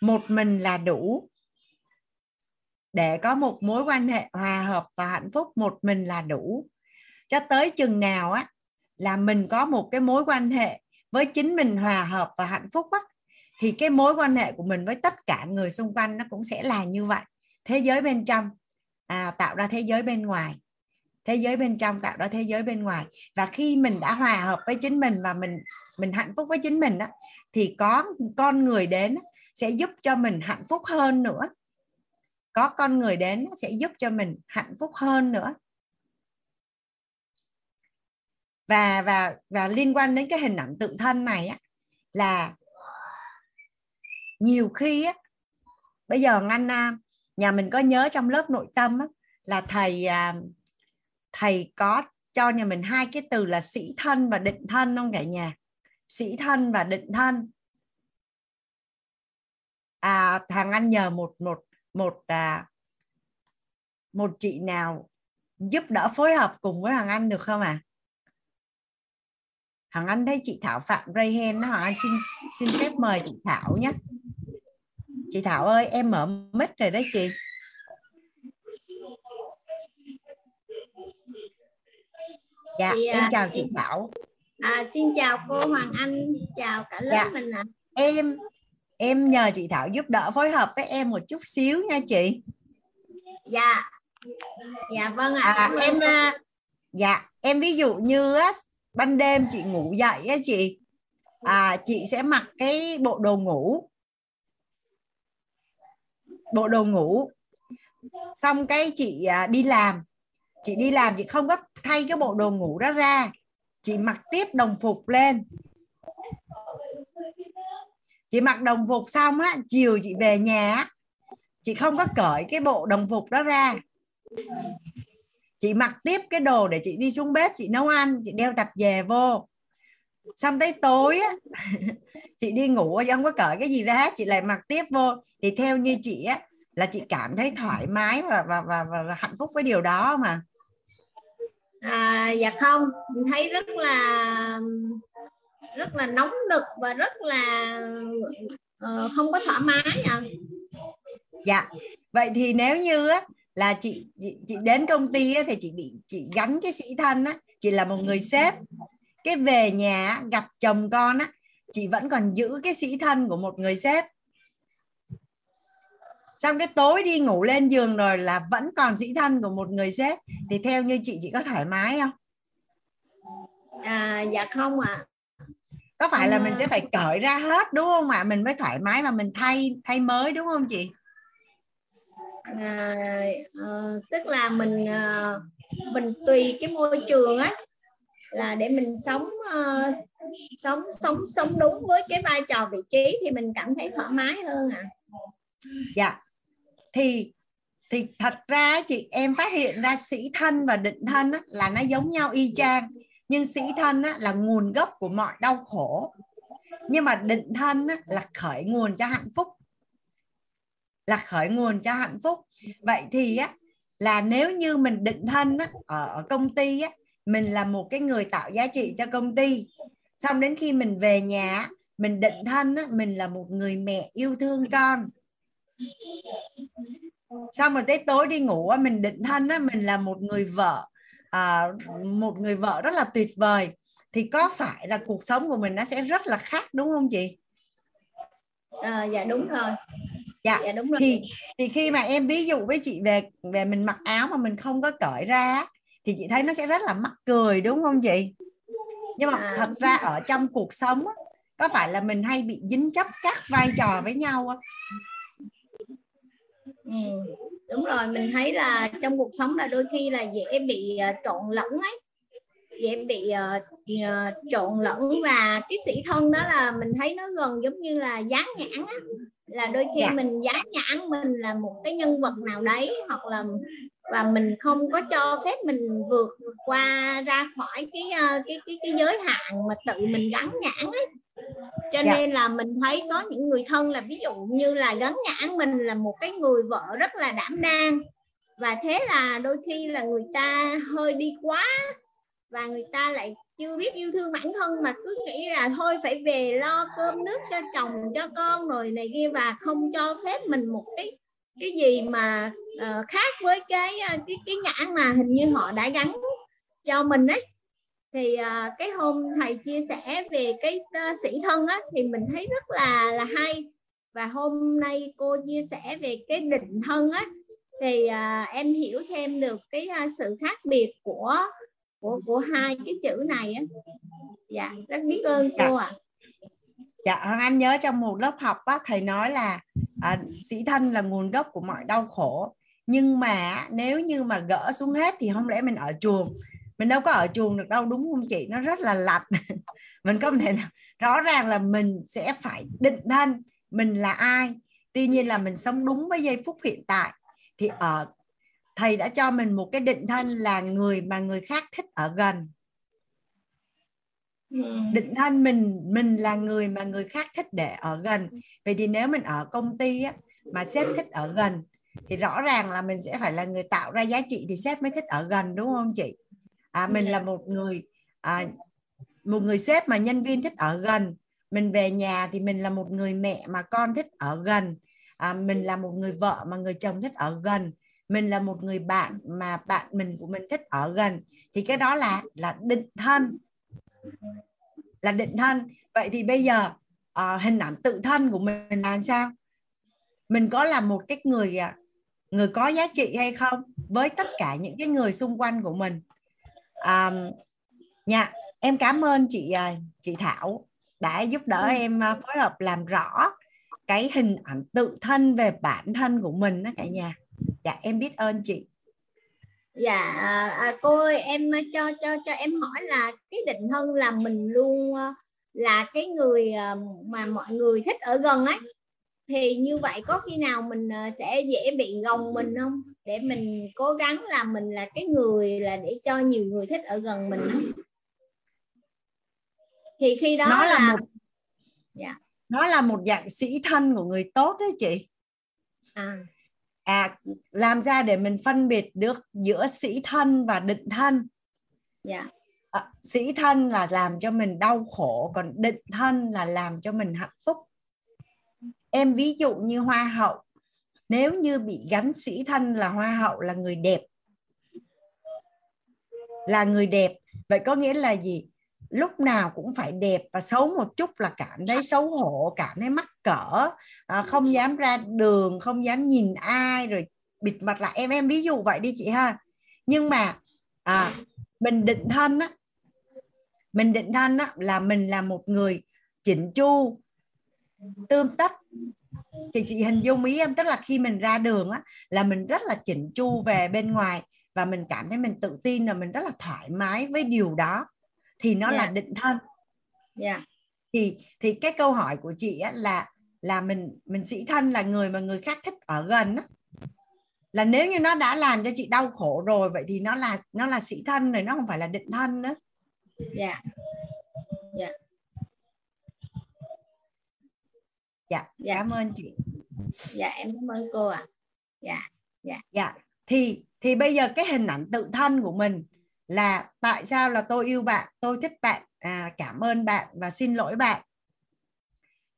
một mình là đủ. Để có một mối quan hệ hòa hợp và hạnh phúc, một mình là đủ. Cho tới chừng nào á là mình có một cái mối quan hệ với chính mình hòa hợp và hạnh phúc á, thì cái mối quan hệ của mình với tất cả người xung quanh nó cũng sẽ là như vậy. Thế giới bên trong à, tạo ra thế giới bên ngoài. Thế giới bên trong tạo ra thế giới bên ngoài. Và khi mình đã hòa hợp với chính mình và mình mình hạnh phúc với chính mình đó, thì có con người đến sẽ giúp cho mình hạnh phúc hơn nữa. Có con người đến sẽ giúp cho mình hạnh phúc hơn nữa. Và và và liên quan đến cái hình ảnh tự thân này á, là nhiều khi á, bây giờ Ngân nhà mình có nhớ trong lớp nội tâm á, là thầy thầy có cho nhà mình hai cái từ là sĩ thân và định thân không cả nhà? Sĩ thân và định thân. À, thằng Anh nhờ một một một à, một chị nào giúp đỡ phối hợp cùng với thằng Anh được không ạ? À? Hằng Anh thấy chị Thảo Phạm ray hen đó, Hằng Anh xin xin phép mời chị Thảo nhé. Chị Thảo ơi, em mở mic rồi đấy chị. Dạ, chị, em chào chị, chị Thảo. À, xin chào cô Hoàng Anh, chào cả lớp dạ. Mình ạ. À. Em em nhờ chị Thảo giúp đỡ phối hợp với em một chút xíu nha chị. Dạ. Dạ vâng ạ. À, em à, dạ, em ví dụ như á, ban đêm chị ngủ dậy á chị à, chị sẽ mặc cái bộ đồ ngủ bộ đồ ngủ xong cái chị đi làm chị đi làm chị không có thay cái bộ đồ ngủ đó ra, chị mặc tiếp đồng phục lên, chị mặc đồng phục xong á, chiều chị về nhà chị không có cởi cái bộ đồng phục đó ra, chị mặc tiếp cái đồ để chị đi xuống bếp, chị nấu ăn, chị đeo tạp dề vô. Xong tới tối á, chị đi ngủ, chị không có cởi cái gì ra hết, chị lại mặc tiếp vô. Thì theo như chị á, là chị cảm thấy thoải mái và, và, và, và hạnh phúc với điều đó mà. À, dạ không, mình thấy rất là rất là nóng nực và rất là uh, không có thoải mái à. Dạ, vậy thì nếu như á, là chị, chị chị đến công ty á, thì chị bị chị gắn cái sĩ thân á, chị là một người sếp, cái về nhà gặp chồng con á, chị vẫn còn giữ cái sĩ thân của một người sếp, xong cái tối đi ngủ lên giường rồi là vẫn còn sĩ thân của một người sếp, thì theo như chị chị có thoải mái không? À, dạ không ạ. À. Có phải là à... mình sẽ phải cởi ra hết đúng không ạ? À? Mình mới thoải mái và mình thay thay mới đúng không chị? À, uh, tức là mình uh, mình tùy cái môi trường á, là để mình sống uh, sống sống sống đúng với cái vai trò vị trí thì mình cảm thấy thoải mái hơn ạ. À. Dạ. Thì thì thật ra chị em phát hiện ra sĩ thân và định thân á, là nó giống nhau y chang, nhưng sĩ thân á, là nguồn gốc của mọi đau khổ, nhưng mà định thân á, là khởi nguồn cho hạnh phúc. là khởi nguồn cho hạnh phúc. Vậy thì á, là nếu như mình định thân á, ở công ty á, mình là một cái người tạo giá trị cho công ty. Xong đến khi mình về nhà, mình định thân á, mình là một người mẹ yêu thương con. Xong rồi tới tối đi ngủ á, mình định thân á, mình là một người vợ, à, một người vợ rất là tuyệt vời. Thì có phải là cuộc sống của mình nó sẽ rất là khác đúng không chị? À, dạ đúng rồi. Dạ, dạ đúng rồi. Thì, thì khi mà em ví dụ với chị về về mình mặc áo mà mình không có cởi ra thì chị thấy nó sẽ rất là mắc cười, đúng không chị? Nhưng mà thật ra ở trong cuộc sống á, có phải là mình hay bị dính chấp các vai trò với nhau không? Ừ, đúng rồi, mình thấy là trong cuộc sống là đôi khi là dễ bị uh, trộn lẫn ấy, dễ bị uh, uh, trộn lẫn, và cái sĩ thân đó là mình thấy nó gần giống như là dán nhãn á, là đôi khi dạ. mình dán nhãn mình là một cái nhân vật nào đấy, hoặc là và mình không có cho phép mình vượt qua ra khỏi cái uh, cái cái cái giới hạn mà tự mình gắn nhãn ấy. Cho dạ. nên là mình thấy có những người thân là ví dụ như là gắn nhãn mình là một cái người vợ rất là đảm đang, và thế là đôi khi là người ta hơi đi quá và người ta lại chưa biết yêu thương bản thân mà cứ nghĩ là thôi phải về lo cơm nước cho chồng cho con rồi này kia, và không cho phép mình một cái cái gì mà uh, khác với cái cái cái nhãn mà hình như họ đã gắn cho mình ấy. Thì uh, cái hôm thầy chia sẻ về cái uh, sĩ thân á, thì mình thấy rất là là hay. Và hôm nay cô chia sẻ về cái định thân á, thì uh, em hiểu thêm được cái uh, sự khác biệt của của của hai cái chữ này á. Dạ, rất biết ơn cô ạ. Dạ, Hoàng Anh nhớ trong một lớp học á, thầy nói là uh, sĩ thân là nguồn gốc của mọi đau khổ. Nhưng mà nếu như mà gỡ xuống hết thì không lẽ mình ở chuồng. Mình đâu có ở chuồng được đâu, đúng không chị? Nó rất là lạnh. Mình không thể nào. Rõ ràng là mình sẽ phải định thân mình là ai. Tuy nhiên là mình sống đúng với giây phút hiện tại. Thì ở thầy đã cho mình một cái định thân là người mà người khác thích ở gần. Định thân mình mình là người mà người khác thích để ở gần. Vậy thì nếu mình ở công ty á, mà sếp thích ở gần, thì rõ ràng là mình sẽ phải là người tạo ra giá trị thì sếp mới thích ở gần, đúng không chị? À, mình là một người à, một người sếp mà nhân viên thích ở gần. Mình về nhà thì mình là một người mẹ mà con thích ở gần. à, Mình là một người vợ mà người chồng thích ở gần. Mình là một người bạn mà bạn mình của mình thích ở gần. Thì cái đó là là định thân. Là định thân. Vậy thì bây giờ à, hình ảnh tự thân của mình là sao? Mình có là một cái người người có giá trị hay không với tất cả những cái người xung quanh của mình? À, nhà, em cảm ơn chị chị Thảo đã giúp đỡ em phối hợp làm rõ cái hình ảnh tự thân về bản thân của mình đó cả nhà. Dạ, em biết ơn chị. Dạ, à, cô ơi, em cho cho cho em hỏi là cái định thân là mình luôn là cái người mà mọi người thích ở gần ấy, thì như vậy có khi nào mình sẽ dễ bị gồng mình không, để mình cố gắng là mình là cái người là để cho nhiều người thích ở gần mình, thì khi đó nó là, là... một... Yeah. Nó là một dạng sĩ thân của người tốt đấy chị. à. À, làm ra để mình phân biệt được giữa sĩ thân và định thân. yeah. à, Sĩ thân là làm cho mình đau khổ, còn định thân là làm cho mình hạnh phúc. Em ví dụ như hoa hậu, nếu như bị gắn sĩ thân là hoa hậu là người đẹp, là người đẹp, vậy có nghĩa là gì? Lúc nào cũng phải đẹp, và xấu một chút là cảm thấy xấu hổ, cảm thấy mắc cỡ, không dám ra đường, không dám nhìn ai, rồi bịt mặt lại. Em em ví dụ vậy đi chị ha. Nhưng mà à, mình định thân á, mình định thân á, là mình là một người chỉnh chu, tươm tất. Chị, chị hình dung ý em, tức là khi mình ra đường á, là mình rất là chỉnh chu về bên ngoài, và mình cảm thấy mình tự tin, là mình rất là thoải mái với điều đó, thì nó yeah. là định thân. yeah. thì, thì cái câu hỏi của chị á, là, là mình, mình sĩ thân là người mà người khác thích ở gần á. Là nếu như nó đã làm cho chị đau khổ rồi, vậy thì nó là, nó là sĩ thân rồi, nó không phải là định thân nữa. Dạ yeah. Dạ yeah. Dạ, dạ, cảm ơn chị. Dạ, em cảm ơn cô ạ. À. Dạ, dạ. Dạ, thì thì bây giờ cái hình ảnh tự thân của mình là tại sao là tôi yêu bạn, tôi thích bạn, à, cảm ơn bạn và xin lỗi bạn.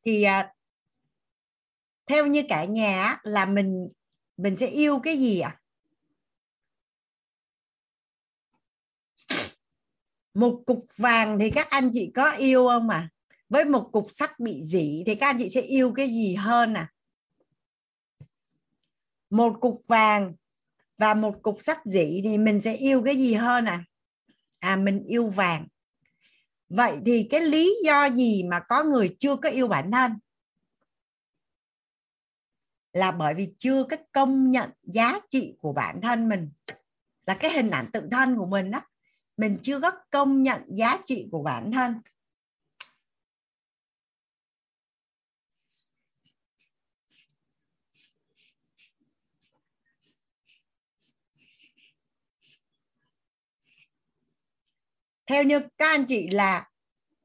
Thì à, theo như cả nhà là mình mình sẽ yêu cái gì ạ? À? Một cục vàng thì các anh chị có yêu không ạ? À? Với một cục sắt bị rỉ thì các anh chị sẽ yêu cái gì hơn à? Một cục vàng Và một cục sắt dĩ thì mình sẽ yêu cái gì hơn à? À, mình yêu vàng. Vậy thì cái lý do gì mà có người chưa có yêu bản thân? Là bởi vì chưa có công nhận giá trị của bản thân mình. Là cái hình ảnh tự thân của mình đó. Mình chưa có công nhận giá trị của bản thân. Theo như các anh chị là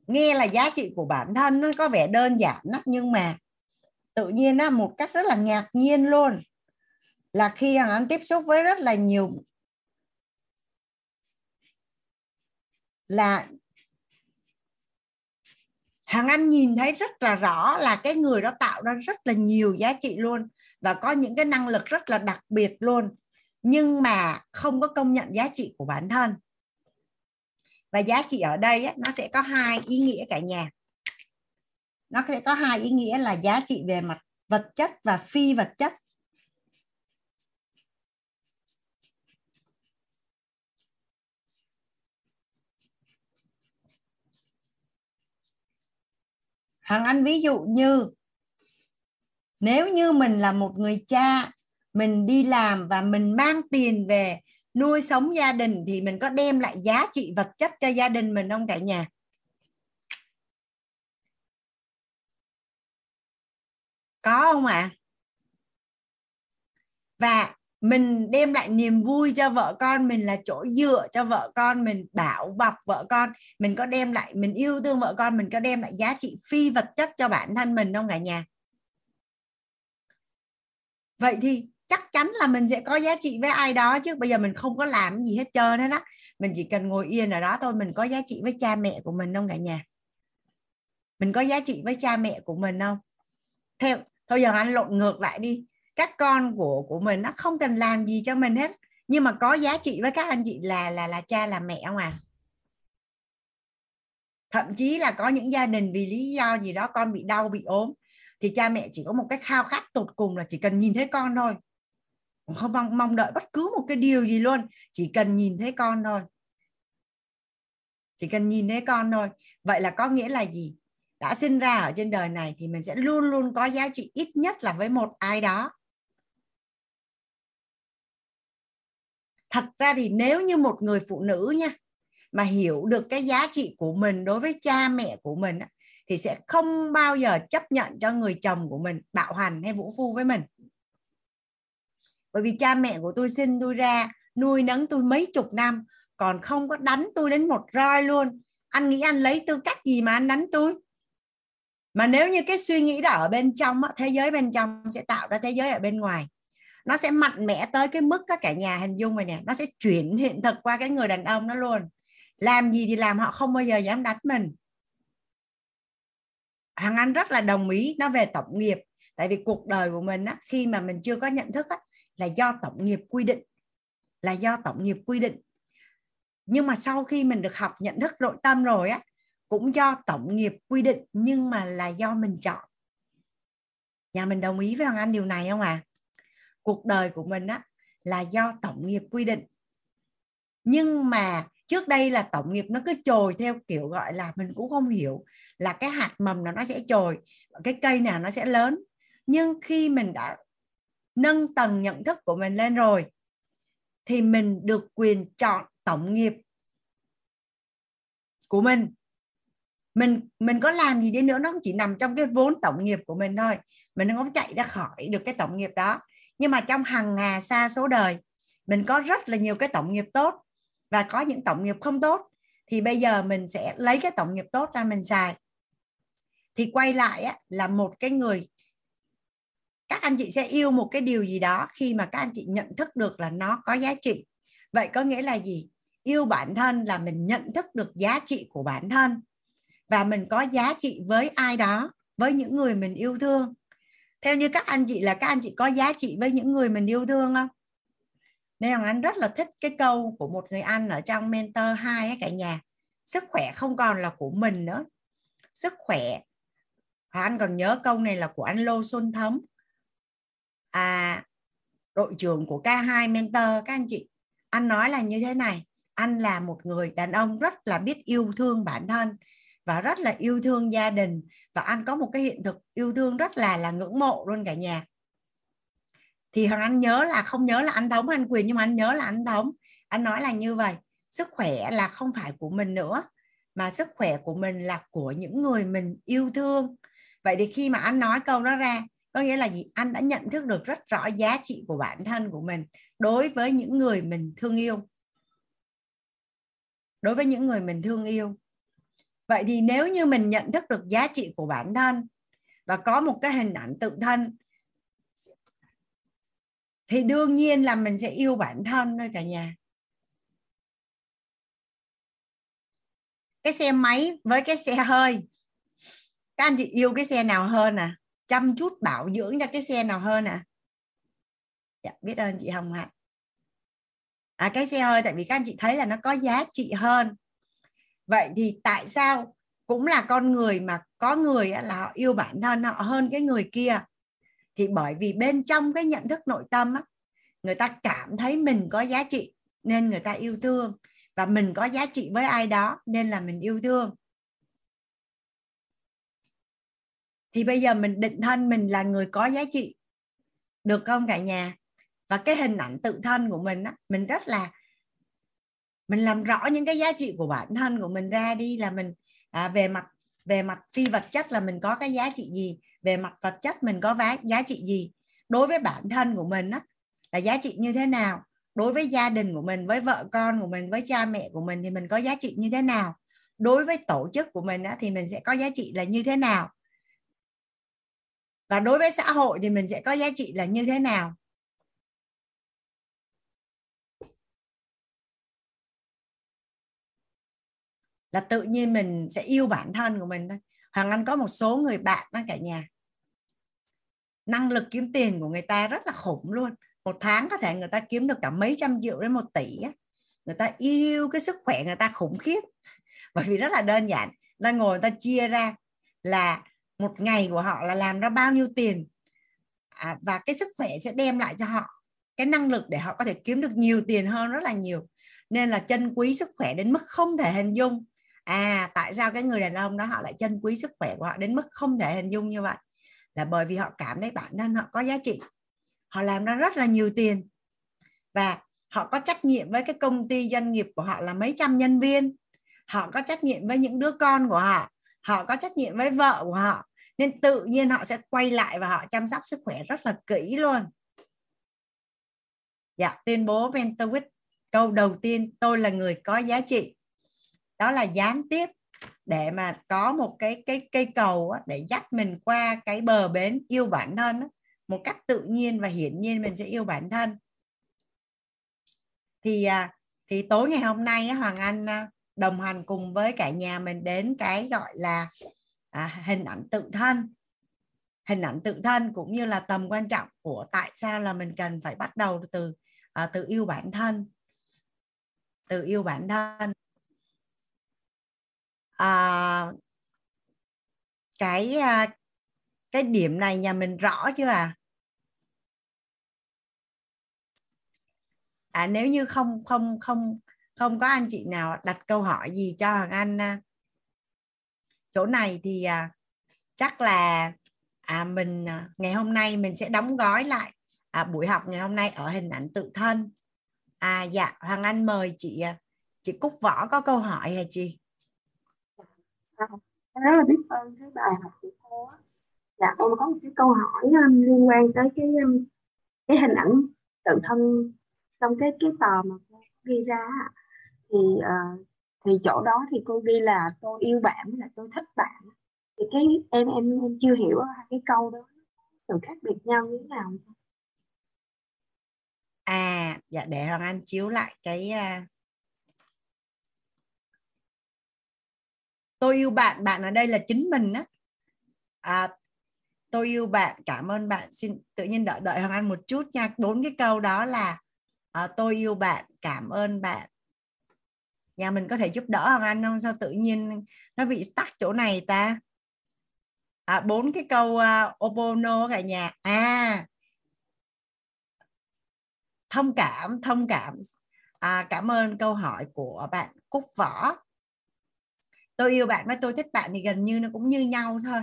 nghe là giá trị của bản thân nó có vẻ đơn giản đó, nhưng mà tự nhiên á, một cách rất là ngạc nhiên luôn là khi Hoàng Anh tiếp xúc với rất là nhiều là Hoàng Anh nhìn thấy rất là rõ là cái người đó tạo ra rất là nhiều giá trị luôn và có những cái năng lực rất là đặc biệt luôn, nhưng mà không có công nhận giá trị của bản thân. Và giá trị ở đây á, nó sẽ có hai ý nghĩa cả nhà. Nó sẽ có hai ý nghĩa là giá trị về mặt vật chất và phi vật chất. Hoàng Anh ví dụ như nếu như mình là một người cha, mình đi làm và mình mang tiền về nuôi sống gia đình thì mình có đem lại giá trị vật chất cho gia đình mình không cả nhà? Có không ạ? À? Và mình đem lại niềm vui cho vợ con, mình là chỗ dựa cho vợ con, mình bảo bọc vợ con, mình có đem lại, mình yêu thương vợ con, mình có đem lại giá trị phi vật chất cho bản thân mình không cả nhà? Vậy thì chắc chắn là mình sẽ có giá trị với ai đó chứ. Bây giờ mình không có làm gì hết trơn hết đó. Mình chỉ cần ngồi yên ở đó thôi. Mình có giá trị với cha mẹ của mình không cả nhà? Mình có giá trị với cha mẹ của mình không? Theo, thôi giờ anh lộn ngược lại đi. Các con của của mình nó không cần làm gì cho mình hết, nhưng mà có giá trị với các anh chị là là là cha là mẹ không à? Thậm chí là có những gia đình vì lý do gì đó con bị đau bị ốm thì cha mẹ chỉ có một cái khao khát tột cùng là chỉ cần nhìn thấy con thôi, không mong, mong đợi bất cứ một cái điều gì luôn, chỉ cần nhìn thấy con thôi, chỉ cần nhìn thấy con thôi. Vậy là có nghĩa là gì? Đã sinh ra ở trên đời này thì mình sẽ luôn luôn có giá trị ít nhất là với một ai đó. Thật ra thì nếu như một người phụ nữ nha, mà hiểu được cái giá trị của mình đối với cha mẹ của mình thì sẽ không bao giờ chấp nhận cho người chồng của mình bạo hành hay vũ phu với mình. Bởi vì cha mẹ của tôi sinh tôi ra, nuôi nấng tôi mấy chục năm, còn không có đánh tôi đến một roi luôn. Anh nghĩ anh lấy tư cách gì mà anh đánh tôi? Mà nếu như cái suy nghĩ đó ở bên trong, thế giới bên trong sẽ tạo ra thế giới ở bên ngoài. Nó sẽ mạnh mẽ tới cái mức các cả nhà hình dung rồi nè. Nó sẽ chuyển hiện thực qua cái người đàn ông đó luôn. Làm gì thì làm, họ không bao giờ dám đánh mình. Hoàng Anh rất là đồng ý nó về tổng nghiệp. Tại vì cuộc đời của mình á, khi mà mình chưa có nhận thức á, là do tổng nghiệp quy định. Là do tổng nghiệp quy định. Nhưng mà sau khi mình được học nhận thức nội tâm rồi á, cũng do tổng nghiệp quy định, nhưng mà là do mình chọn. Nhà mình đồng ý với Hoàng Anh điều này không ạ? À? Cuộc đời của mình á, là do tổng nghiệp quy định. Nhưng mà trước đây là tổng nghiệp nó cứ trồi theo kiểu gọi là mình cũng không hiểu là cái hạt mầm nào nó sẽ trồi, cái cây nào nó sẽ lớn. Nhưng khi mình đã nâng tầng nhận thức của mình lên rồi thì mình được quyền chọn tổng nghiệp của mình. Mình mình có làm gì đến nữa nó cũng chỉ nằm trong cái vốn tổng nghiệp của mình thôi. Mình không chạy ra khỏi được cái tổng nghiệp đó. Nhưng mà trong hàng hà sa số đời mình có rất là nhiều cái tổng nghiệp tốt và có những tổng nghiệp không tốt. Thì bây giờ mình sẽ lấy cái tổng nghiệp tốt ra mình xài. Thì quay lại á, là một cái người, các anh chị sẽ yêu một cái điều gì đó khi mà các anh chị nhận thức được là nó có giá trị. Vậy có nghĩa là gì? Yêu bản thân là mình nhận thức được giá trị của bản thân và mình có giá trị với ai đó, với những người mình yêu thương. Theo như các anh chị là các anh chị có giá trị với những người mình yêu thương không? Nên Hoàng Anh rất là thích cái câu của một người anh ở trong Mentor hai ấy cả nhà. Sức khỏe không còn là của mình nữa. Sức khỏe, Hoàng Anh còn nhớ câu này là của anh Lô Xuân Thấm. À, đội trưởng của ca hai Mentor các anh chị. Anh nói là như thế này, anh là một người đàn ông rất là biết yêu thương bản thân và rất là yêu thương gia đình, và anh có một cái hiện thực yêu thương rất là là ngưỡng mộ luôn cả nhà. Thì Hoàng Anh nhớ là không nhớ là anh Thống anh Quyền, nhưng mà anh nhớ là anh Thống. Anh nói là như vậy, sức khỏe là không phải của mình nữa, mà sức khỏe của mình là của những người mình yêu thương. Vậy thì khi mà anh nói câu đó ra, có nghĩa là gì? Anh đã nhận thức được rất rõ giá trị của bản thân của mình đối với những người mình thương yêu. Đối với những người mình thương yêu. Vậy thì nếu như mình nhận thức được giá trị của bản thân và có một cái hình ảnh tự thân, thì đương nhiên là mình sẽ yêu bản thân thôi cả nhà. Cái xe máy với cái xe hơi, các anh chị yêu cái xe nào hơn à? Chăm chút bảo dưỡng cho cái xe nào hơn à? Dạ, biết ơn chị Hồng Hạnh. À, cái xe hơi, tại vì các anh chị thấy là nó có giá trị hơn. Vậy thì tại sao cũng là con người mà có người là họ yêu bản thân họ hơn cái người kia? Thì bởi vì bên trong cái nhận thức nội tâm á, người ta cảm thấy mình có giá trị nên người ta yêu thương, và mình có giá trị với ai đó nên là mình yêu thương. Thì bây giờ mình định thân mình là người có giá trị, được không cả nhà? Và cái hình ảnh tự thân của mình á, mình rất là mình làm rõ những cái giá trị của bản thân của mình ra đi, là mình à, về mặt về mặt phi vật chất là mình có cái giá trị gì, về mặt vật chất mình có giá trị gì, đối với bản thân của mình á, là giá trị như thế nào, đối với gia đình của mình, với vợ con của mình, với cha mẹ của mình thì mình có giá trị như thế nào, đối với tổ chức của mình á, thì mình sẽ có giá trị là như thế nào, và đối với xã hội thì mình sẽ có giá trị là như thế nào. Là tự nhiên mình sẽ yêu bản thân của mình thôi. Hoàng Anh có một số người bạn đó cả nhà, năng lực kiếm tiền của người ta rất là khủng luôn. Một tháng có thể người ta kiếm được cả mấy trăm triệu đến một tỷ. Người ta yêu cái sức khỏe người ta khủng khiếp. Bởi vì rất là đơn giản, người ta ngồi người ta chia ra là một ngày của họ là làm ra bao nhiêu tiền, à, và cái sức khỏe sẽ đem lại cho họ cái năng lực để họ có thể kiếm được nhiều tiền hơn rất là nhiều. Nên là trân quý sức khỏe đến mức không thể hình dung. À, tại sao cái người đàn ông đó họ lại trân quý sức khỏe của họ đến mức không thể hình dung như vậy? Là bởi vì họ cảm thấy bản thân họ có giá trị. Họ làm ra rất là nhiều tiền. Và họ có trách nhiệm với cái công ty doanh nghiệp của họ là mấy trăm nhân viên. Họ có trách nhiệm với những đứa con của họ. Họ có trách nhiệm với vợ của họ. Nên tự nhiên họ sẽ quay lại và họ chăm sóc sức khỏe rất là kỹ luôn. Dạ, tuyên bố Mentor Week. Câu đầu tiên, tôi là người có giá trị. Đó là gián tiếp để mà có một cái cái cây cầu để dắt mình qua cái bờ bến yêu bản thân một cách tự nhiên và hiển nhiên mình sẽ yêu bản thân. Thì thì tối ngày hôm nay Hoàng Anh đồng hành cùng với cả nhà mình đến cái gọi là à, hình ảnh tự thân. Hình ảnh tự thân cũng như là tầm quan trọng của tại sao là mình cần phải bắt đầu từ à, từ yêu bản thân. Từ yêu bản thân. À, cái cái điểm này nhà mình rõ chưa à? À, nếu như không không không không có anh chị nào đặt câu hỏi gì cho Hoàng Anh chỗ này thì à, chắc là à, mình ngày hôm nay mình sẽ đóng gói lại à, buổi học ngày hôm nay ở hình ảnh tự thân. À dạ, Hoàng Anh mời chị chị Cúc Võ có câu hỏi hả chị? À, em rất là biết ơn cái bài học của cô. Dạ, em có một cái câu hỏi um, liên quan tới cái um, cái hình ảnh tự thân trong cái cái tờ mà cô ghi ra thì uh, thì chỗ đó thì cô ghi là tôi yêu bạn với là tôi thích bạn, thì cái em em em chưa hiểu cái câu đó sự khác biệt nhau như thế nào. À dạ, để Hoàng Anh chiếu lại cái uh... tôi yêu bạn, bạn ở đây là chính mình á. À, tôi yêu bạn, cảm ơn bạn, xin tự nhiên đợi đợi Hoàng Anh một chút nha. Bốn cái câu đó là à, tôi yêu bạn, cảm ơn bạn. Nhà mình có thể giúp đỡ Hoàng Anh không? Sao tự nhiên nó bị tắc chỗ này ta? À, bốn cái câu uh, opono cả nhà. À, Thông cảm, thông cảm. À, cảm ơn câu hỏi của bạn Cúc Võ. Tôi yêu bạn với tôi thích bạn thì gần như nó cũng như nhau thôi.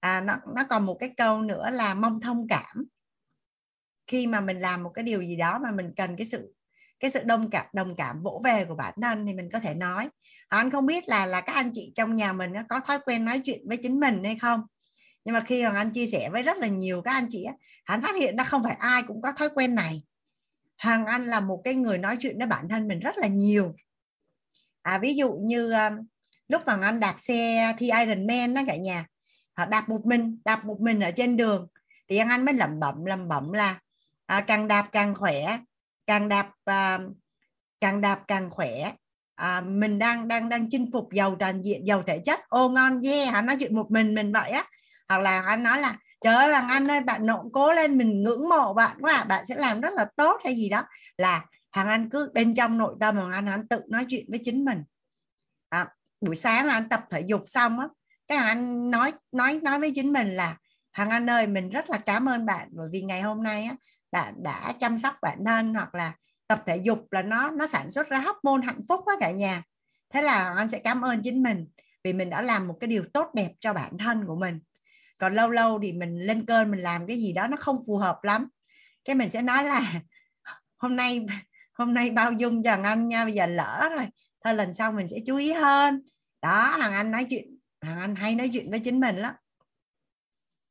À, nó, nó còn một cái câu nữa là mong thông cảm. Khi mà mình làm một cái điều gì đó mà mình cần cái sự cái sự đồng cảm đồng cảm vỗ về của bản thân thì mình có thể nói. Anh không biết là là các anh chị trong nhà mình có thói quen nói chuyện với chính mình hay không, nhưng mà khi Hoàng Anh chia sẻ với rất là nhiều các anh chị, hắn phát hiện ra không phải ai cũng có thói quen này. Hoàng Anh là một cái người nói chuyện với bản thân mình rất là nhiều. À, ví dụ như lúc Hoàng Anh đạp xe thi Ironman đó cả nhà, đạp một mình đạp một mình ở trên đường thì Hoàng Anh mới lẩm bẩm lẩm bẩm là à, càng đạp càng khỏe, càng đạp à, càng đạp càng khỏe. À, mình đang đang đang chinh phục giàu toàn diện, giàu thể chất, ô ngon yeah. Hắn nói chuyện một mình mình vậy á. Hoặc là hắn nói là trời ơi Hoàng Anh ơi, bạn nộm cố lên, mình ngưỡng mộ bạn quá à, bạn sẽ làm rất là tốt hay gì đó. Là Hoàng Anh cứ bên trong nội tâm Hoàng Anh hắn tự nói chuyện với chính mình. À, buổi sáng Hoàng Anh tập thể dục xong á, cái Hoàng Anh nói nói nói với chính mình là Hoàng Anh ơi, mình rất là cảm ơn bạn bởi vì ngày hôm nay á, bạn đã chăm sóc bản thân. Hoặc là tập thể dục là nó nó sản xuất ra hormone hạnh phúc đó cả nhà. Thế là anh sẽ cảm ơn chính mình vì mình đã làm một cái điều tốt đẹp cho bản thân của mình. Còn lâu lâu thì mình lên cơn mình làm cái gì đó nó không phù hợp lắm, cái mình sẽ nói là hôm nay hôm nay bao dung cho anh nha, bây giờ lỡ rồi, thôi lần sau mình sẽ chú ý hơn. Đó, thằng anh nói chuyện, thằng anh hay nói chuyện với chính mình lắm.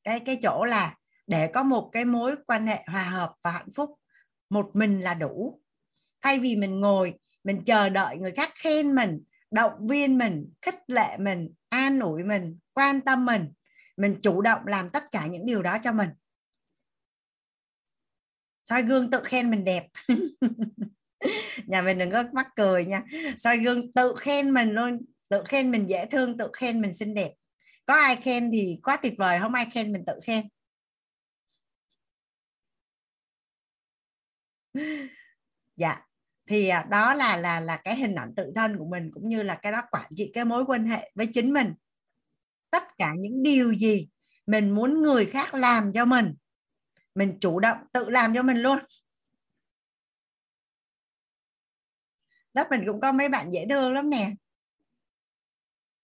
Cái cái chỗ là để có một cái mối quan hệ hòa hợp và hạnh phúc, một mình là đủ. Thay vì mình ngồi, mình chờ đợi người khác khen mình, động viên mình, khích lệ mình, an ủi mình, quan tâm mình, mình chủ động làm tất cả những điều đó cho mình. Soi gương tự khen mình đẹp. Nhà mình đừng có mắc cười nha. Soi gương tự khen mình luôn, tự khen mình dễ thương, tự khen mình xinh đẹp. Có ai khen thì quá tuyệt vời, không ai khen mình tự khen. Dạ, thì đó là là là cái hình ảnh tự thân của mình, cũng như là cái đó quản trị cái mối quan hệ với chính mình. Tất cả những điều gì mình muốn người khác làm cho mình, mình chủ động tự làm cho mình luôn. Đó, mình cũng có mấy bạn dễ thương lắm nè.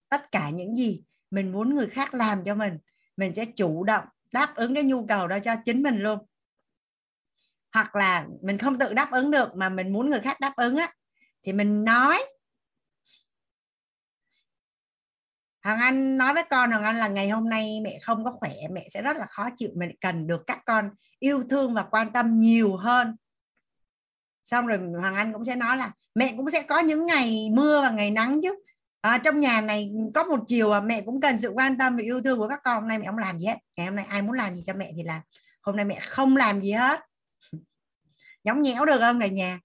Tất cả những gì mình muốn người khác làm cho mình, mình sẽ chủ động đáp ứng cái nhu cầu đó cho chính mình luôn. Hoặc là mình không tự đáp ứng được mà mình muốn người khác đáp ứng á, thì mình nói. Hoàng Anh nói với con Hoàng Anh là ngày hôm nay mẹ không có khỏe, mẹ sẽ rất là khó chịu, mình cần được các con yêu thương và quan tâm nhiều hơn. Xong rồi Hoàng Anh cũng sẽ nói là mẹ cũng sẽ có những ngày mưa và ngày nắng chứ. À, trong nhà này có một chiều à, mẹ cũng cần sự quan tâm và yêu thương của các con. Hôm nay mẹ không làm gì hết, ngày hôm nay ai muốn làm gì cho mẹ thì làm, hôm nay mẹ không làm gì hết. Nhõng nhẽo được không cả nhà?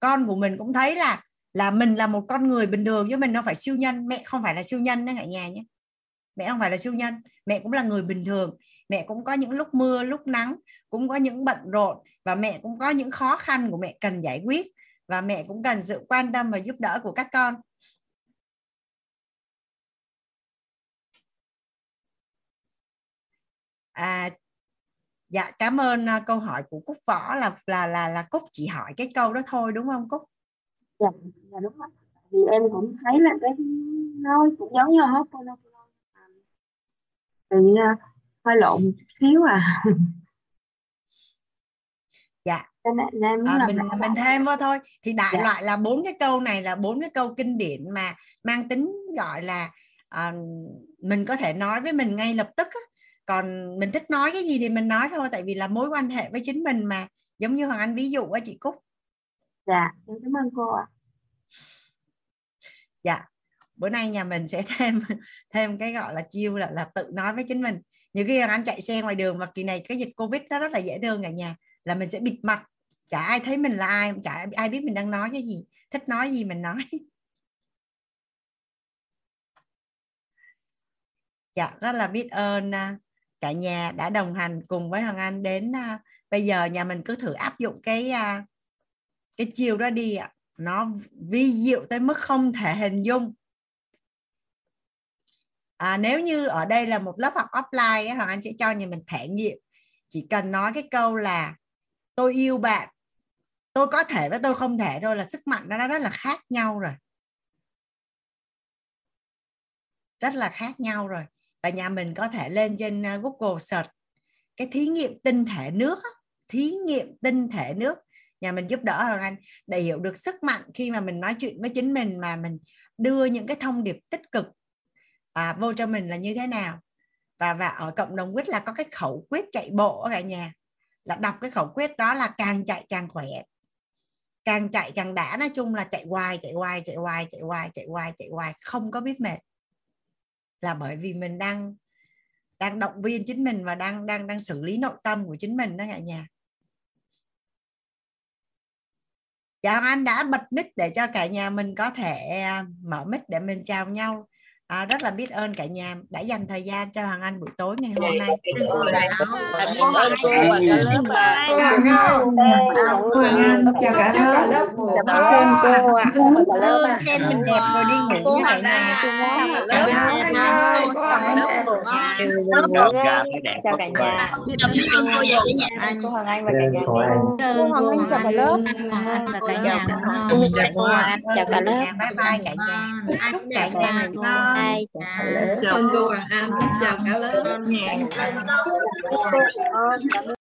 Con của mình cũng thấy là là mình là một con người bình thường chứ mình không phải siêu nhân. Mẹ không phải là siêu nhân đó cả nhà nhé. Mẹ không phải là siêu nhân, mẹ cũng là người bình thường. Mẹ cũng có những lúc mưa, lúc nắng, cũng có những bận rộn, và mẹ cũng có những khó khăn của mẹ cần giải quyết, và mẹ cũng cần sự quan tâm và giúp đỡ của các con. À, dạ, cảm ơn uh, câu hỏi của Cúc Võ là là là là Cúc chỉ hỏi cái câu đó thôi đúng không Cúc? Dạ, dạ đúng rồi. Thì em cũng thấy là cái nói cũng giống như hết cô đâu. Tự nhiên hơi lộn một xíu à. Dạ. Nên, nên à, mình mình thêm vô thôi. Thì đại dạ. loại là bốn cái câu này là bốn cái câu kinh điển mà mang tính gọi là uh, mình có thể nói với mình ngay lập tức á. Còn mình thích nói cái gì thì mình nói thôi, tại vì là mối quan hệ với chính mình mà, giống như Hoàng Anh ví dụ á chị Cúc. Dạ, em cảm ơn cô ạ. Dạ, bữa nay nhà mình sẽ thêm thêm cái gọi là chiêu là, là tự nói với chính mình. Nhiều khi Hoàng Anh chạy xe ngoài đường, mà kỳ này cái dịch Covid nó rất là dễ thương cả nhà, là mình sẽ bịt mặt, chả ai thấy mình là ai, chả ai biết mình đang nói cái gì, thích nói gì mình nói. Dạ, rất là biết ơn cả nhà đã đồng hành cùng với Hoàng Anh đến uh, bây giờ. Nhà mình cứ thử áp dụng cái uh, cái chiều đó đi ạ. Nó vi diệu tới mức không thể hình dung. À, nếu như ở đây là một lớp học offline, Hoàng Anh sẽ cho nhà mình trải nghiệm chỉ cần nói cái câu là tôi yêu bạn, tôi có thể với tôi không thể thôi là sức mạnh nó rất là khác nhau rồi. Rất là khác nhau rồi. Và nhà mình có thể lên trên Google search cái thí nghiệm tinh thể nước, thí nghiệm tinh thể nước. Nhà mình giúp đỡ Hoàng Anh để hiểu được sức mạnh khi mà mình nói chuyện với chính mình, mà mình đưa những cái thông điệp tích cực à, vô cho mình là như thế nào. Và, và ở cộng đồng quýt là có cái khẩu quyết chạy bộ ở cả nhà, là đọc cái khẩu quyết đó là càng chạy càng khỏe, càng chạy càng đã. Nói chung là chạy hoài, chạy hoài, chạy hoài, chạy hoài, chạy hoài, chạy hoài, không có biết mệt, là bởi vì mình đang đang động viên chính mình và đang đang đang xử lý nội tâm của chính mình đó cả nhà. Dạ, anh đã bật mic để cho cả nhà mình có thể mở mic để mình chào nhau. À, rất là biết ơn cả nhà đã dành thời gian cho Hoàng Anh buổi tối ngày hôm nay. Chào cả lớp. Cảm ơn cô ạ. Khen mình đẹp rồi đi ngủ cô Hoàng Anh. Chào cả nhà. Cô Hoàng Anh và cả nhà. Cô Hoàng Anh chào cả lớp. Chào cả lớp. Bye bye cả nhà. Chúc cả nhà hai chào cả lớp. Chào cả lớp.